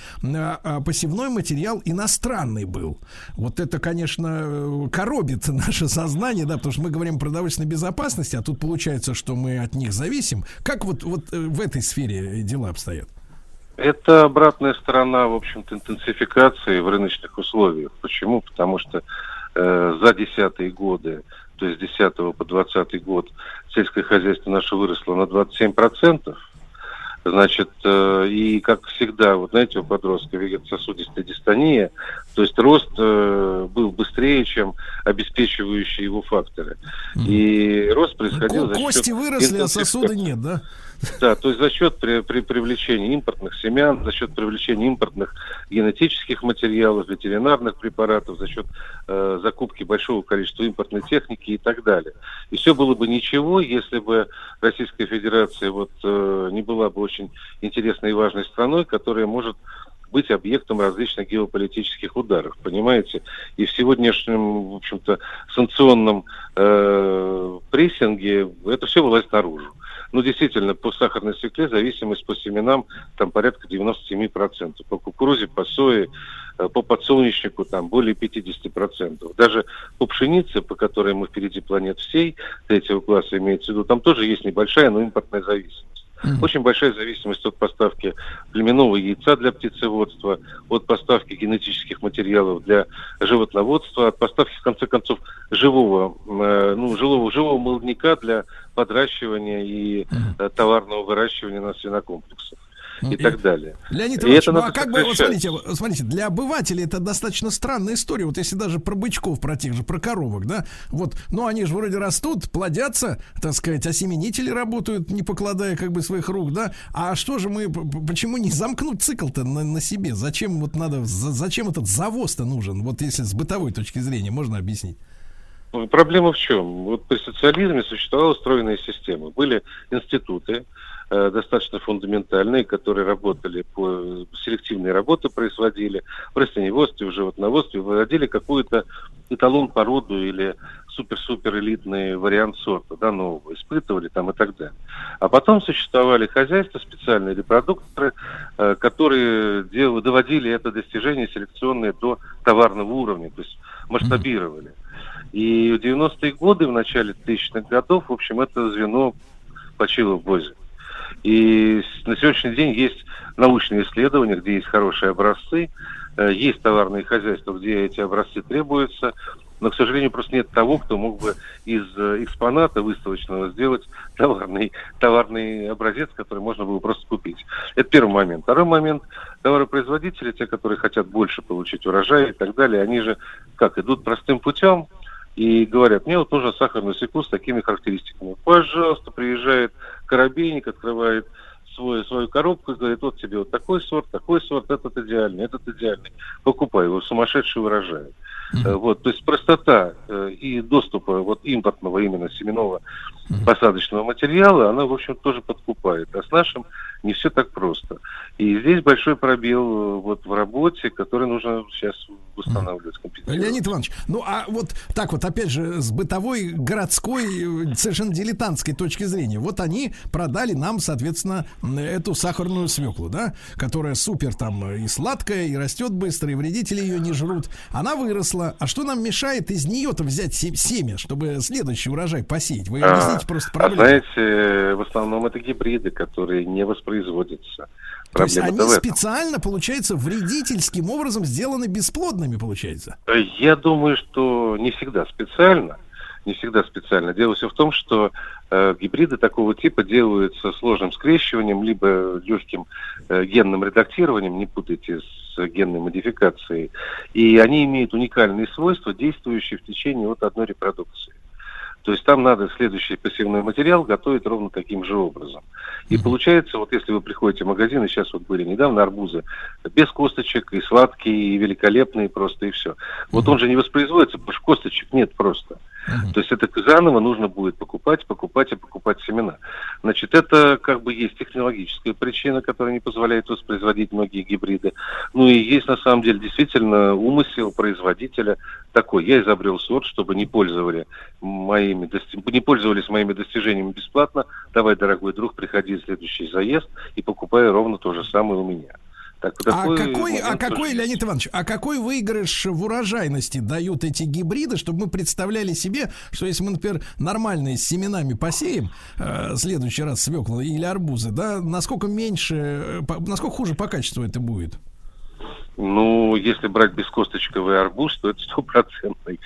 посевной материал иностранный был. Вот это, конечно, коробит наше сознание, да, потому что мы говорим о продовольственной безопасности, а тут получается, что мы от них зависим. Как вот, вот в этой сфере дела обстоят? Это обратная сторона, в общем-то, интенсификации в рыночных условиях. Почему? Потому что э, за десятые годы, то есть с десятого по двадцатый год, сельское хозяйство наше выросло на двадцать семь процентов. Значит, э, и, как всегда, вот знаете, у подростка вегетососудистая дистония, то есть рост э, был быстрее, чем обеспечивающие его факторы. Mm. И рост происходил за счет... Кости выросли, а сосуды нет, да? Да, то есть за счет при, при привлечения импортных семян, за счет привлечения импортных генетических материалов, ветеринарных препаратов, за счет э, закупки большого количества импортной техники и так далее. И все было бы ничего, если бы Российская Федерация вот, э, не была бы очень интересной и важной страной, которая может быть объектом различных геополитических ударов, понимаете? И в сегодняшнем, в общем-то, санкционном э, прессинге это все вылазит наружу. Ну, действительно, по сахарной свекле зависимость по семенам там порядка девяносто семь процентов. По кукурузе, по сое, по подсолнечнику там более пятьдесят процентов. Даже по пшенице, по которой мы впереди планет всей, третьего класса имеется в виду, там тоже есть небольшая, но импортная зависимость. Очень большая зависимость от поставки племенного яйца для птицеводства, от поставки генетических материалов для животноводства, от поставки, в конце концов, живого, ну, живого, живого молодняка для подращивания и товарного выращивания на свинокомплексах. и так далее. Леонид Иванович, ну, а как бы, вот смотрите, смотрите, для обывателей это достаточно странная история. Вот если даже про бычков, про тех же, про коровок, да, вот, ну они же вроде растут, плодятся, так сказать, осеменители работают, не покладая как бы своих рук, да. А что же мы, почему не замкнуть цикл-то на, на себе? Зачем вот надо, за, зачем этот завоз-то нужен? Вот если с бытовой точки зрения можно объяснить. Проблема в чем? Вот при социализме существовала устроенная система. Были институты, э, достаточно фундаментальные, которые работали по... Селективные работы производили в растениеводстве, в животноводстве, выводили какую-то эталон породу или супер-супер элитный вариант сорта, да, нового, испытывали там и так далее. А потом существовали хозяйства, специальные репродукторы, э, которые дел... доводили это достижение селекционное до товарного уровня, то есть масштабировали. И в девяностые годы, в начале тысячных годов, в общем, это звено почило в ВОЗе. И на сегодняшний день есть научные исследования, где есть хорошие образцы, есть товарные хозяйства, где эти образцы требуются, но, к сожалению, просто нет того, кто мог бы из экспоната выставочного сделать товарный, товарный образец, который можно было просто купить. Это первый момент. Второй момент. Товаропроизводители, те, которые хотят больше получить урожай и так далее, они же как идут простым путем и говорят: мне вот нужен сахарную свеклу с такими характеристиками. Пожалуйста, приезжает коробейник, открывает свою, свою коробку и говорит: вот тебе вот такой сорт, такой сорт, этот идеальный, этот идеальный. Покупай его, сумасшедший урожай. Mm-hmm. Вот, то есть простота э, и доступа вот импортного именно семенного mm-hmm. посадочного материала, она, в общем, тоже подкупает. А с нашим не все так просто. И здесь большой пробел вот в работе, который нужно сейчас восстанавливать, компенсировать. Леонид Иванович, ну а вот так вот, опять же, с бытовой, городской, совершенно дилетантской точки зрения. Вот они продали нам, соответственно, эту сахарную свеклу, да, которая супер там и сладкая, и растет быстро, и вредители ее не жрут. Она выросла. А что нам мешает из нее-то взять семя, чтобы следующий урожай посеять? Вы объясните а, просто проблему. А знаете, в основном это гибриды, которые не воспринимаются. производится. То есть они специально, получается, вредительским образом сделаны бесплодными, получается? Я думаю, что не всегда специально. Не всегда специально. Дело все в том, что э, гибриды такого типа делаются сложным скрещиванием, либо легким э, генным редактированием, не путайте с э, генной модификацией. И они имеют уникальные свойства, действующие в течение вот одной репродукции. То есть там надо следующий посевной материал готовить ровно таким же образом. И получается, вот если вы приходите в магазин, и сейчас вот были недавно арбузы без косточек, и сладкие, и великолепные просто, и все. Вот он же не воспроизводится, потому что косточек нет просто. То есть это заново нужно будет покупать, покупать и покупать семена. Значит, это как бы есть технологическая причина, которая не позволяет воспроизводить многие гибриды. Ну и есть на самом деле действительно умысел производителя такой. Я изобрел сорт, чтобы не пользовали моими, не пользовались моими достижениями бесплатно. Давай, дорогой друг, приходи в следующий заезд и покупай ровно то же самое у меня. Так, такой, а какой, а какой, Леонид Иванович, а какой выигрыш в урожайности дают эти гибриды, чтобы мы представляли себе, что если мы, например, нормальные с семенами посеем э, в следующий раз свеклу или арбузы, да, насколько меньше, по, насколько хуже по качеству это будет? Ну, если брать бескосточковый арбуз, то это стопроцентный,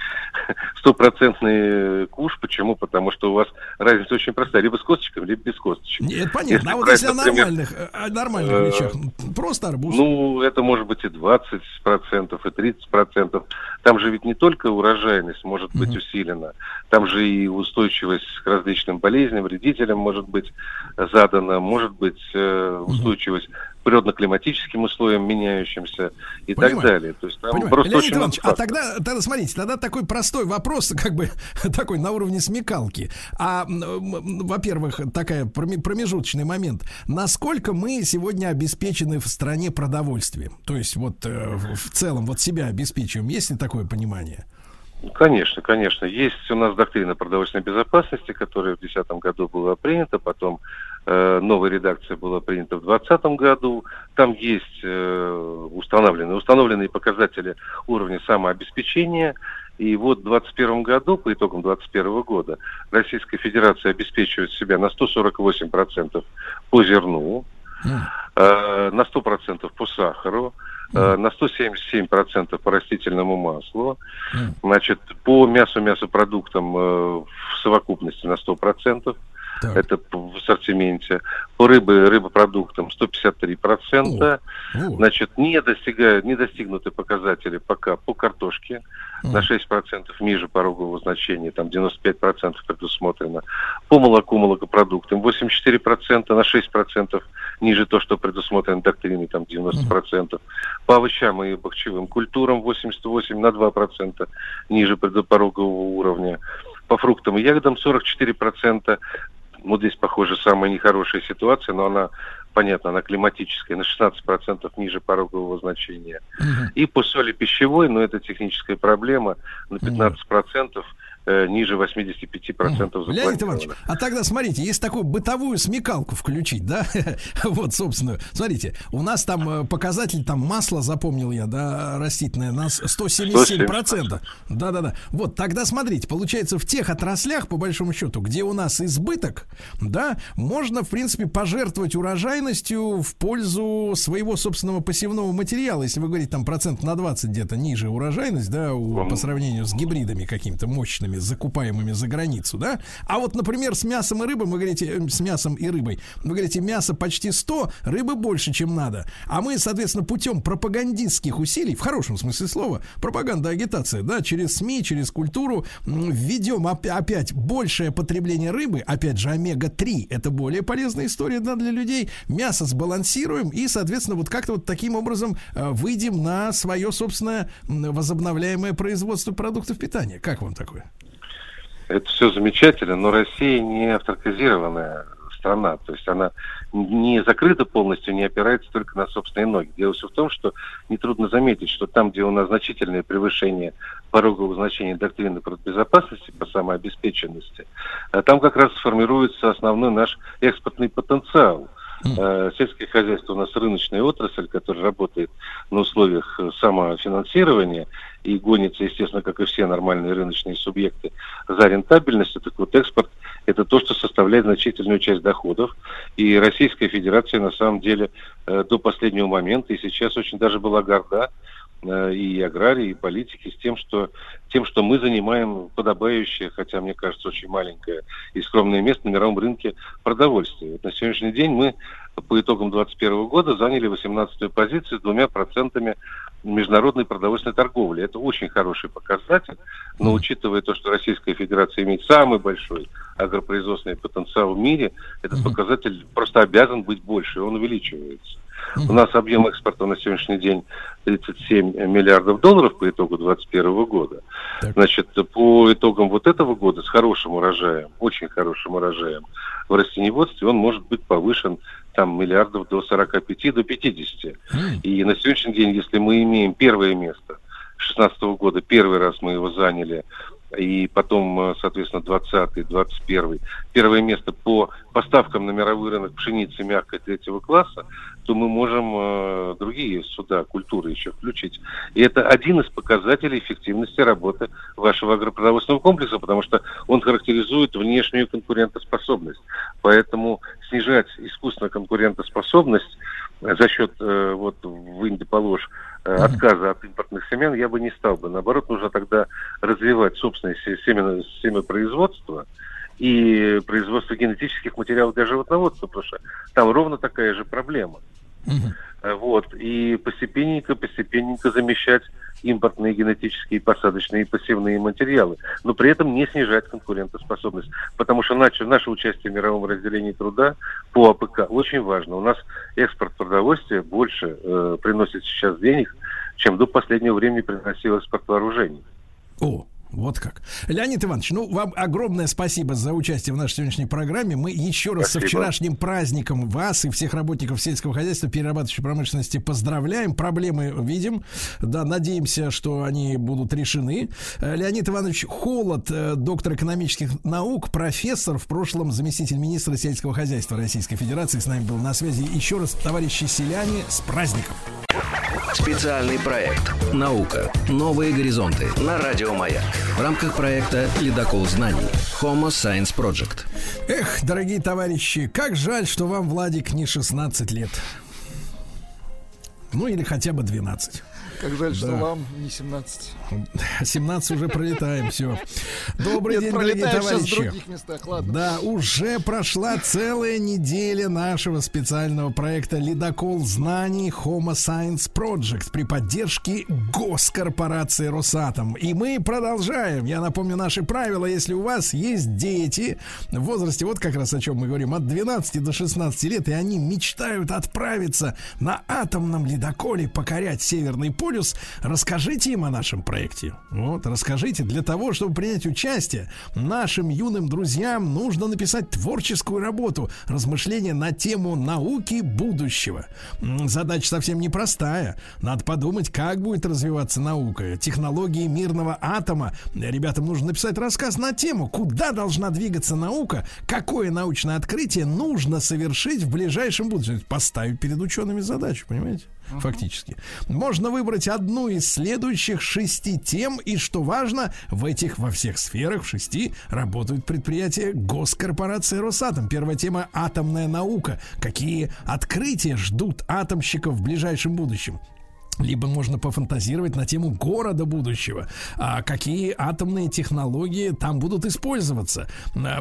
стопроцентный куш. Почему? Потому что у вас разница очень простая. Либо с косточками, либо без косточек. Нет, понятно. Если а вот брать, если например, о нормальных, о нормальных э- вещах, просто арбуз. Ну, это может быть и двадцать процентов, и тридцать процентов. Там же ведь не только урожайность может быть mm-hmm. усилена. Там же и устойчивость к различным болезням, вредителям может быть задана. Может быть э- устойчивость mm-hmm. к природно-климатическим условиям, меняющимся. И Понимаю. так далее. То есть, там просто Леонид Иванович, а тогда, тогда, смотрите, тогда такой простой вопрос, как бы такой на уровне смекалки. А, во-первых, такая промежуточный момент. Насколько мы сегодня обеспечены в стране продовольствием? То есть, вот в целом, вот себя обеспечиваем. Есть ли такое понимание? Конечно, конечно. Есть у нас доктрина продовольственной безопасности, которая в две тысячи десятом году была принята, потом э, новая редакция была принята в две тысячи двадцатом году. Там есть э, установленные, установленные показатели уровня самообеспечения. И вот в две тысячи двадцать первом году, по итогам две тысячи двадцать первого года, Российская Федерация обеспечивает себя на сто сорок восемь процентов по зерну, э, на сто процентов по сахару, на сто семьдесят семь процентов по растительному маслу, значит, по мясу-мясопродуктам э, в совокупности на сто процентов, Так. Это в ассортименте. По рыбе, рыбопродуктам сто пятьдесят три процента. О. Значит, не, достигают, не достигнуты показатели пока по картошке. О. На шесть процентов ниже порогового значения, там девяносто пять процентов предусмотрено. По молоку, молокопродуктам восемьдесят четыре процента, на шесть процентов ниже то, что предусмотрено доктриной, там девяносто процентов. О. По овощам и бахчевым культурам восемьдесят восемь процентов, на два процента ниже предпорогового уровня. По фруктам и ягодам сорок четыре процента. Вот здесь, похоже, самая нехорошая ситуация, но она, понятно, она климатическая, на шестнадцать процентов ниже порогового значения. Mm-hmm. И по соли пищевой, но это техническая проблема, на пятнадцать процентов mm-hmm. э, ниже восемьдесят пять процентов запланировано. Леонид Иванович, а тогда, смотрите, если такую бытовую смекалку включить, да, вот, собственно, смотрите, у нас там показатель, там масло, запомнил я, да, растительное, на сто семьдесят семь процентов. Да-да-да. Вот, тогда, смотрите, получается, в тех отраслях, по большому счету, где у нас избыток, да, можно, в принципе, пожертвовать урожайностью в пользу своего собственного посевного материала. Если вы говорите, там, процент на двадцать где-то ниже урожайность, да, у, по сравнению с гибридами какими-то мощными, закупаемыми за границу, да? А вот, например, с мясом и рыбой, вы говорите, с мясом и рыбой, вы говорите, мясо почти сто, рыбы больше, чем надо. А мы, соответственно, путем пропагандистских усилий, в хорошем смысле слова, пропаганда, агитация, да, через СМИ, через культуру, введем оп- опять большее потребление рыбы, опять же, омега три, это более полезная история, да, для людей, мясо сбалансируем и, соответственно, вот как-то вот таким образом выйдем на свое собственное возобновляемое производство продуктов питания. Как вам такое? Это все замечательно, но Россия не авторизованная страна, то есть она не закрыта полностью, не опирается только на собственные ноги. Дело все в том, что нетрудно заметить, что там, где у нас значительное превышение порогового значения доктрины продбезопасности по самообеспеченности, там как раз формируется основной наш экспортный потенциал. Сельское хозяйство у нас рыночная отрасль, которая работает на условиях самофинансирования и гонится, естественно, как и все нормальные рыночные субъекты, за рентабельностью. Так вот, экспорт – это то, что составляет значительную часть доходов. И Российская Федерация, на самом деле, до последнего момента и сейчас очень даже была горда, и аграрии, и политики, с тем, что тем, что мы занимаем подобающее, хотя, мне кажется, очень маленькое и скромное место на мировом рынке продовольствия. Вот на сегодняшний день мы по итогам две тысячи двадцать первого года заняли восемнадцатую позицию с двумя процентами международной продовольственной торговли. Это очень хороший показатель, но учитывая то, что Российская Федерация имеет самый большой агропроизводственный потенциал в мире, этот показатель просто обязан быть больше, и он увеличивается. У нас объем экспорта на сегодняшний день тридцать семь миллиардов долларов по итогу две тысячи двадцать первого года. Так. Значит, по итогам вот этого года с хорошим урожаем, очень хорошим урожаем в растениеводстве он может быть повышен там миллиардов до сорока пяти, до пятидесяти. И на сегодняшний день, если мы имеем первое место, с две тысячи шестнадцатого года первый раз мы его заняли, и потом, соответственно, двадцатый, двадцать первый, первое место по поставкам на мировой рынок пшеницы мягкой третьего класса, то мы можем э, другие суда, культуры еще включить. И это один из показателей эффективности работы вашего агропродовольственного комплекса, потому что он характеризует внешнюю конкурентоспособность. Поэтому снижать искусственно конкурентоспособность за счет, э, вот, вынь да положь, отказа от импортных семян я бы не стал бы. Наоборот, нужно тогда развивать собственное семяпроизводство и производство генетических материалов для животноводства, потому что там ровно такая же проблема. Uh-huh. Вот. И постепенненько, постепенненько замещать импортные генетические, посадочные и посевные материалы, но при этом не снижать конкурентоспособность, потому что наше, наше участие в мировом разделении труда по АПК очень важно. У нас экспорт продовольствия больше э, приносит сейчас денег, чем до последнего времени приносил экспорт вооружений. О, вот как. Леонид Иванович, ну, вам огромное спасибо за участие в нашей сегодняшней программе. Мы еще раз спасибо. Со вчерашним праздником вас и всех работников сельского хозяйства, перерабатывающей промышленности поздравляем. Проблемы видим. Да, надеемся, что они будут решены. Леонид Иванович Холод, доктор экономических наук, профессор, в прошлом заместитель министра сельского хозяйства Российской Федерации, с нами был на связи. Еще раз, товарищи селяне, с праздником. Специальный проект «Наука. Новые горизонты» на радио «Маяк». В рамках проекта «Ледокол знаний» Homo Science Project. Эх, дорогие товарищи, как жаль, что вам, Владик, не шестнадцать лет. Ну или хотя бы двенадцать. Как жаль, что вам не семнадцать. семнадцать уже пролетаем, все. Добрый день, дорогие товарищи. Да, уже прошла целая неделя нашего специального проекта «Ледокол знаний Homo Science Project» при поддержке Госкорпорации Росатом. И мы продолжаем. Я напомню наши правила. Если у вас есть дети в возрасте, вот как раз о чем мы говорим, от двенадцати до шестнадцати лет, и они мечтают отправиться на атомном ледоколе покорять Северный полюс, расскажите им о нашем проекте. Вот, расскажите. Для того, чтобы принять участие, нашим юным друзьям нужно написать творческую работу, размышления на тему науки будущего. Задача совсем непростая. Надо подумать, как будет развиваться наука, технологии мирного атома. Ребятам нужно написать рассказ на тему, куда должна двигаться наука, какое научное открытие нужно совершить в ближайшем будущем. Поставить перед учеными задачу, понимаете? Фактически. Можно выбрать одну из следующих шести тем, и, что важно, в этих, во всех сферах, в шести, работают предприятия Госкорпорации Росатом. Первая тема — атомная наука. Какие открытия ждут атомщиков в ближайшем будущем? Либо можно пофантазировать на тему города будущего. А какие атомные технологии там будут использоваться?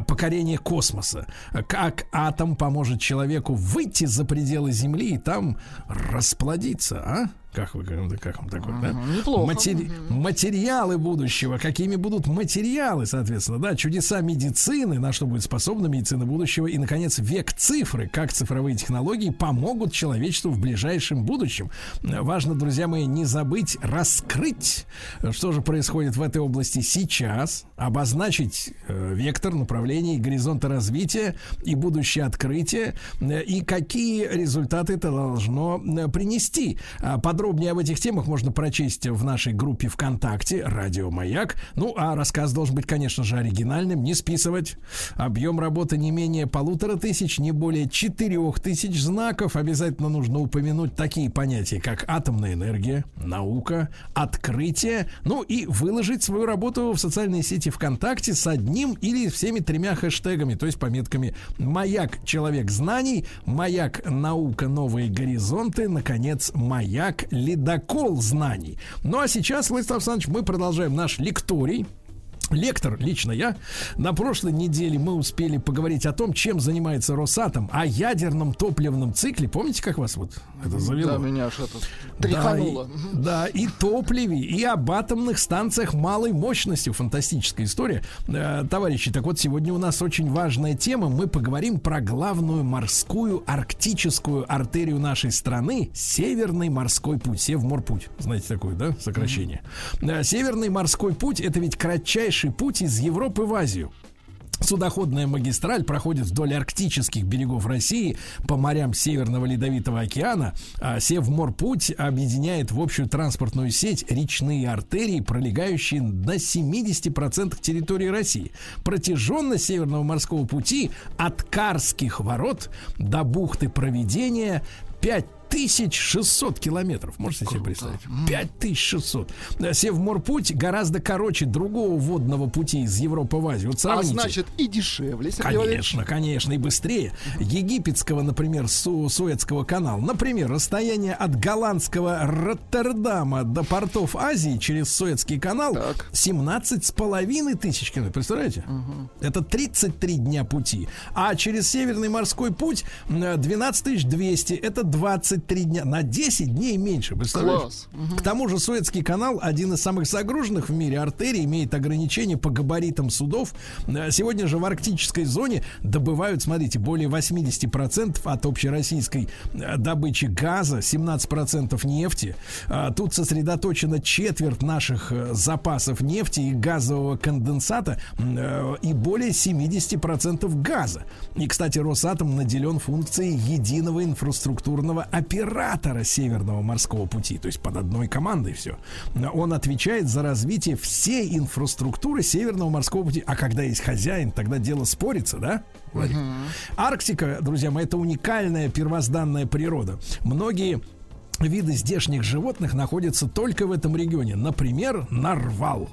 Покорение космоса. Как атом поможет человеку выйти за пределы Земли и там расплодиться, а? Как вы, как вам такое, да? Неплохо. Матери- материалы будущего. Какими будут материалы, соответственно, да? Чудеса медицины, на что будет способна медицина будущего. И, наконец, век цифры. Как цифровые технологии помогут человечеству в ближайшем будущем. Важно, друзья мои, не забыть раскрыть, что же происходит в этой области сейчас. Обозначить вектор, направление, горизонты развития и будущее открытие. И какие результаты это должно принести. Подробнее об этих темах можно прочесть в нашей группе ВКонтакте «Радио Маяк». Ну, а рассказ должен быть, конечно же, оригинальным, не списывать. Объем работы не менее полутора тысяч, не более четырех тысяч знаков. Обязательно нужно упомянуть такие понятия, как атомная энергия, наука, открытие. Ну, и выложить свою работу в социальной сети ВКонтакте с одним или всеми тремя хэштегами, то есть пометками «Маяк. Человек знаний», «Маяк. Наука. Новые горизонты», наконец, «Маяк. Ледокол знаний». Ну а сейчас, Владислав Саныч, мы продолжаем наш лекторий. Лектор, лично я. На прошлой неделе мы успели поговорить о том, чем занимается Росатом, о ядерном топливном цикле. Помните, как вас вот это завело? Да, меня аж это тряхануло. Да, и, да, и топливе, и об атомных станциях малой мощности. Фантастическая история. Э, товарищи, так вот, сегодня у нас очень важная тема. Мы поговорим про главную морскую арктическую артерию нашей страны — Северный морской путь. Севморпуть. Знаете такое, да, сокращение? Mm-hmm. Северный морской путь — это ведь кратчайший путь из Европы в Азию. Судоходная магистраль проходит вдоль арктических берегов России по морям Северного Ледовитого океана. Севморпуть объединяет в общую транспортную сеть речные артерии, пролегающие на семьдесят процентов территории России. Протяженность Северного морского пути от Карских ворот до бухты Провидения пять тысяч шестьсот километров. Можете себе представить? пять тысяч шестьсот. Севморпуть гораздо короче другого водного пути из Европы в Азию. Вот сравните. А значит, и дешевле. Конечно, конечно, и быстрее. Египетского, например, Су- Суэцкого канала. Например, расстояние от голландского Роттердама до портов Азии через Суэцкий канал так. семнадцать с половиной тысяч километров. Представляете? Угу. Это тридцать три дня пути. А через Северный морской путь двенадцать тысяч двести. Это двадцать три дня. На десять дней меньше. Представляешь? Угу. К тому же Суэцкий канал — один из самых загруженных в мире артерий, имеет ограничения по габаритам судов. Сегодня же в арктической зоне добывают, смотрите, более восемьдесят процентов от общероссийской добычи газа, семнадцать процентов нефти. Тут сосредоточено четверть наших запасов нефти и газового конденсата и более семьдесят процентов газа. И, кстати, Росатом наделен функцией единого инфраструктурного оператора Северного морского пути, то есть под одной командой все. Он отвечает за развитие всей инфраструктуры Северного морского пути. А когда есть хозяин, тогда дело спорится, да? Владимир? Uh-huh. Арктика, друзья мои, это уникальная первозданная природа. Многие виды здешних животных находятся только в этом регионе. Например, нарвал.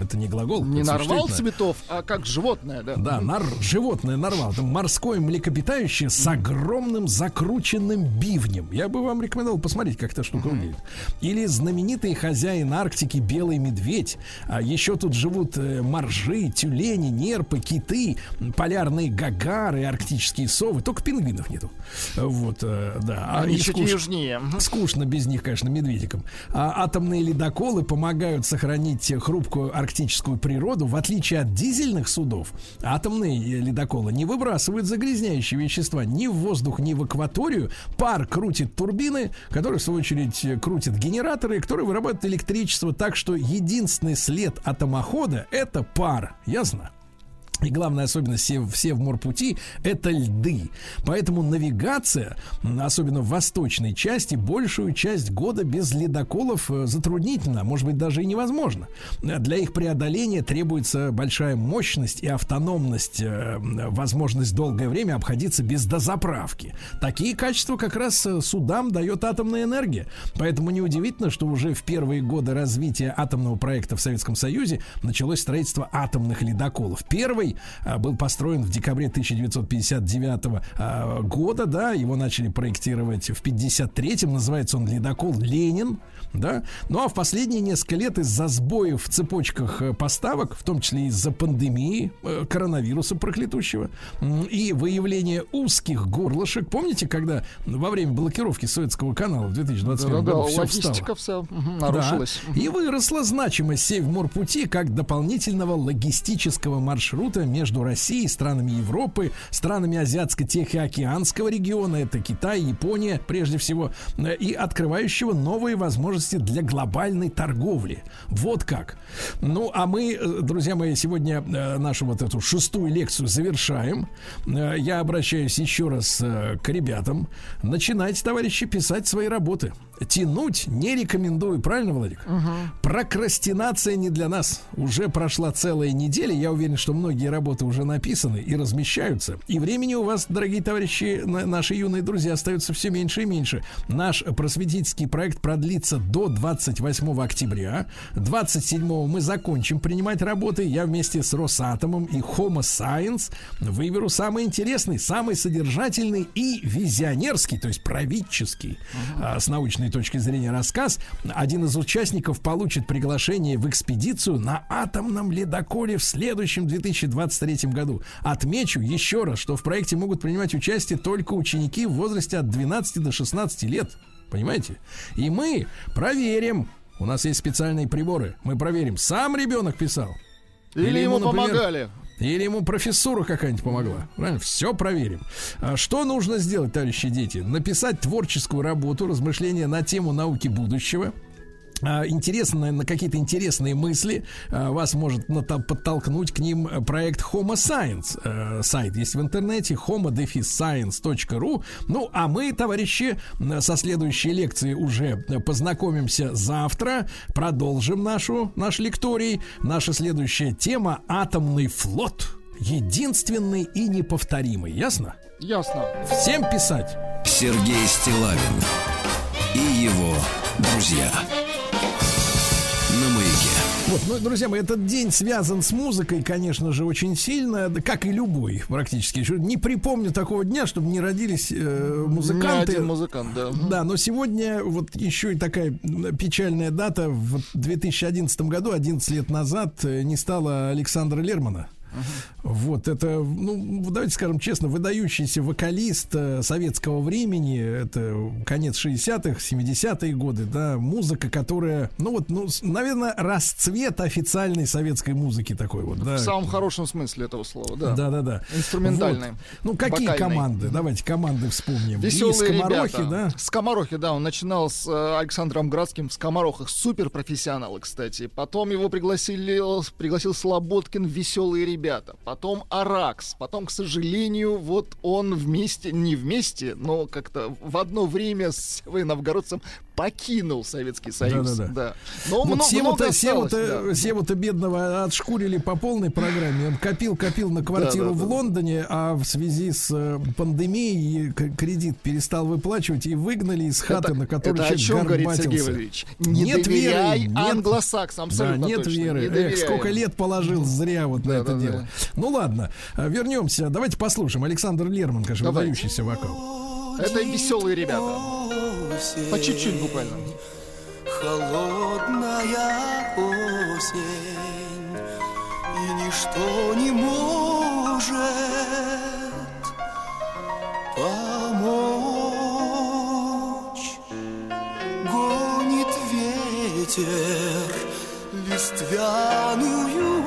Это не глагол. Не нарвал цветов, а как животное, да? Да, нар... животное нарвал. Там морское млекопитающее с огромным закрученным бивнем. Я бы вам рекомендовал посмотреть, как эта штука выглядит. Или знаменитый хозяин Арктики белый медведь. А еще тут живут моржи, тюлени, нерпы, киты, полярные гагары, арктические совы. Только пингвинов нету. Вот, да. А они чуть скуш... южнее. Скучно без них, конечно, медведикам. А атомные ледоколы помогают сохранить хрупкую арктическую природу. В отличие от дизельных судов, атомные ледоколы не выбрасывают загрязняющие вещества ни в воздух, ни в акваторию. Пар крутит турбины, которые, в свою очередь, крутят генераторы, которые вырабатывают электричество. Так что единственный след от атомохода — это пар. Ясно? И главная особенность в Севморпути – это льды. Поэтому навигация, особенно в восточной части, большую часть года без ледоколов затруднительна, может быть, даже и невозможно. Для их преодоления требуется большая мощность и автономность, возможность долгое время обходиться без дозаправки. Такие качества как раз судам дает атомная энергия. Поэтому неудивительно, что уже в первые годы развития атомного проекта в Советском Союзе началось строительство атомных ледоколов. Первый был построен в декабре тысяча девятьсот пятьдесят девятого года, да, его начали проектировать в пятьдесят третьем, называется он ледокол «Ленин», да, ну а в последние несколько лет из-за сбоев в цепочках поставок, в том числе из-за пандемии коронавируса проклятущего и выявления узких горлышек, помните, когда во время блокировки Советского канала в две тысячи двадцать первом да, году да, все логистика встала, все, угу, нарушилась, да, и выросла значимость Севморпути как дополнительного логистического маршрута между Россией, странами Европы, странами Азиатско-Тихоокеанского региона, это Китай, Япония, прежде всего, и открывающего новые возможности для глобальной торговли. Вот как. Ну, а мы, друзья мои, сегодня нашу вот эту шестую лекцию завершаем. Я обращаюсь еще раз к ребятам. Начинайте, товарищи, писать свои работы. Тянуть не рекомендую, правильно, Владик? Угу. Прокрастинация не для нас. Уже прошла целая неделя. Я уверен, что многие работы уже написаны и размещаются. И времени у вас, дорогие товарищи, наши юные друзья, остается все меньше и меньше. Наш просветительский проект продлится до двадцать восьмого октября. двадцать седьмого мы закончим принимать работы. Я вместе с Росатомом и Homo Science выберу самый интересный, самый содержательный и визионерский, то есть правительский, угу. с научной точки зрения рассказ. Один из участников получит приглашение в экспедицию на атомном ледоколе в следующем две тысячи двадцать третьем году. Отмечу еще раз, что в проекте могут принимать участие только ученики в возрасте от двенадцати до шестнадцати лет. Понимаете? И мы проверим. У нас есть специальные приборы. Мы проверим, сам ребенок писал. Или, или ему, например, помогали. Или ему профессура какая-нибудь помогла. Правильно? Все проверим. Что нужно сделать, товарищи дети? Написать творческую работу, размышления на тему науки будущего. Интересно, на какие-то интересные мысли вас может подтолкнуть к ним проект Homo Science. Сайт есть в интернете homo dash science точка ru. Ну, а мы, товарищи, со следующей лекции уже познакомимся завтра. Продолжим нашу, наш лекторий. Наша следующая тема — атомный флот. Единственный и неповторимый. Ясно? Ясно. Всем писать. Сергей Стиллавин и его друзья. Вот, ну, друзья мои, этот день связан с музыкой, конечно же, очень сильно, как и любой практически. Не припомню такого дня, чтобы не родились э, музыканты. Не один музыкант, да. Да, но сегодня вот еще и такая печальная дата. В две тысячи одиннадцатом году, одиннадцать лет назад, не стало Александра Лермана. Uh-huh. Вот это, ну, давайте скажем честно, выдающийся вокалист советского времени, это конец шестидесятых, семидесятые годы, да, музыка, которая, ну вот, ну, наверное, расцвет официальной советской музыки такой вот, да. В самом хорошем смысле этого слова, да. Да-да-да. Инструментальный. Вот. Ну, какие вокальный. Команды? Давайте команды вспомним. Веселые скоморохи, ребята. Да? Скоморохи, да, он начинал с Александром Градским в Скоморохах, суперпрофессионалы, кстати. Потом его пригласили, пригласил Слободкин, веселые ребята. Ребята, потом Аракс, потом, к сожалению, вот он вместе, не вместе, но как-то в одно время с Севой Новгородцем покинул Советский Союз. Да, да, да. Да. Но вот много Севу-то да. бедного отшкурили по полной программе. Он копил-копил на квартиру да, да, в да, Лондоне, да. а в связи с пандемией кредит перестал выплачивать и выгнали из хаты, это, на которой человек горбатился. Сергей Валерьевич, не нет доверяй веры, англосаксам, абсолютно да, нет точно. Веры. Не доверяй. Эх, сколько лет положил зря вот да, на это да, дело. Да. Ну ладно, вернемся. Давайте послушаем. Александр Лерман, конечно, выдающийся вокал. Это веселые ребята. По чуть-чуть буквально. Холодная осень, и ничто не может помочь. Гонит ветер листвяную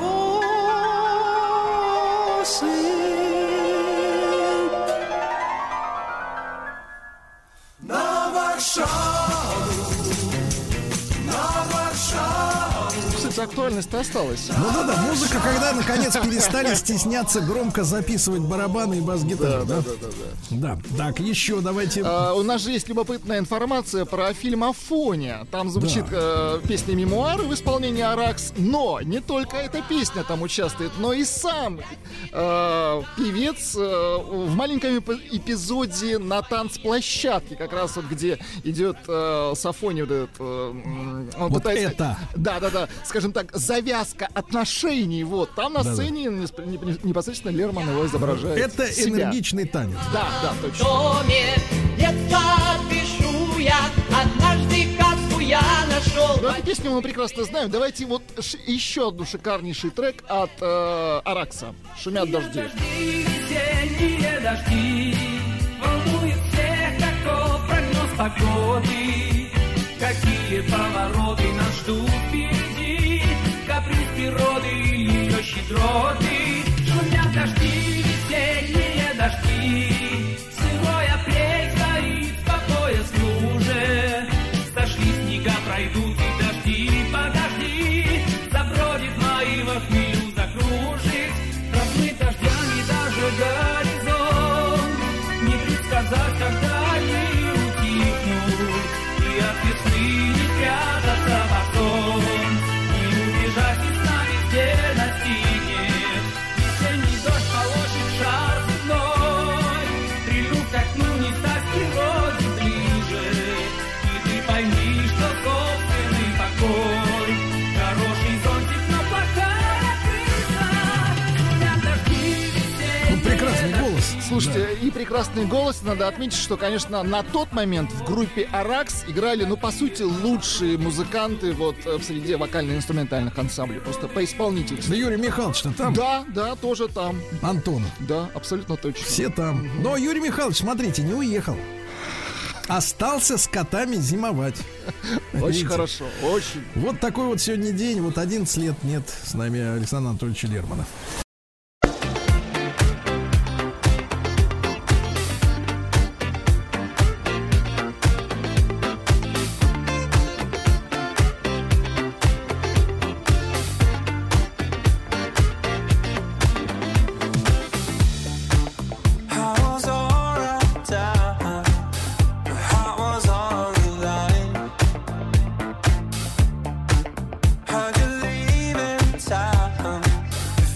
осыпь на Варшаву. Актуальность-то осталась. Ну да, да, музыка, когда наконец перестали стесняться громко записывать барабаны и бас-гитары. Да, да, да, да, да. Да, так, еще давайте. А, у нас же есть любопытная информация про фильм «Афоня». Там звучит да. э, песня «Мемуары» в исполнении «Аракс». Но не только эта песня там участвует, но и сам э, певец э, в маленьком эпизоде на танцплощадке, как раз вот где идет э, с Афоней вот, э, он вот пытается... это. Да, да, да. Скажем так, завязка отношений. Вот там на да, сцене да. непосредственно Лерман его изображает. Это себя. Энергичный танец. Да, да, точно. В доме лета пишу я, однажды каску я нашел. Ну, эту песню мы прекрасно знаем. Давайте вот ш- еще одну шикарнейший трек от э- Аракса. «Шумят дожди». Дожди, весенние дожди, волнует всех, каков прогноз погоды, какие повороты нас ждут впереди, каприз природы и ее щедроты. Шумят дожди, весенние дожди, сырой апрель стоит по пояс в луже. Сошли снега, пройдут и дожди, подожди, забродит мои во хмелю, закружит, размыт дождями даже горизонт, не предсказать, когда слушайте, да. и прекрасный голос. Надо отметить, что, конечно, на тот момент в группе «Аракс» играли, ну, по сути, лучшие музыканты вот в среде вокально-инструментальных ансамблей. Просто по исполнительству. Да Юрий Михайлович-то там? Да, да, тоже там. Антонов? Да, абсолютно точно. Все там. Угу. Но Юрий Михайлович, смотрите, не уехал. Остался с котами зимовать. Очень видите? Хорошо, очень. Вот такой вот сегодня день. Вот одиннадцать лет нет с нами Александра Анатольевича Лермана.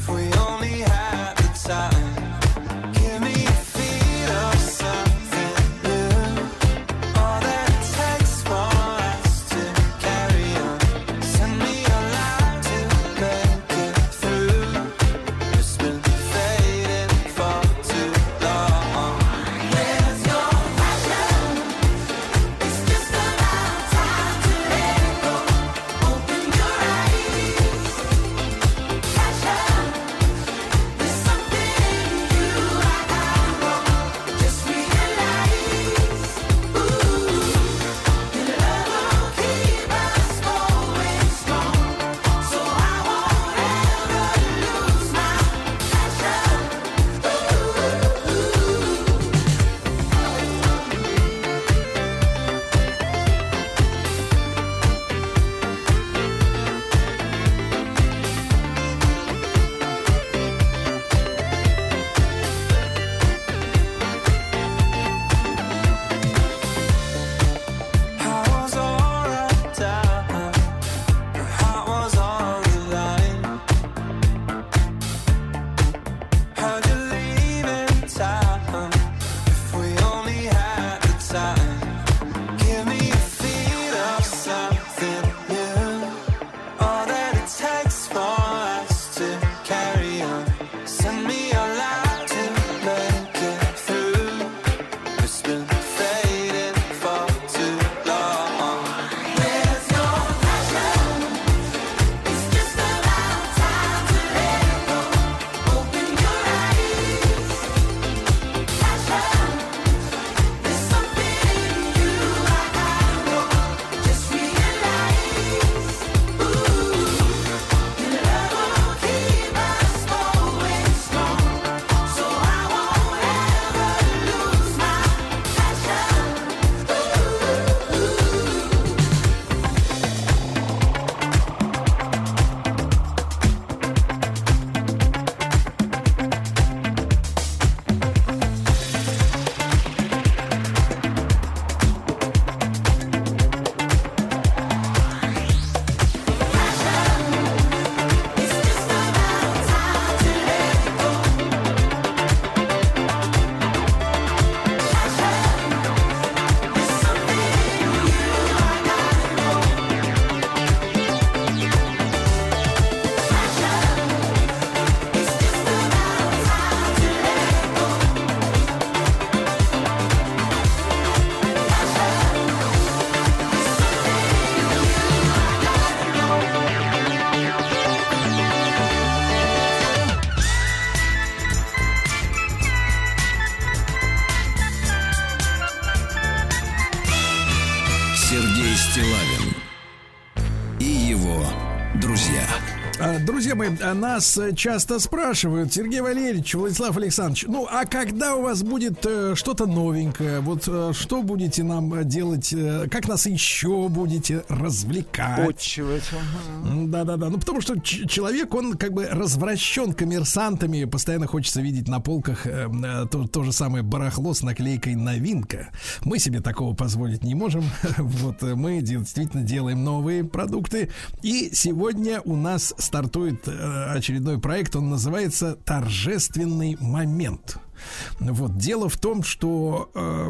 If we only Друзья мои, нас часто спрашивают: Сергей Валерьевич, Владислав Александрович, ну а когда у вас будет э, что-то новенькое? Вот э, что будете нам делать? Э, как нас еще будете развлекать? Отчивать. Да-да-да. Ну потому что ч- человек, он как бы развращен коммерсантами. Постоянно хочется видеть на полках э, э, то, то же самое барахло с наклейкой «Новинка». Мы себе такого позволить не можем. Вот мы действительно делаем новые продукты. И сегодня у нас стартует очередной проект. Он называется «Торжественный момент». Вот. Дело в том, что э,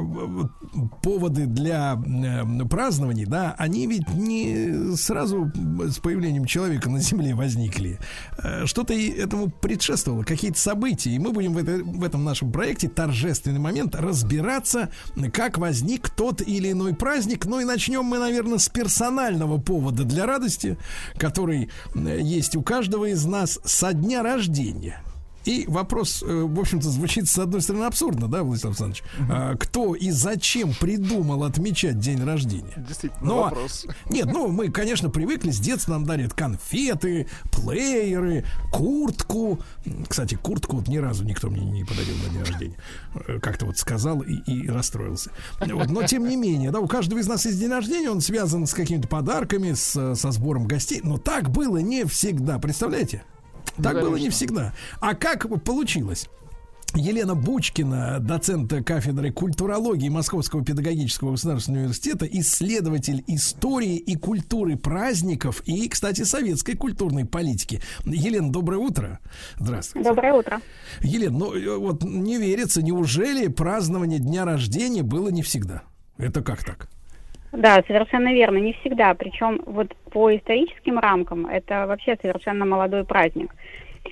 поводы для э, празднований, да, они ведь не сразу с появлением человека на Земле возникли. Э, что-то этому предшествовало, какие-то события. И мы будем в, это, в этом нашем проекте «Торжественный момент» разбираться, как возник тот или иной праздник. Ну и начнем мы, наверное, с персонального повода для радости, который есть у каждого из нас со дня рождения. И вопрос, в общем-то, звучит, с одной стороны, абсурдно, да, Владислав Александрович? Uh-huh. Кто и зачем придумал отмечать день рождения? Действительно, но вопрос. Нет, ну, мы, конечно, привыкли. С детства нам дарят конфеты, плееры, куртку. Кстати, куртку вот ни разу никто мне не подарил на день рождения. Как-то вот сказал и, и расстроился. Вот, но, тем не менее, да, у каждого из нас есть день рождения. Он связан с какими-то подарками, с, со сбором гостей. Но так было не всегда, представляете? Так да, было конечно. Не всегда. А как получилось? Елена Бучкина, доцент кафедры культурологии Московского педагогического государственного университета, исследователь истории и культуры праздников и, кстати, советской культурной политики. Елена, доброе утро. Здравствуйте. Доброе утро. Елена, ну вот не верится, неужели празднование дня рождения было не всегда? Это как так? Да, совершенно верно, не всегда. Причем вот по историческим рамкам это вообще совершенно молодой праздник.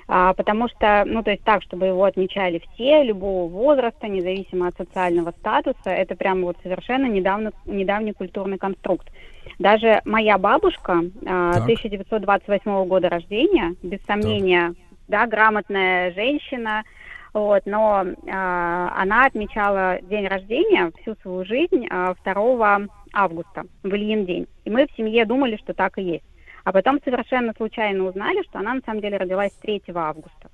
А, потому что, ну то есть так, чтобы его отмечали все, любого возраста, независимо от социального статуса, это прям вот совершенно недавно, недавний культурный конструкт. Даже моя бабушка, а, тысяча девятьсот двадцать восьмого года рождения, без сомнения, да, грамотная женщина, вот, но а, она отмечала день рождения всю свою жизнь а, второго августа, в Ильин день. И мы в семье думали, что так и есть. А потом совершенно случайно узнали, что она на самом деле родилась третьего августа.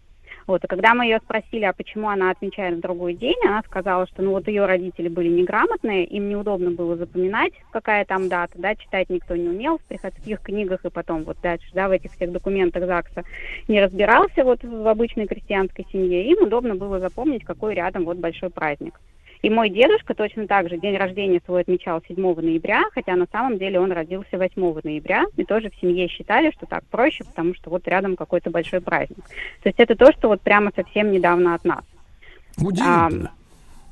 Вот. И когда мы ее спросили, а почему она отмечает в другой день, она сказала, что ну вот ее родители были неграмотные, им неудобно было запоминать, какая там дата, да, читать никто не умел в приходских книгах и потом вот дальше, да, в этих всех документах ЗАГСа не разбирался вот в обычной крестьянской семье, им удобно было запомнить, какой рядом вот большой праздник. И мой дедушка точно так же день рождения свой отмечал седьмого ноября, хотя на самом деле он родился восьмого ноября. И тоже в семье считали, что так проще, потому что вот рядом какой-то большой праздник. То есть это то, что вот прямо совсем недавно от нас. Удивительно.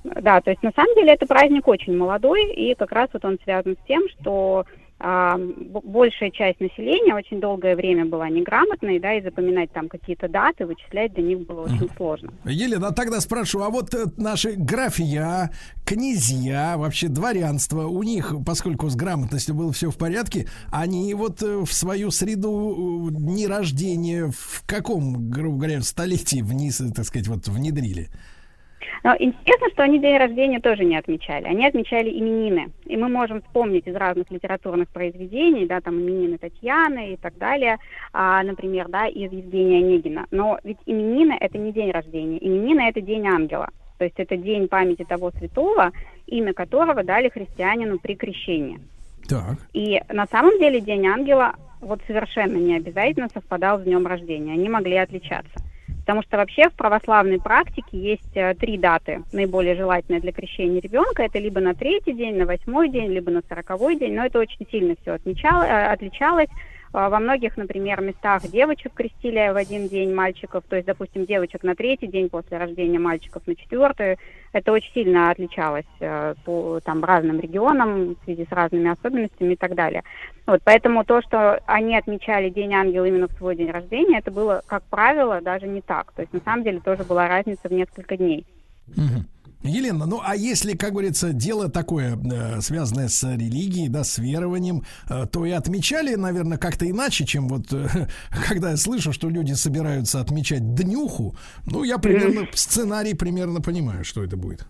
А, да, то есть на самом деле это праздник очень молодой, и как раз вот он связан с тем, что а, большая часть населения очень долгое время была неграмотной, да, и запоминать там какие-то даты, вычислять для них было очень сложно. Елена, тогда спрошу, а вот наши графья, князья, вообще дворянство, у них, поскольку с грамотностью было все в порядке, они вот в свою среду дни рождения в каком, грубо говоря, столетии вниз, так сказать, вот внедрили? Но интересно, что они день рождения тоже не отмечали. Они отмечали именины. И мы можем вспомнить из разных литературных произведений, да, там именины Татьяны и так далее, а, например, да, из Евгения Онегина. Но ведь именины – это не день рождения. Именины – это день ангела. То есть это день памяти того святого, имя которого дали христианину при крещении. Так. И на самом деле день ангела вот совершенно не обязательно совпадал с днем рождения. Они могли отличаться. Потому что вообще в православной практике есть три даты, наиболее желательные для крещения ребенка. Это либо на третий день, на восьмой день, либо на сороковой день. Но это очень сильно все отмечало, отличалось. Во многих, например, местах девочек крестили в один день, мальчиков. То есть, допустим, девочек на третий день после рождения, мальчиков на четвертый. Это очень сильно отличалось по там, разным регионам в связи с разными особенностями и так далее. Вот, поэтому то, что они отмечали День Ангела именно в свой день рождения, это было, как правило, даже не так. То есть, на самом деле, тоже была разница в несколько дней. Угу. Елена, ну а если, как говорится, дело такое, э, связанное с религией, да, с верованием, э, то и отмечали, наверное, как-то иначе, чем вот, э, когда я слышу, что люди собираются отмечать днюху, ну я примерно, сценарий примерно понимаю, что это будет.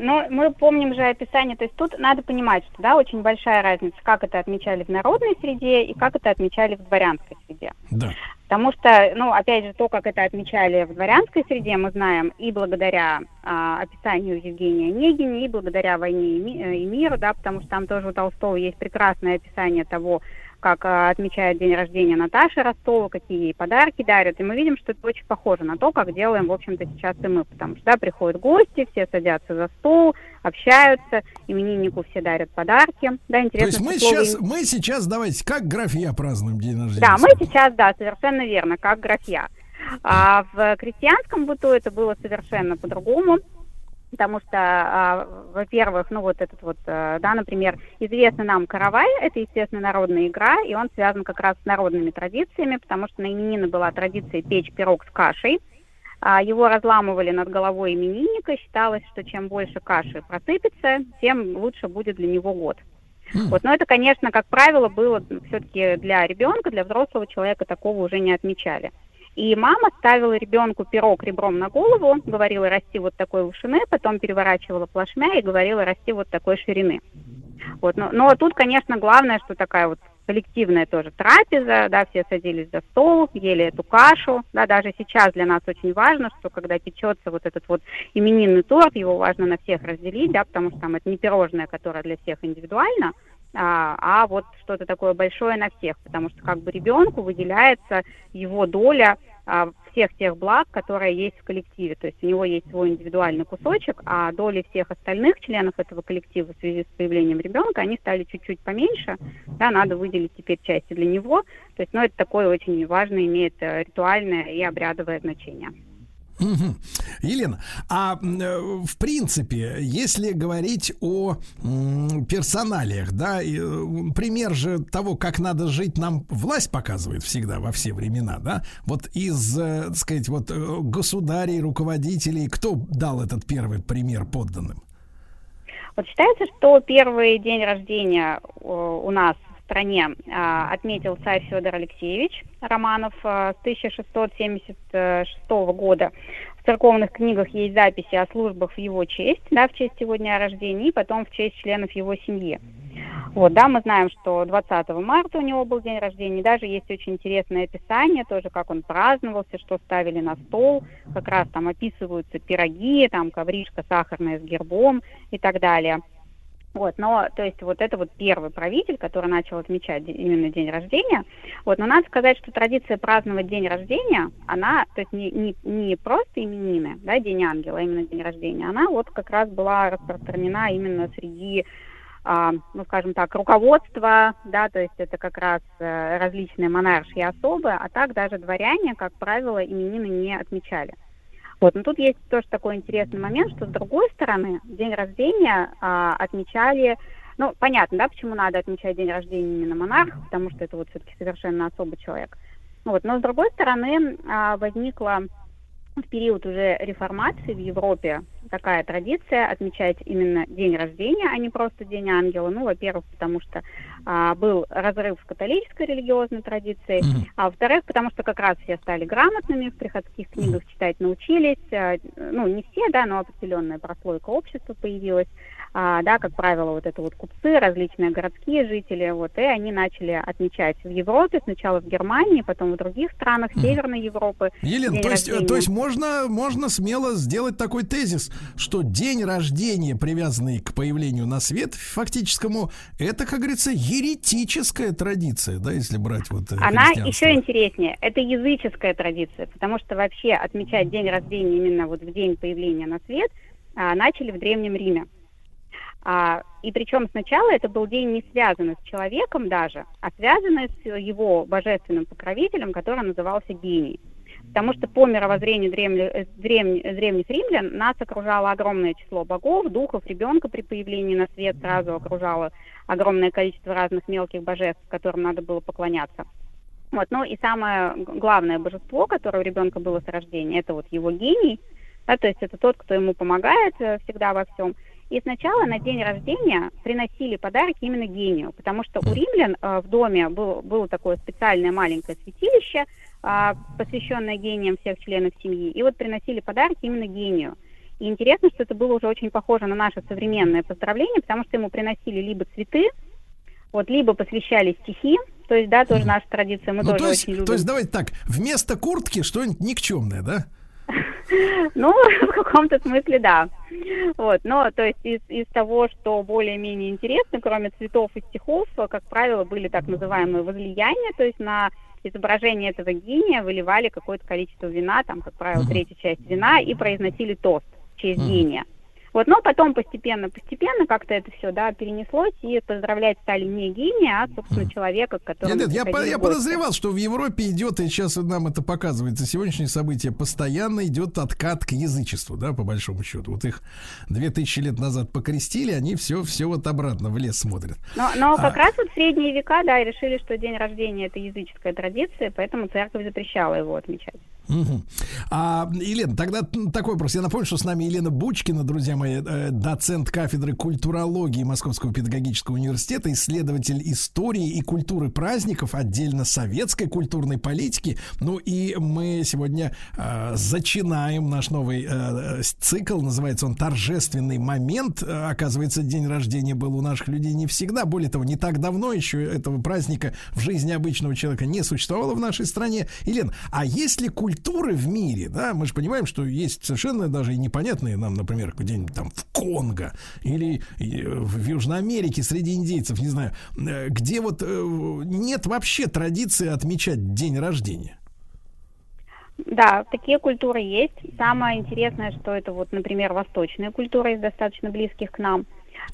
Но мы помним же описание, то есть тут надо понимать, что да, очень большая разница, как это отмечали в народной среде и как это отмечали в дворянской среде. Да. Потому что, ну, опять же, то, как это отмечали в дворянской среде, мы знаем и благодаря а, описанию Евгения Онегина, и благодаря «Войне и, ми- и миру», да, потому что там тоже у Толстого есть прекрасное описание того, как а, отмечают день рождения Наташи Ростова, какие ей подарки дарят. И мы видим, что это очень похоже на то, как делаем, в общем-то, сейчас и мы. Потому что, да, приходят гости, все садятся за стол, общаются, имениннику все дарят подарки. Да, интересно, то есть мы сейчас, им... мы сейчас, давайте, как графья празднуем день рождения? Да, мы сейчас, да, совершенно верно, как графья. А в крестьянском быту это было совершенно по-другому. Потому что, во-первых, ну вот этот вот, да, например, известный нам каравай, это, естественно, народная игра, и он связан как раз с народными традициями, потому что на именины была традиция печь пирог с кашей. Его разламывали над головой именинника, считалось, что чем больше каши просыпется, тем лучше будет для него год. Вот, но это, конечно, как правило, было все-таки для ребенка, для взрослого человека такого уже не отмечали. И мама ставила ребенку пирог ребром на голову, говорила «расти вот такой вышины», потом переворачивала плашмя и говорила «расти вот такой ширины». Вот, но, но тут, конечно, главное, что такая вот коллективная тоже трапеза, да, все садились за стол, ели эту кашу, да, даже сейчас для нас очень важно, что когда печется вот этот вот именинный торт, его важно на всех разделить, да, потому что там это не пирожное, которое для всех индивидуально, А, а вот что-то такое большое на всех, потому что как бы ребенку выделяется его доля а, всех тех благ, которые есть в коллективе. То есть у него есть свой индивидуальный кусочек, а доли всех остальных членов этого коллектива в связи с появлением ребенка, они стали чуть-чуть поменьше, да, надо выделить теперь части для него. То есть, ну, это такое очень важное, имеет ритуальное и обрядовое значение. Угу. Елена, а в принципе, если говорить о м, персоналиях, да, и, пример же того, как надо жить, нам власть показывает всегда во все времена, да, вот из, так сказать, вот государей, руководителей, кто дал этот первый пример подданным? Вот считается, что первый день рождения у нас в стране отметил царь Федор Алексеевич Романов с тысяча шестьсот семьдесят шестого года. В церковных книгах есть записи о службах в его честь, да, в честь его дня рождения, и потом в честь членов его семьи. Вот, да, мы знаем, что двадцатого марта у него был день рождения, даже есть очень интересное описание тоже, как он праздновался, что ставили на стол, как раз там описываются пироги, там ковришка сахарная с гербом и так далее. Вот, но, то есть, вот это вот первый правитель, который начал отмечать именно день рождения. Вот, но надо сказать, что традиция праздновать день рождения, она, то есть, не, не, не просто именины, да, день ангела, а именно день рождения, она вот как раз была распространена именно среди, а, ну, скажем так, руководства, да, то есть, это как раз различные монаршие особы, а так даже дворяне, как правило, именины не отмечали. Вот, но тут есть тоже такой интересный момент, что с другой стороны, день рождения а, отмечали, ну, понятно, да, почему надо отмечать день рождения именно монарха, потому что это вот все-таки совершенно особый человек. Вот, но с другой стороны, а, возникла в период уже реформации в Европе такая традиция отмечать именно день рождения, а не просто день ангела. Ну, во-первых, потому что а, был разрыв с католической религиозной традицией, а во-вторых, потому что как раз все стали грамотными, в приходских книгах читать научились. А, ну, не все, да, но определенная прослойка общества появилась. А, да, как правило, вот это вот купцы, различные городские жители, вот, и они начали отмечать в Европе, сначала в Германии, потом в других странах Северной Европы. Елена, то есть, то есть можно, можно смело сделать такой тезис, что день рождения, привязанный к появлению на свет фактическому, это, как говорится, еретическая традиция, да, если брать вот христианство. Она еще интереснее, это языческая традиция, потому что вообще отмечать день рождения именно вот в день появления на свет а, начали в Древнем Риме. А, и причем сначала это был день, не связанный с человеком даже, а связанный с его божественным покровителем, который назывался Гений. Потому что по мировоззрению древних, древних римлян нас окружало огромное число богов, духов, ребенка при появлении на свет сразу окружало огромное количество разных мелких божеств, которым надо было поклоняться. Вот, ну и самое главное божество, которое у ребенка было с рождения, это вот его гений, да, то есть это тот, кто ему помогает всегда во всем. И сначала на день рождения приносили подарки именно гению, потому что у римлян э, в доме был, было такое специальное маленькое святилище, э, посвященное гениям всех членов семьи, и вот приносили подарки именно гению. И интересно, что это было уже очень похоже на наше современное поздравление, потому что ему приносили либо цветы, вот, либо посвящали стихи. То есть, да, тоже наша традиция, мы ну, тоже то есть, очень любим. То есть, давайте так, вместо куртки что-нибудь никчемное, да? Ну, в каком-то смысле, да. Вот, но, то есть, из, из того, что более-менее интересно, кроме цветов и стихов, как правило, были так называемые возлияния, то есть на изображение этого гения выливали какое-то количество вина, там, как правило, третью часть вина, и произносили тост в честь гения. Вот, но потом постепенно-постепенно как-то это все, да, перенеслось, и поздравлять стали не гения, а, собственно, человека, который... Нет, нет, я, я подозревал, что в Европе идет, и сейчас нам это показывается, сегодняшнее событие, постоянно идет откат к язычеству, да, по большому счету. Вот их две тысячи лет назад покрестили, они все, все вот обратно в лес смотрят. Но, но как а... раз вот в средние века, да, решили, что день рождения — это языческая традиция, поэтому церковь запрещала его отмечать. Угу. А, Елена, тогда такой вопрос. Я напомню, что с нами Елена Бучкина, друзья мои, доцент кафедры культурологии Московского педагогического университета, исследователь истории и культуры праздников, отдельно советской культурной политики. Ну и мы сегодня э, зачинаем наш новый э, цикл. Называется он «Торжественный момент». Оказывается, день рождения был у наших людей не всегда. Более того, не так давно еще этого праздника в жизни обычного человека не существовало в нашей стране. Елена, а есть ли культура Культуры в мире, да, мы же понимаем, что есть совершенно даже и непонятные нам, например, где-нибудь там в Конго или в Южной Америке среди индейцев, не знаю, где вот нет вообще традиции отмечать день рождения. Да, такие культуры есть. Самое интересное, что это вот, например, восточная культура из достаточно близких к нам.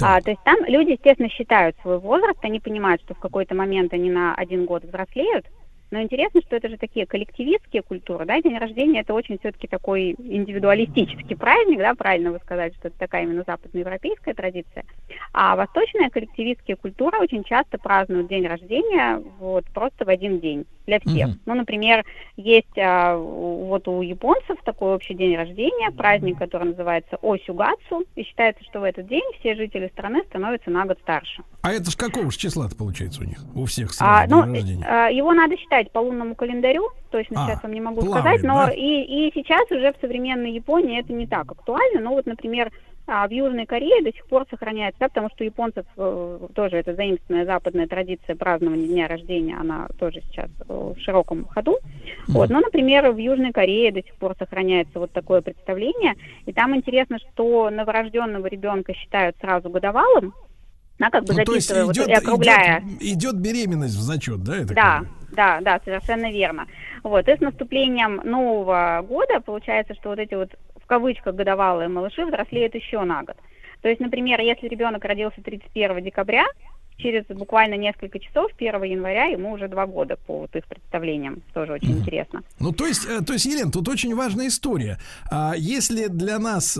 А, то есть там люди, естественно, считают свой возраст, они понимают, что в какой-то момент они на один год взрослеют. Но интересно, что это же такие коллективистские культуры, да, день рождения — это очень все-таки такой индивидуалистический праздник, да, правильно вы сказали, что это такая именно западноевропейская традиция. А восточная коллективистские культуры очень часто празднуют день рождения вот просто в один день для всех. Mm-hmm. Ну, например, есть а, вот у японцев такой общий день рождения, праздник, который называется Осюгацу, и считается, что в этот день все жители страны становятся на год старше. А это ж какого же числа-то получается у них, у всех сразу а, день ну, рождения? А, его надо считать по лунному календарю, точно а, сейчас вам не могу плавает, сказать, но да? и, и сейчас уже в современной Японии это не так актуально, но вот, например, в Южной Корее до сих пор сохраняется, да, потому что у японцев тоже эта заимствованная западная традиция празднования дня рождения, она тоже сейчас в широком ходу. Вот. Но, например, в Южной Корее до сих пор сохраняется вот такое представление, и там интересно, что новорожденного ребенка считают сразу годовалым, она как бы ну, записывая вот, идет, и округляя. Идет, идет беременность в зачет, да? Это да, да, да, совершенно верно. Вот, и с наступлением Нового года получается, что вот эти вот в кавычках годовалые малыши взрослеют еще на год. То есть, например, если ребенок родился тридцать первого декабря, через буквально несколько часов, первого января, ему уже два года, по вот их представлениям. Тоже очень mm-hmm. интересно. Ну, то есть, то есть, Елена, тут очень важная история. Если для нас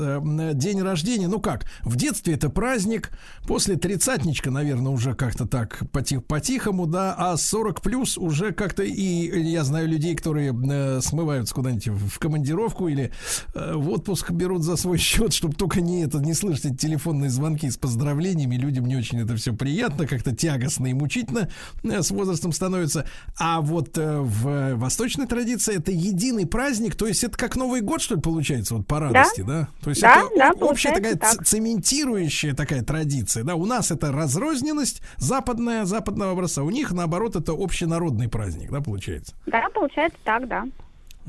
день рождения, ну как, в детстве это праздник, после тридцатничка, наверное, уже как-то так по-тихому, да, а сорок плюс уже как-то и, я знаю людей, которые смываются куда-нибудь в командировку или в отпуск берут за свой счет, чтобы только не, это, не слышать эти телефонные звонки с поздравлениями, людям не очень это все приятно, как-то тягостно и мучительно с возрастом становится. А вот э, в восточной традиции это единый праздник, то есть это как Новый год, что ли, получается, вот по радости, да? да? То есть да, это да, общая такая так. цементирующая такая традиция, да? У нас это разрозненность западная, западного образца, у них, наоборот, это общенародный праздник, да, получается? Да, получается так, да.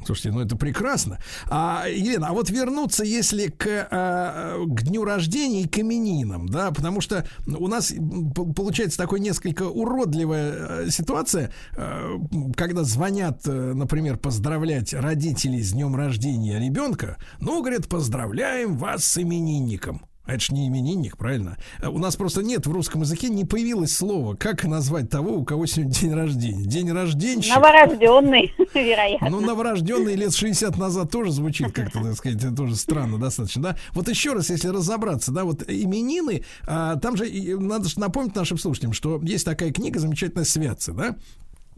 Слушайте, ну это прекрасно. А, Елена, а вот вернуться, если к, а, к дню рождения и к именинам, да, потому что у нас получается такая несколько уродливая ситуация, когда звонят, например, поздравлять родителей с днем рождения ребенка, ну, говорят, поздравляем вас с именинником. Это ж не именинник, правильно? У нас просто нет в русском языке, не появилось слово. Как назвать того, у кого сегодня день рождения? День рожденщик. Новорожденный, вероятно. Ну, новорожденный лет шестьдесят назад тоже звучит как-то, так сказать, тоже странно достаточно, да? Вот еще раз, если разобраться, да, вот именины, а, там же надо же напомнить нашим слушателям, что есть такая книга замечательная «Святцы», да?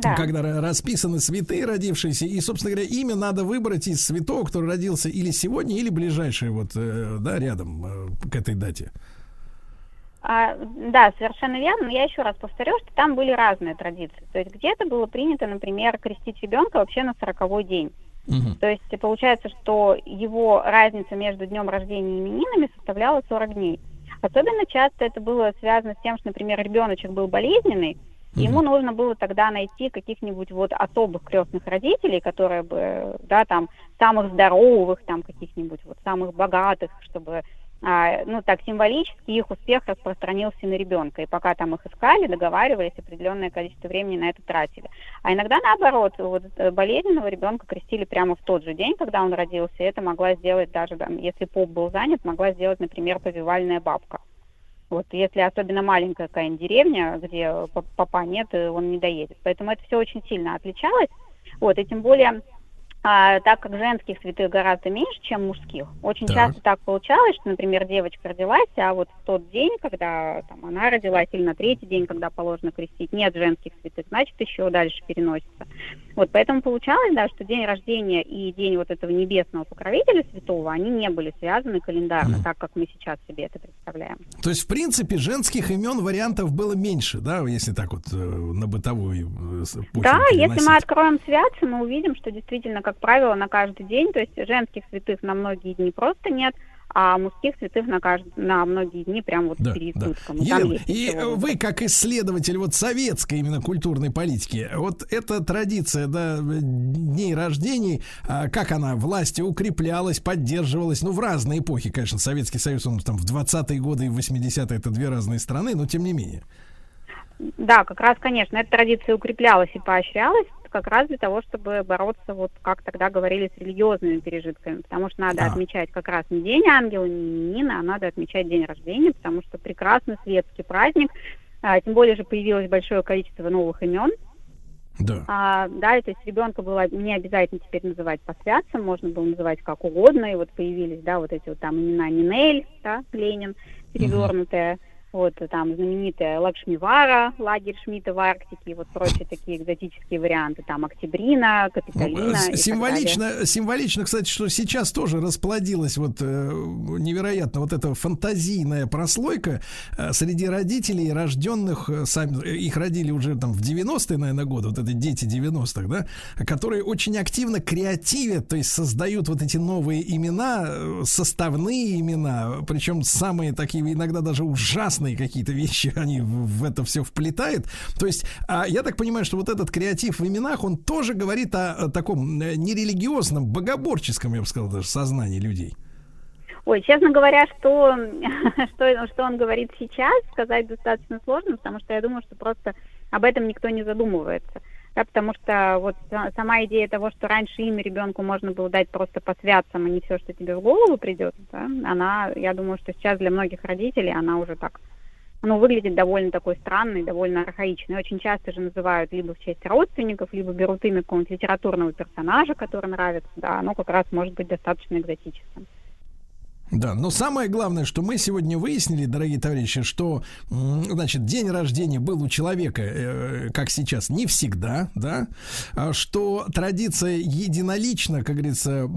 Да. Когда расписаны святые, родившиеся, и, собственно говоря, имя надо выбрать из святого, который родился или сегодня, или ближайшее, вот, да, рядом к этой дате. А, да, совершенно верно. Но я еще раз повторю, что там были разные традиции. То есть где-то было принято, например, крестить ребенка вообще на сороковой день. Угу. То есть получается, что его разница между днем рождения и именинами составляла сорок дней. Особенно часто это было связано с тем, что, например, ребеночек был болезненный, и ему нужно было тогда найти каких-нибудь вот особых крестных родителей, которые бы, да, там, самых здоровых, там, каких-нибудь вот самых богатых, чтобы, а, ну, так символически их успех распространился на ребенка. И пока там их искали, договаривались, определенное количество времени на это тратили. А иногда, наоборот, вот болезненного ребенка крестили прямо в тот же день, когда он родился. И это могла сделать даже, там, если поп был занят, могла сделать, например, повивальная бабка. Вот, если особенно маленькая какая-нибудь деревня, где папа нет, он не доедет. Поэтому это все очень сильно отличалось. Вот, и тем более, а, так как женских святых гораздо меньше, чем мужских, очень так. часто так получалось, что, например, девочка родилась, а вот в тот день, когда там, она родилась, или на третий день, когда положено крестить, нет женских святых, значит, еще дальше переносится. Вот, поэтому получалось, да, что день рождения и день вот этого небесного покровителя святого, они не были связаны календарно, mm. так как мы сейчас себе это представляем. То есть, в принципе, женских имен вариантов было меньше, да, если так вот на бытовой почве Да, переносить. Если мы откроем святцы, мы увидим, что действительно, как правило, на каждый день, то есть женских святых на многие дни просто нет, а мужских цветов на, кажд... на многие дни прям вот да, перед сутком. Да. Елена, и вы, как исследователь вот советской именно культурной политики, вот эта традиция, да, дней рождений, как она власти укреплялась, поддерживалась, ну, в разные эпохи, конечно, Советский Союз, он там в двадцатые годы и в восьмидесятые, это две разные страны, но тем не менее. Да, как раз, конечно, эта традиция укреплялась и поощрялась, как раз для того, чтобы бороться, вот как тогда говорили, с религиозными пережитками, потому что надо а. отмечать как раз не День Ангела, не Нина, а надо отмечать день рождения, потому что прекрасный светский праздник, а, тем более же появилось большое количество новых имен. Да. А, да, то есть ребенка было не обязательно теперь называть по святцам, можно было называть как угодно, и вот появились, да, вот эти вот там имена Нинель, да, Ленин, перевернутая, угу. Вот там знаменитая Лакшмивара, лагерь Шмидта в Арктике, и вот прочие такие экзотические варианты, там Октябрина, Капитолина. Ну, символично, символично, кстати, что сейчас тоже расплодилась вот невероятно вот эта фантазийная прослойка среди родителей, рожденных, сами, их родили уже там в девяностые, наверное, годы, вот эти дети девяностых, да, которые очень активно креативят, то есть создают вот эти новые имена, составные имена, причем самые такие иногда даже ужасные какие-то вещи, они в это все вплетают. То есть, я так понимаю, что вот этот креатив в именах, он тоже говорит о таком нерелигиозном, богоборческом, я бы сказал, даже сознании людей. Ой, честно говоря, что, что, что он говорит сейчас, сказать достаточно сложно, потому что я думаю, что просто об этом никто не задумывается. Да, потому что вот сама идея того, что раньше имя ребенку можно было дать просто по святцам, а не все, что тебе в голову придет, да, она, я думаю, что сейчас для многих родителей она уже так, ну, выглядит довольно такой странной, довольно архаичной. Очень часто же называют либо в честь родственников, либо берут имя какого-нибудь литературного персонажа, который нравится, да, оно как раз может быть достаточно экзотическим. Да, но самое главное, что мы сегодня выяснили, дорогие товарищи, что, значит, день рождения был у человека, как сейчас, не всегда, да, что традиция единолично, как говорится,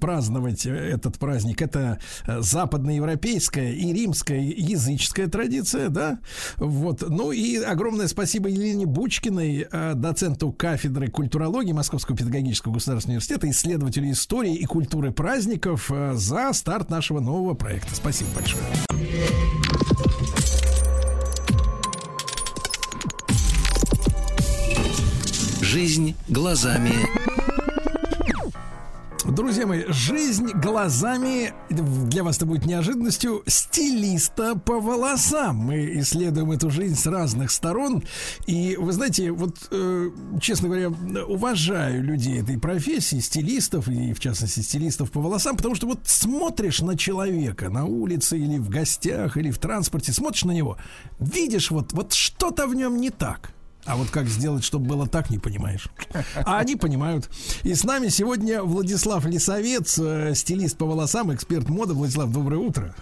праздновать этот праздник, это западноевропейская и римская языческая традиция, да, вот, ну и огромное спасибо Елене Бучкиной, доценту кафедры культурологии Московского педагогического государственного университета, исследователю истории и культуры праздников, за старт нашего нового проекта. Спасибо большое. Жизнь глазами. Друзья мои, жизнь глазами, для вас это будет неожиданностью, стилиста по волосам. Мы исследуем эту жизнь с разных сторон. И вы знаете, вот, э, честно говоря, уважаю людей этой профессии, стилистов, и в частности стилистов по волосам, потому что вот смотришь на человека на улице или в гостях, или в транспорте, смотришь на него, видишь, вот, вот что-то в нем не так. А вот как сделать, чтобы было так, не понимаешь. А они понимают. И с нами сегодня Владислав Лисовец, э, стилист по волосам, эксперт моды. Владислав, доброе утро.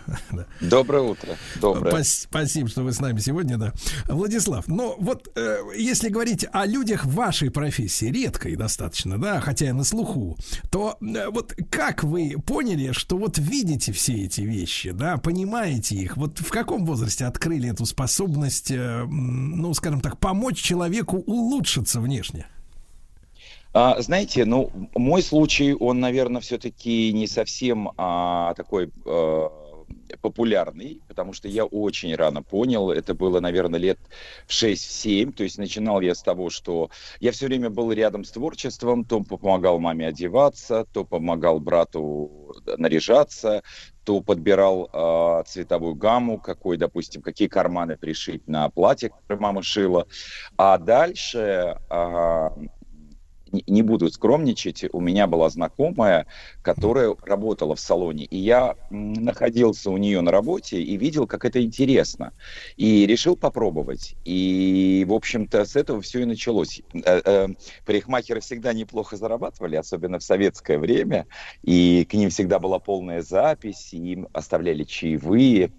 Доброе утро. Доброе. Пас- спасибо, что вы с нами сегодня, да. Владислав, но вот э, если говорить о людях вашей профессии, редко и достаточно, да, хотя и на слуху, то э, вот как вы поняли, что вот видите все эти вещи, да, понимаете их, вот в каком возрасте открыли эту способность, э, ну, скажем так, помочь человеку улучшиться внешне? А, знаете, ну, мой случай, он, наверное, все-таки не совсем а, такой... А... популярный, потому что я очень рано понял, это было, наверное, лет шесть-семь, то есть начинал я с того, что я все время был рядом с творчеством, то помогал маме одеваться, то помогал брату наряжаться, то подбирал э, цветовую гамму, какой, допустим, какие карманы пришить на платье, которое мама шила, а дальше... Э, не буду скромничать, у меня была знакомая, которая работала в салоне, и я находился у нее на работе и видел, как это интересно, и решил попробовать, и, в общем-то, с этого все и началось. Парикмахеры всегда неплохо зарабатывали, особенно в советское время, и к ним всегда была полная запись, и им оставляли чаевые.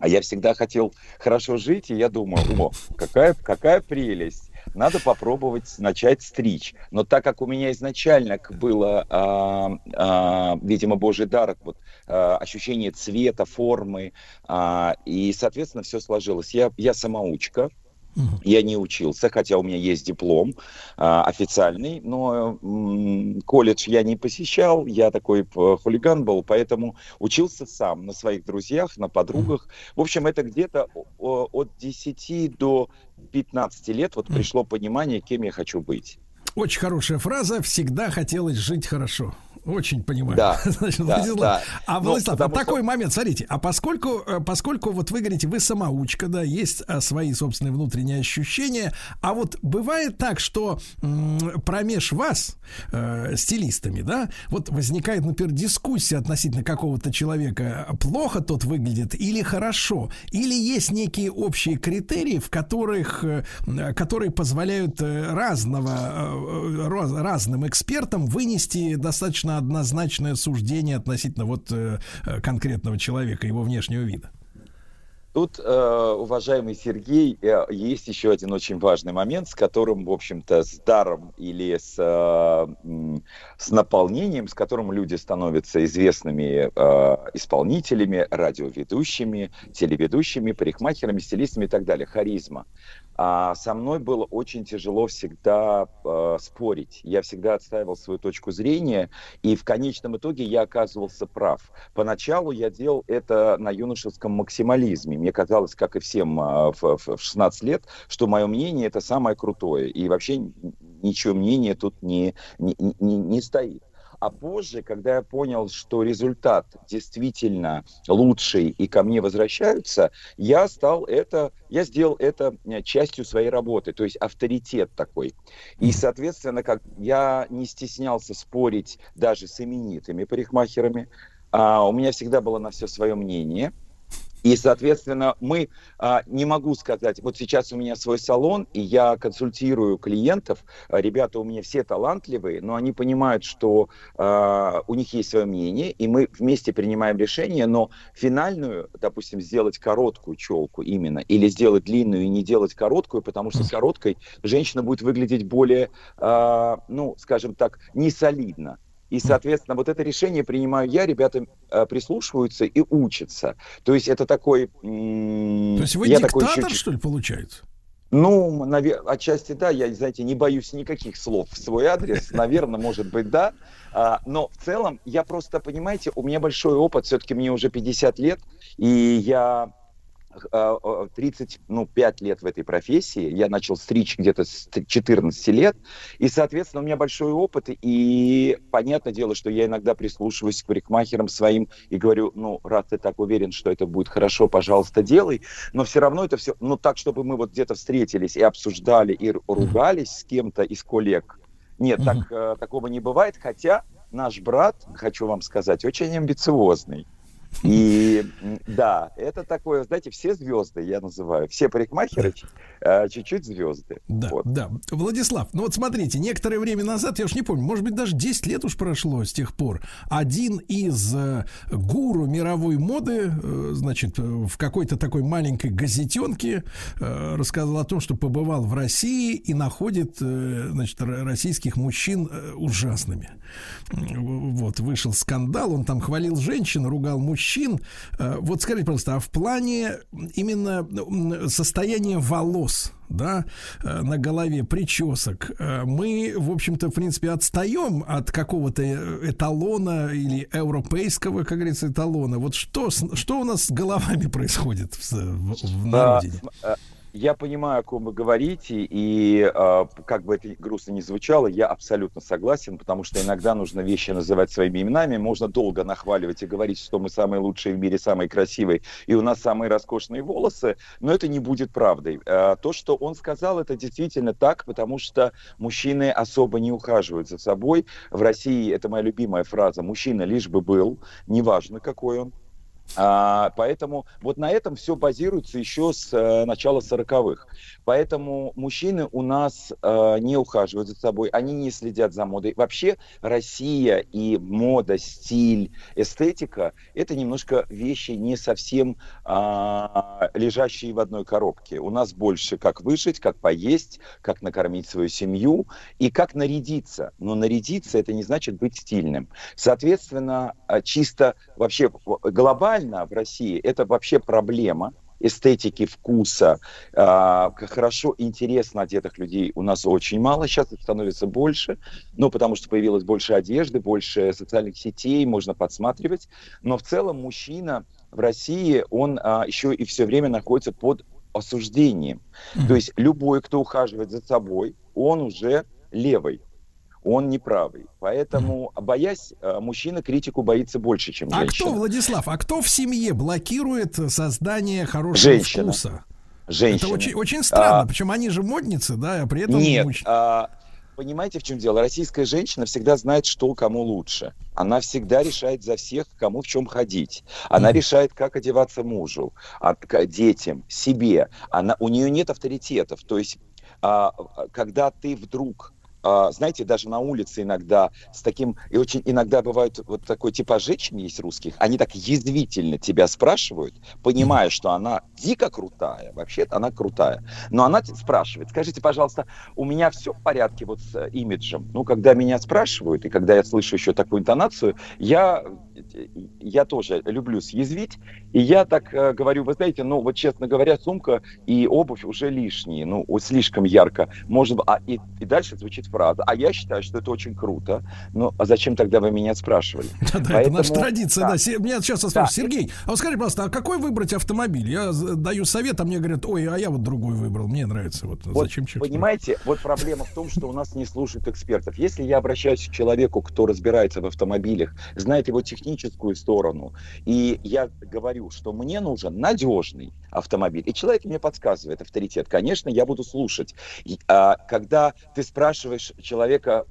А я всегда хотел хорошо жить, и я думал, о, какая, какая прелесть. Надо попробовать начать стричь. Но так как у меня изначально было, а, а, видимо, божий дар, вот, а, ощущение цвета, формы, а, и, соответственно, все сложилось. Я, я самоучка, mm-hmm. я не учился, хотя у меня есть диплом а, официальный, но м-м, колледж я не посещал, я такой хулиган был, поэтому учился сам на своих друзьях, на подругах. Mm-hmm. В общем, это где-то от десяти до пятнадцати лет вот пришло понимание, кем я хочу быть. Очень хорошая фраза. Всегда хотелось жить хорошо. Очень понимаю. Да, значит, да, да. А, Владислав, ну, вот такой что... момент, смотрите, а поскольку, поскольку вот вы говорите, вы самоучка, да, есть свои собственные внутренние ощущения, а вот бывает так, что м- промеж вас, э- стилистами, да, вот возникает, например, дискуссия относительно какого-то человека, плохо тот выглядит или хорошо, или есть некие общие критерии, в которых, э- которые позволяют разного, э- раз- разным экспертам вынести достаточно однозначное суждение относительно вот э, конкретного человека, его внешнего вида. Тут, э, уважаемый Сергей, э, есть еще один очень важный момент, с которым, в общем-то, с даром или с, э, с наполнением, с которым люди становятся известными э, исполнителями, радиоведущими, телеведущими, парикмахерами, стилистами и так далее. Харизма. А со мной было очень тяжело всегда э, спорить. Я всегда отстаивал свою точку зрения, и в конечном итоге я оказывался прав. Поначалу я делал это на юношеском максимализме. Мне казалось, как и всем э, в, в шестнадцать лет, что мое мнение – это самое крутое. И вообще ничего мнения тут не, не, не, не стоит. А позже, когда я понял, что результат действительно лучший и ко мне возвращаются, я стал это, я сделал это частью своей работы, то есть авторитет такой. И, соответственно, как я не стеснялся спорить даже с именитыми парикмахерами, а у меня всегда было на все свое мнение. И, соответственно, мы, а, не могу сказать, вот сейчас у меня свой салон, и я консультирую клиентов, ребята у меня все талантливые, но они понимают, что а, у них есть свое мнение, и мы вместе принимаем решение, но финальную, допустим, сделать короткую челку именно, или сделать длинную и не делать короткую, потому что с короткой женщина будет выглядеть более, а, ну, скажем так, несолидно. И, соответственно, вот это решение принимаю я, ребята э, прислушиваются и учатся. То есть это такой... М- То есть вы я диктатор, такой, что ли, получается? Ну, навер- отчасти да. Я, знаете, не боюсь никаких слов в свой адрес. Наверное, может быть, да. А, но в целом я просто, понимаете, у меня большой опыт. Все-таки мне уже пятьдесят лет, и я... тридцать пять лет в этой профессии. Я начал стричь где-то с четырнадцати лет. И, соответственно, у меня большой опыт. И понятное дело, что я иногда прислушиваюсь к парикмахерам своим и говорю, ну, раз ты так уверен, что это будет хорошо, пожалуйста, делай. Но все равно это все... Ну, так, чтобы мы вот где-то встретились и обсуждали, и ругались с кем-то из коллег. Нет, mm-hmm. так, такого не бывает. Хотя наш брат, хочу вам сказать, очень амбициозный. И да, это такое, знаете, все звезды, я называю, все парикмахеры, да. Чуть-чуть звезды. Да, вот. Да. Владислав, ну вот смотрите, некоторое время назад, я уж не помню, может быть, даже десять лет уж прошло с тех пор, один из э, гуру мировой моды, э, значит, в какой-то такой маленькой газетенке э, рассказал о том, что побывал в России и находит, э, значит, российских мужчин э, ужасными. Вот, вышел скандал, он там хвалил женщин, ругал мужчин, мужчин. Вот скажите, пожалуйста, а в плане именно состояния волос, да, на голове, причесок, мы, в общем-то, в принципе, отстаем от какого-то эталона или европейского, как говорится, эталона. Вот что, что у нас с головами происходит в, в народе? Я понимаю, о ком вы говорите, и как бы это грустно ни звучало, я абсолютно согласен, потому что иногда нужно вещи называть своими именами. Можно долго нахваливать и говорить, что мы самые лучшие в мире, самые красивые, и у нас самые роскошные волосы, но это не будет правдой. То, что он сказал, это действительно так, потому что мужчины особо не ухаживают за собой. В России, это моя любимая фраза, мужчина лишь бы был, неважно какой он. А, поэтому вот на этом все базируется еще с э, начала сороковых. Поэтому мужчины у нас э, не ухаживают за собой, они не следят за модой. Вообще Россия и мода, стиль, эстетика – это немножко вещи не совсем э, лежащие в одной коробке. У нас больше как выжить, как поесть, как накормить свою семью и как нарядиться. Но нарядиться – это не значит быть стильным. Соответственно, чисто вообще глобально в России это вообще проблема эстетики, вкуса. Э, хорошо, интересно одетых людей у нас очень мало, сейчас их становится больше, ну, потому что появилось больше одежды, больше социальных сетей, можно подсматривать. Но в целом мужчина в России, он э, еще и все время находится под осуждением. То есть любой, кто ухаживает за собой, он уже левый. Он неправый. Поэтому, боясь, мужчина критику боится больше, чем женщина. А кто, Владислав, а кто в семье блокирует создание хорошего женщина. вкуса? Женщина. Это очень, очень странно. А... Причем они же модницы, да, а при этом... Нет, муч... а... понимаете, в чем дело? Российская женщина всегда знает, что кому лучше. Она всегда решает за всех, кому в чем ходить. Она mm. решает, как одеваться мужу, детям, себе. Она... У нее нет авторитетов. То есть, а... когда ты вдруг... Знаете, даже на улице иногда с таким... И очень иногда бывают вот такой типа женщин есть русских, они так язвительно тебя спрашивают, понимая, что она дико крутая, вообще-то она крутая. Но она спрашивает, скажите, пожалуйста, у меня все в порядке вот с имиджем? Ну, когда меня спрашивают, и когда я слышу еще такую интонацию, я, я тоже люблю съязвить, и я так э, говорю, вы знаете, ну, вот честно говоря, сумка и обувь уже лишние, ну, слишком ярко. Может, а, и, и дальше звучит правда. А я считаю, что это очень круто. Ну, а зачем тогда вы меня спрашивали? Да, да, это наша традиция. Да. Да. Меня сейчас спрашивают, да. Сергей, а вот скажи, пожалуйста, а какой выбрать автомобиль? Я даю совет, а мне говорят, ой, а я вот другой выбрал, мне нравится. Вот, вот зачем? Понимаете, вот проблема в том, что у нас не слушают экспертов. Если я обращаюсь к человеку, кто разбирается в автомобилях, знает его техническую сторону, и я говорю, что мне нужен надежный автомобиль, и человек мне подсказывает авторитет, конечно, я буду слушать. И, а, когда ты спрашиваешь человека,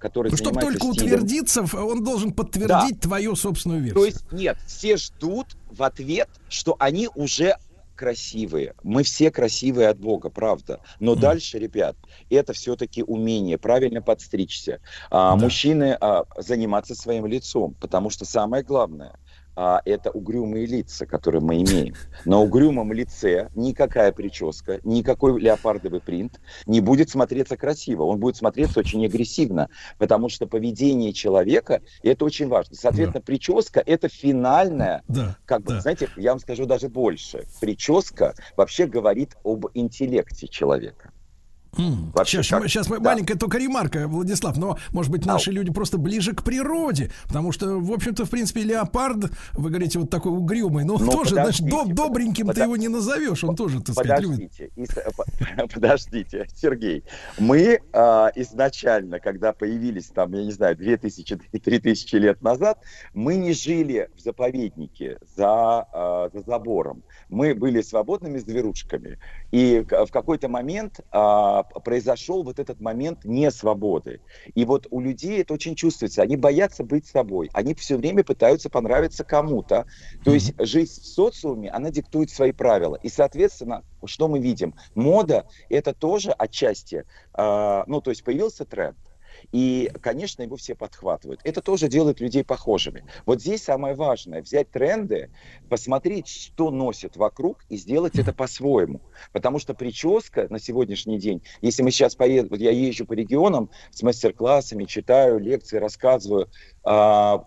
который ну, занимается чтобы только стилем. Утвердиться, он должен подтвердить да. твою собственную версию. То есть нет, все ждут в ответ, что они уже красивые. Мы все красивые от Бога, правда. Но mm. дальше, ребят, это все-таки умение правильно подстричься. Да. А, мужчины а, заниматься своим лицом, потому что самое главное а, это угрюмые лица, которые мы имеем. На угрюмом лице никакая прическа, никакой леопардовый принт не будет смотреться красиво. Он будет смотреться очень агрессивно, потому что поведение человека, это очень важно. Соответственно, да. прическа это финальная, да. как бы, да. знаете, я вам скажу даже больше. Прическа вообще говорит об интеллекте человека. Mm. Вообще, сейчас как... сейчас да. маленькая только ремарка, Владислав, но, может быть, наши Ау. люди просто ближе к природе, потому что, в общем-то, в принципе, леопард, вы говорите, вот такой угрюмый, но, но тоже, значит, доб- добреньким под... ты его не назовешь, он под... тоже, так сказать, подождите, любит. И... Подождите, Сергей, мы э, изначально, когда появились, там, я не знаю, две тысячи - три тысячи лет назад, мы не жили в заповеднике за, э, за забором, мы были свободными зверушками, и в какой-то момент... Э, произошел вот этот момент несвободы. И вот у людей это очень чувствуется. Они боятся быть собой. Они все время пытаются понравиться кому-то. То есть жизнь в социуме, она диктует свои правила. И, соответственно, что мы видим? Мода — это тоже отчасти... Э, ну, то есть появился тренд. И, конечно, его все подхватывают. Это тоже делает людей похожими. Вот здесь самое важное — взять тренды, посмотреть, что носят вокруг, и сделать это по-своему. Потому что прическа на сегодняшний день, если мы сейчас поедем, вот я езжу по регионам с мастер-классами, читаю лекции, рассказываю,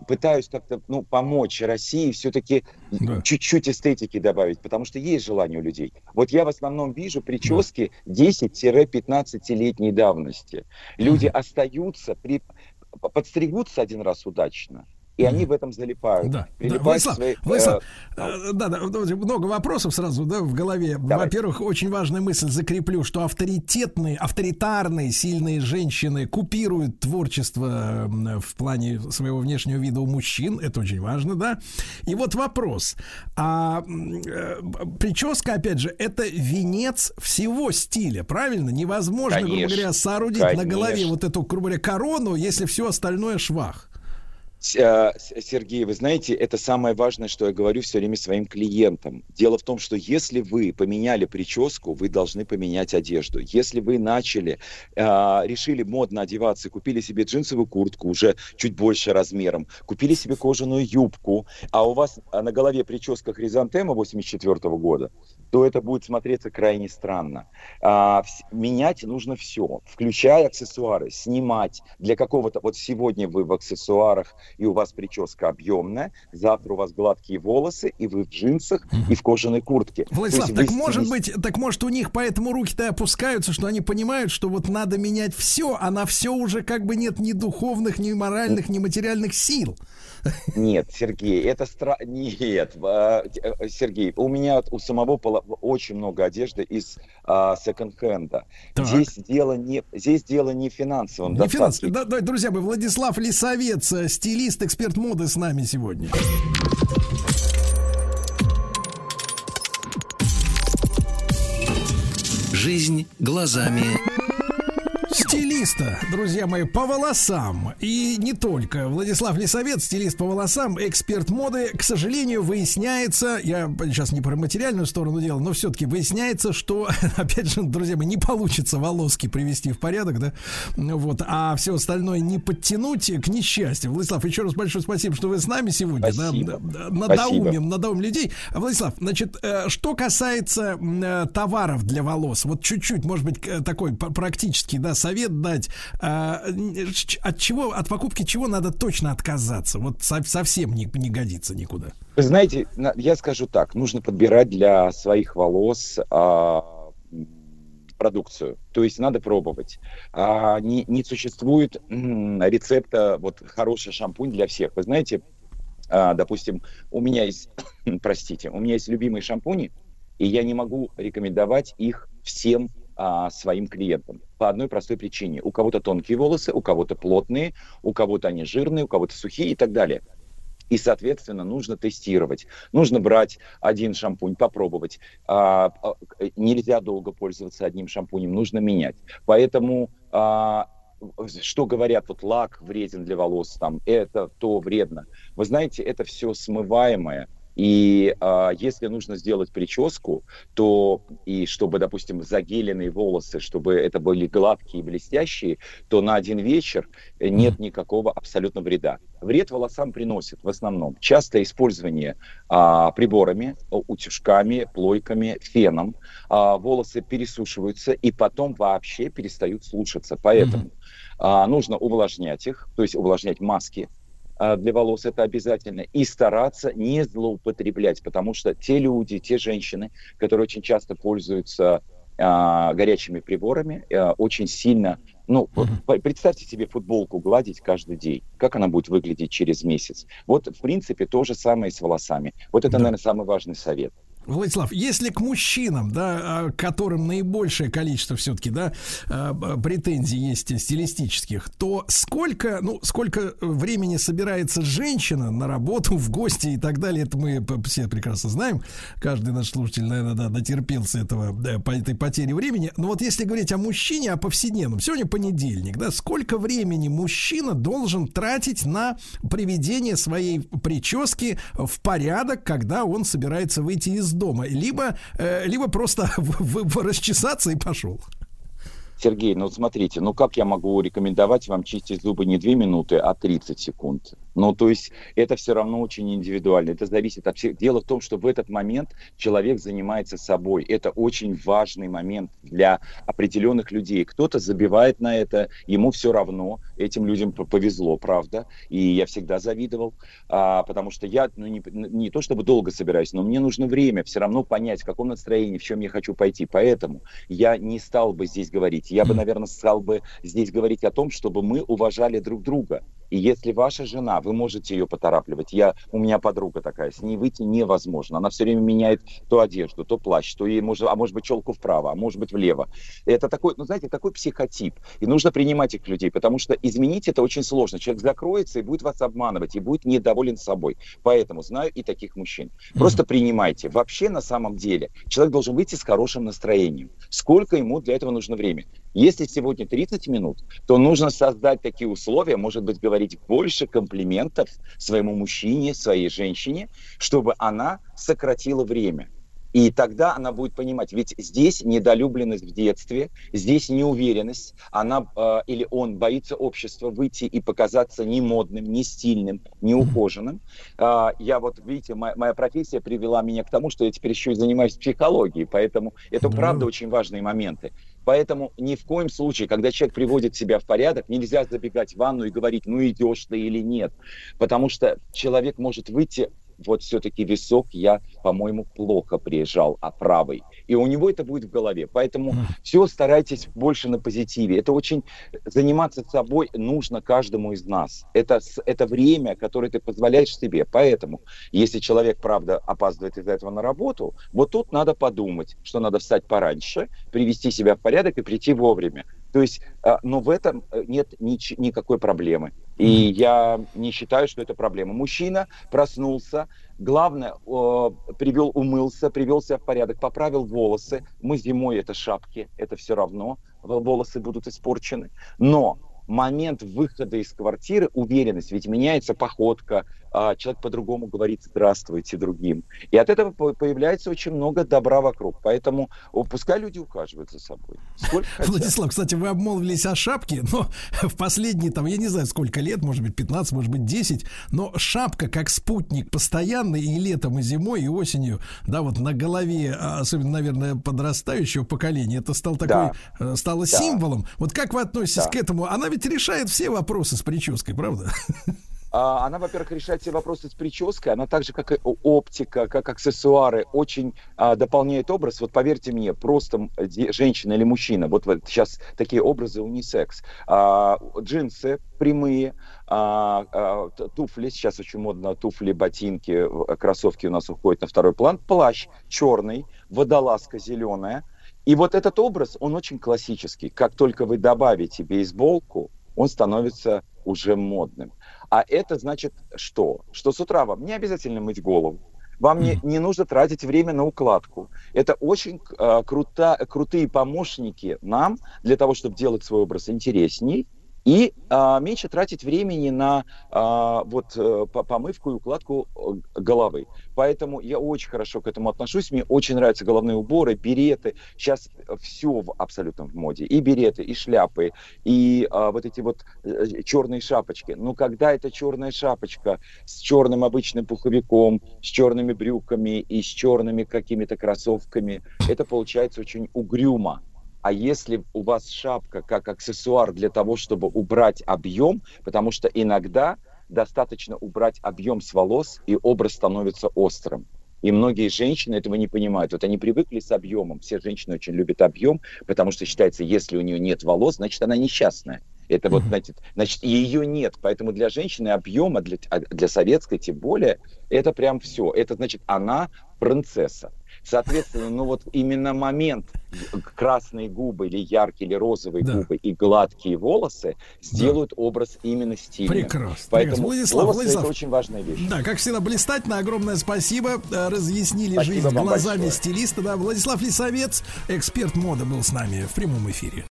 пытаюсь как-то ну, помочь России все-таки да. чуть-чуть эстетики добавить, потому что есть желание у людей. Вот я в основном вижу прически да. десяти-пятнадцатилетней давности. Люди mm-hmm. остаются, при... подстригутся один раз удачно, и они в этом залипают. Да, да. Владислав, свои... Владислав э, да, да, много вопросов сразу да, в голове. Давай. Во-первых, очень важная мысль закреплю, что авторитетные, авторитарные, сильные женщины купируют творчество в плане своего внешнего вида у мужчин. Это очень важно, да. И вот вопрос. А прическа, опять же, это венец всего стиля, правильно? Невозможно, конечно, грубо говоря, соорудить конечно. на голове вот эту, грубо говоря, корону, если все остальное швах. Сергей, вы знаете, это самое важное, что я говорю все время своим клиентам. Дело в том, что если вы поменяли прическу, вы должны поменять одежду. Если вы начали, решили модно одеваться, купили себе джинсовую куртку уже чуть больше размером, купили себе кожаную юбку, а у вас на голове прическа хризантема восемьдесят четвёртого года, то это будет смотреться крайне странно. Менять нужно все, включая аксессуары, снимать для какого-то... Вот сегодня вы в аксессуарах, и у вас прическа объемная, завтра у вас гладкие волосы, и вы в джинсах, и в кожаной куртке. Владислав, так вы... может быть, так может у них поэтому руки-то опускаются, что они понимают, что вот надо менять все, а на все уже как бы нет ни духовных, ни моральных, ни материальных сил. Нет, Сергей, это стра... Нет, Сергей, у меня у самого пола... очень много одежды из а, секонд-хенда. Так. Здесь дело не... Здесь дело не финансовым. Не финанс... да, да, друзья мои, Владислав Лисовец, стилист, эксперт моды с нами сегодня. Жизнь глазами стилиста, друзья мои, по волосам. И не только. Владислав Лисовец, стилист по волосам, эксперт моды. К сожалению, выясняется, я сейчас не про материальную сторону дела, но все-таки выясняется, что, опять же, друзья мои, не получится волоски привести в порядок, да? Вот. А все остальное не подтянуть, к несчастью. Владислав, еще раз большое спасибо, что вы с нами сегодня. Спасибо. Да? Надоумим, надоумим людей. Владислав, значит, что касается товаров для волос, вот чуть-чуть, может быть, такой практический, да, совет дать, а, от чего, от покупки чего надо точно отказаться? Вот со, совсем не, не годится никуда. Вы знаете, я скажу так: нужно подбирать для своих волос а, продукцию. То есть надо пробовать. А, не, не существует м, рецепта вот хороший шампунь для всех. Вы знаете, а, допустим, у меня есть, простите, у меня есть любимые шампуни, и я не могу рекомендовать их всем своим клиентам. По одной простой причине. У кого-то тонкие волосы, у кого-то плотные, у кого-то они жирные, у кого-то сухие и так далее. И, соответственно, нужно тестировать. Нужно брать один шампунь, попробовать. А, а, нельзя долго пользоваться одним шампунем, нужно менять. Поэтому... А, что говорят, вот лак вреден для волос, там, это то вредно. Вы знаете, это все смываемое. И э, если нужно сделать прическу, то и чтобы, допустим, загеленные волосы, чтобы это были гладкие и блестящие, то на один вечер нет никакого абсолютно вреда. Вред волосам приносит в основном частое использование э, приборами, утюжками, плойками, феном. Э, волосы пересушиваются и потом вообще перестают слушаться. Поэтому э, нужно увлажнять их, то есть увлажнять маски для волос, это обязательно, и стараться не злоупотреблять, потому что те люди, те женщины, которые очень часто пользуются э, горячими приборами, э, очень сильно, ну, mm-hmm. представьте себе футболку гладить каждый день, как она будет выглядеть через месяц. Вот, в принципе, то же самое и с волосами. Вот это, mm-hmm. наверное, самый важный совет. Владислав, если к мужчинам, да, которым наибольшее количество все-таки, да, претензий есть стилистических, то сколько, ну, сколько времени собирается женщина на работу, в гости и так далее, это мы все прекрасно знаем. Каждый наш слушатель, наверное, да, дотерпелся этого, да, по этой потере времени. Но вот если говорить о мужчине, о повседневном, сегодня понедельник, да, сколько времени мужчина должен тратить на приведение своей прически в порядок, когда он собирается выйти из дома, либо, либо просто в, в, в расчесаться и пошел. Сергей, ну смотрите, ну как я могу рекомендовать вам чистить зубы не две минуты, а тридцать секунд? Ну то есть это все равно очень индивидуально, это зависит от всех. Дело в том, что в этот момент человек занимается собой. Это очень важный момент для определенных людей. Кто-то забивает на это, ему все равно, этим людям повезло, правда. И я всегда завидовал, а, потому что я ну, не, не то чтобы долго собираюсь, но мне нужно время все равно понять, в каком настроении, в чем я хочу пойти. Поэтому я не стал бы здесь говорить. Я бы, наверное, стал бы здесь говорить о том, чтобы мы уважали друг друга. И если ваша жена, вы можете ее поторапливать. Я, у меня подруга такая, с ней выйти невозможно. Она все время меняет то одежду, то плащ, то ей, может, а может быть, челку вправо, а может быть, влево. Это такой, ну, знаете, такой психотип. И нужно принимать их людей, потому что изменить это очень сложно. Человек закроется и будет вас обманывать, и будет недоволен собой. Поэтому знаю и таких мужчин. Просто принимайте. Вообще, на самом деле, человек должен выйти с хорошим настроением. Сколько ему для этого нужно времени? Если сегодня тридцать минут, то нужно создать такие условия, может быть, говорить больше комплиментов своему мужчине, своей женщине, чтобы она сократила время. И тогда она будет понимать, ведь здесь недолюбленность в детстве, здесь неуверенность, она э, или он боится общества выйти и показаться не модным, не стильным, не ухоженным. Э, я вот, видите, моя, моя профессия привела меня к тому, что я теперь еще и занимаюсь психологией, поэтому это, правда, очень важные моменты. Поэтому ни в коем случае, когда человек приводит себя в порядок, нельзя забегать в ванну и говорить, ну идешь ты или нет, потому что человек может выйти... Вот все-таки висок я, по-моему, плохо прижал, а правый. И у него это будет в голове. Поэтому все старайтесь больше на позитиве. Это очень... Заниматься собой нужно каждому из нас. Это, это время, которое ты позволяешь себе. Поэтому, если человек, правда, опаздывает из-за этого на работу, вот тут надо подумать, что надо встать пораньше, привести себя в порядок и прийти вовремя. То есть, но в этом нет нич- никакой проблемы. И я не считаю, что это проблема. Мужчина проснулся, главное, э, привел, умылся, привел себя в порядок, поправил волосы. Мы зимой, это шапки, это все равно, волосы будут испорчены. Но момент выхода из квартиры, уверенность, ведь меняется походка, э, человек по-другому говорит «здравствуйте» другим. И от этого появляется очень много добра вокруг. Поэтому о, пускай люди ухаживают за собой. Сколько хотят. Владислав, кстати, вы обмолвились о шапке, но в последние, там, я не знаю, сколько лет, может быть, пятнадцать, может быть, десять, но шапка как спутник постоянный и летом, и зимой, и осенью, да, вот на голове, особенно, наверное, подрастающего поколения, это стал такой, да. стало да. символом. Вот как вы относитесь да. к этому? Она ведь решает все вопросы с прической, правда? Она, во-первых, решает все вопросы с прической, она так же, как и оптика, как аксессуары, очень а, дополняет образ. Вот поверьте мне, просто женщина или мужчина, вот, вот сейчас такие образы унисекс, а, джинсы прямые, а, а, туфли, сейчас очень модно туфли, ботинки, кроссовки у нас уходят на второй план, плащ черный, водолазка зеленая. И вот этот образ, он очень классический. Как только вы добавите бейсболку, он становится уже модным. А это значит что? Что с утра вам не обязательно мыть голову, вам не, не нужно тратить время на укладку. Это очень э, круто, крутые помощники нам для того, чтобы делать свой образ интересней и э, меньше тратить времени на э, вот, э, помывку и укладку головы. Поэтому я очень хорошо к этому отношусь. Мне очень нравятся головные уборы, береты. Сейчас все в абсолютном в моде. И береты, и шляпы, и а, вот эти вот черные шапочки. Но когда эта черная шапочка с черным обычным пуховиком, с черными брюками и с черными какими-то кроссовками, это получается очень угрюмо. А если у вас шапка как аксессуар для того, чтобы убрать объем, потому что иногда... достаточно убрать объем с волос, и образ становится острым. И многие женщины этого не понимают. Вот они привыкли с объемом. Все женщины очень любят объем, потому что считается, если у нее нет волос, значит, она несчастная. Это вот, значит, значит, ее нет. Поэтому для женщины объема, для, для советской тем более, это прям все. Это значит, она принцесса. Соответственно, ну вот именно момент красные губы или яркие, или розовые да. губы и гладкие волосы сделают да. образ именно стильным. Прекрасно. Поэтому Владислав, волосы Владислав, это очень важная вещь. Да, как всегда, блистательно. Огромное спасибо. Разъяснили спасибо жизнь глазами большое. Стилиста. Да. Владислав Лисовец, эксперт моды, был с нами в прямом эфире.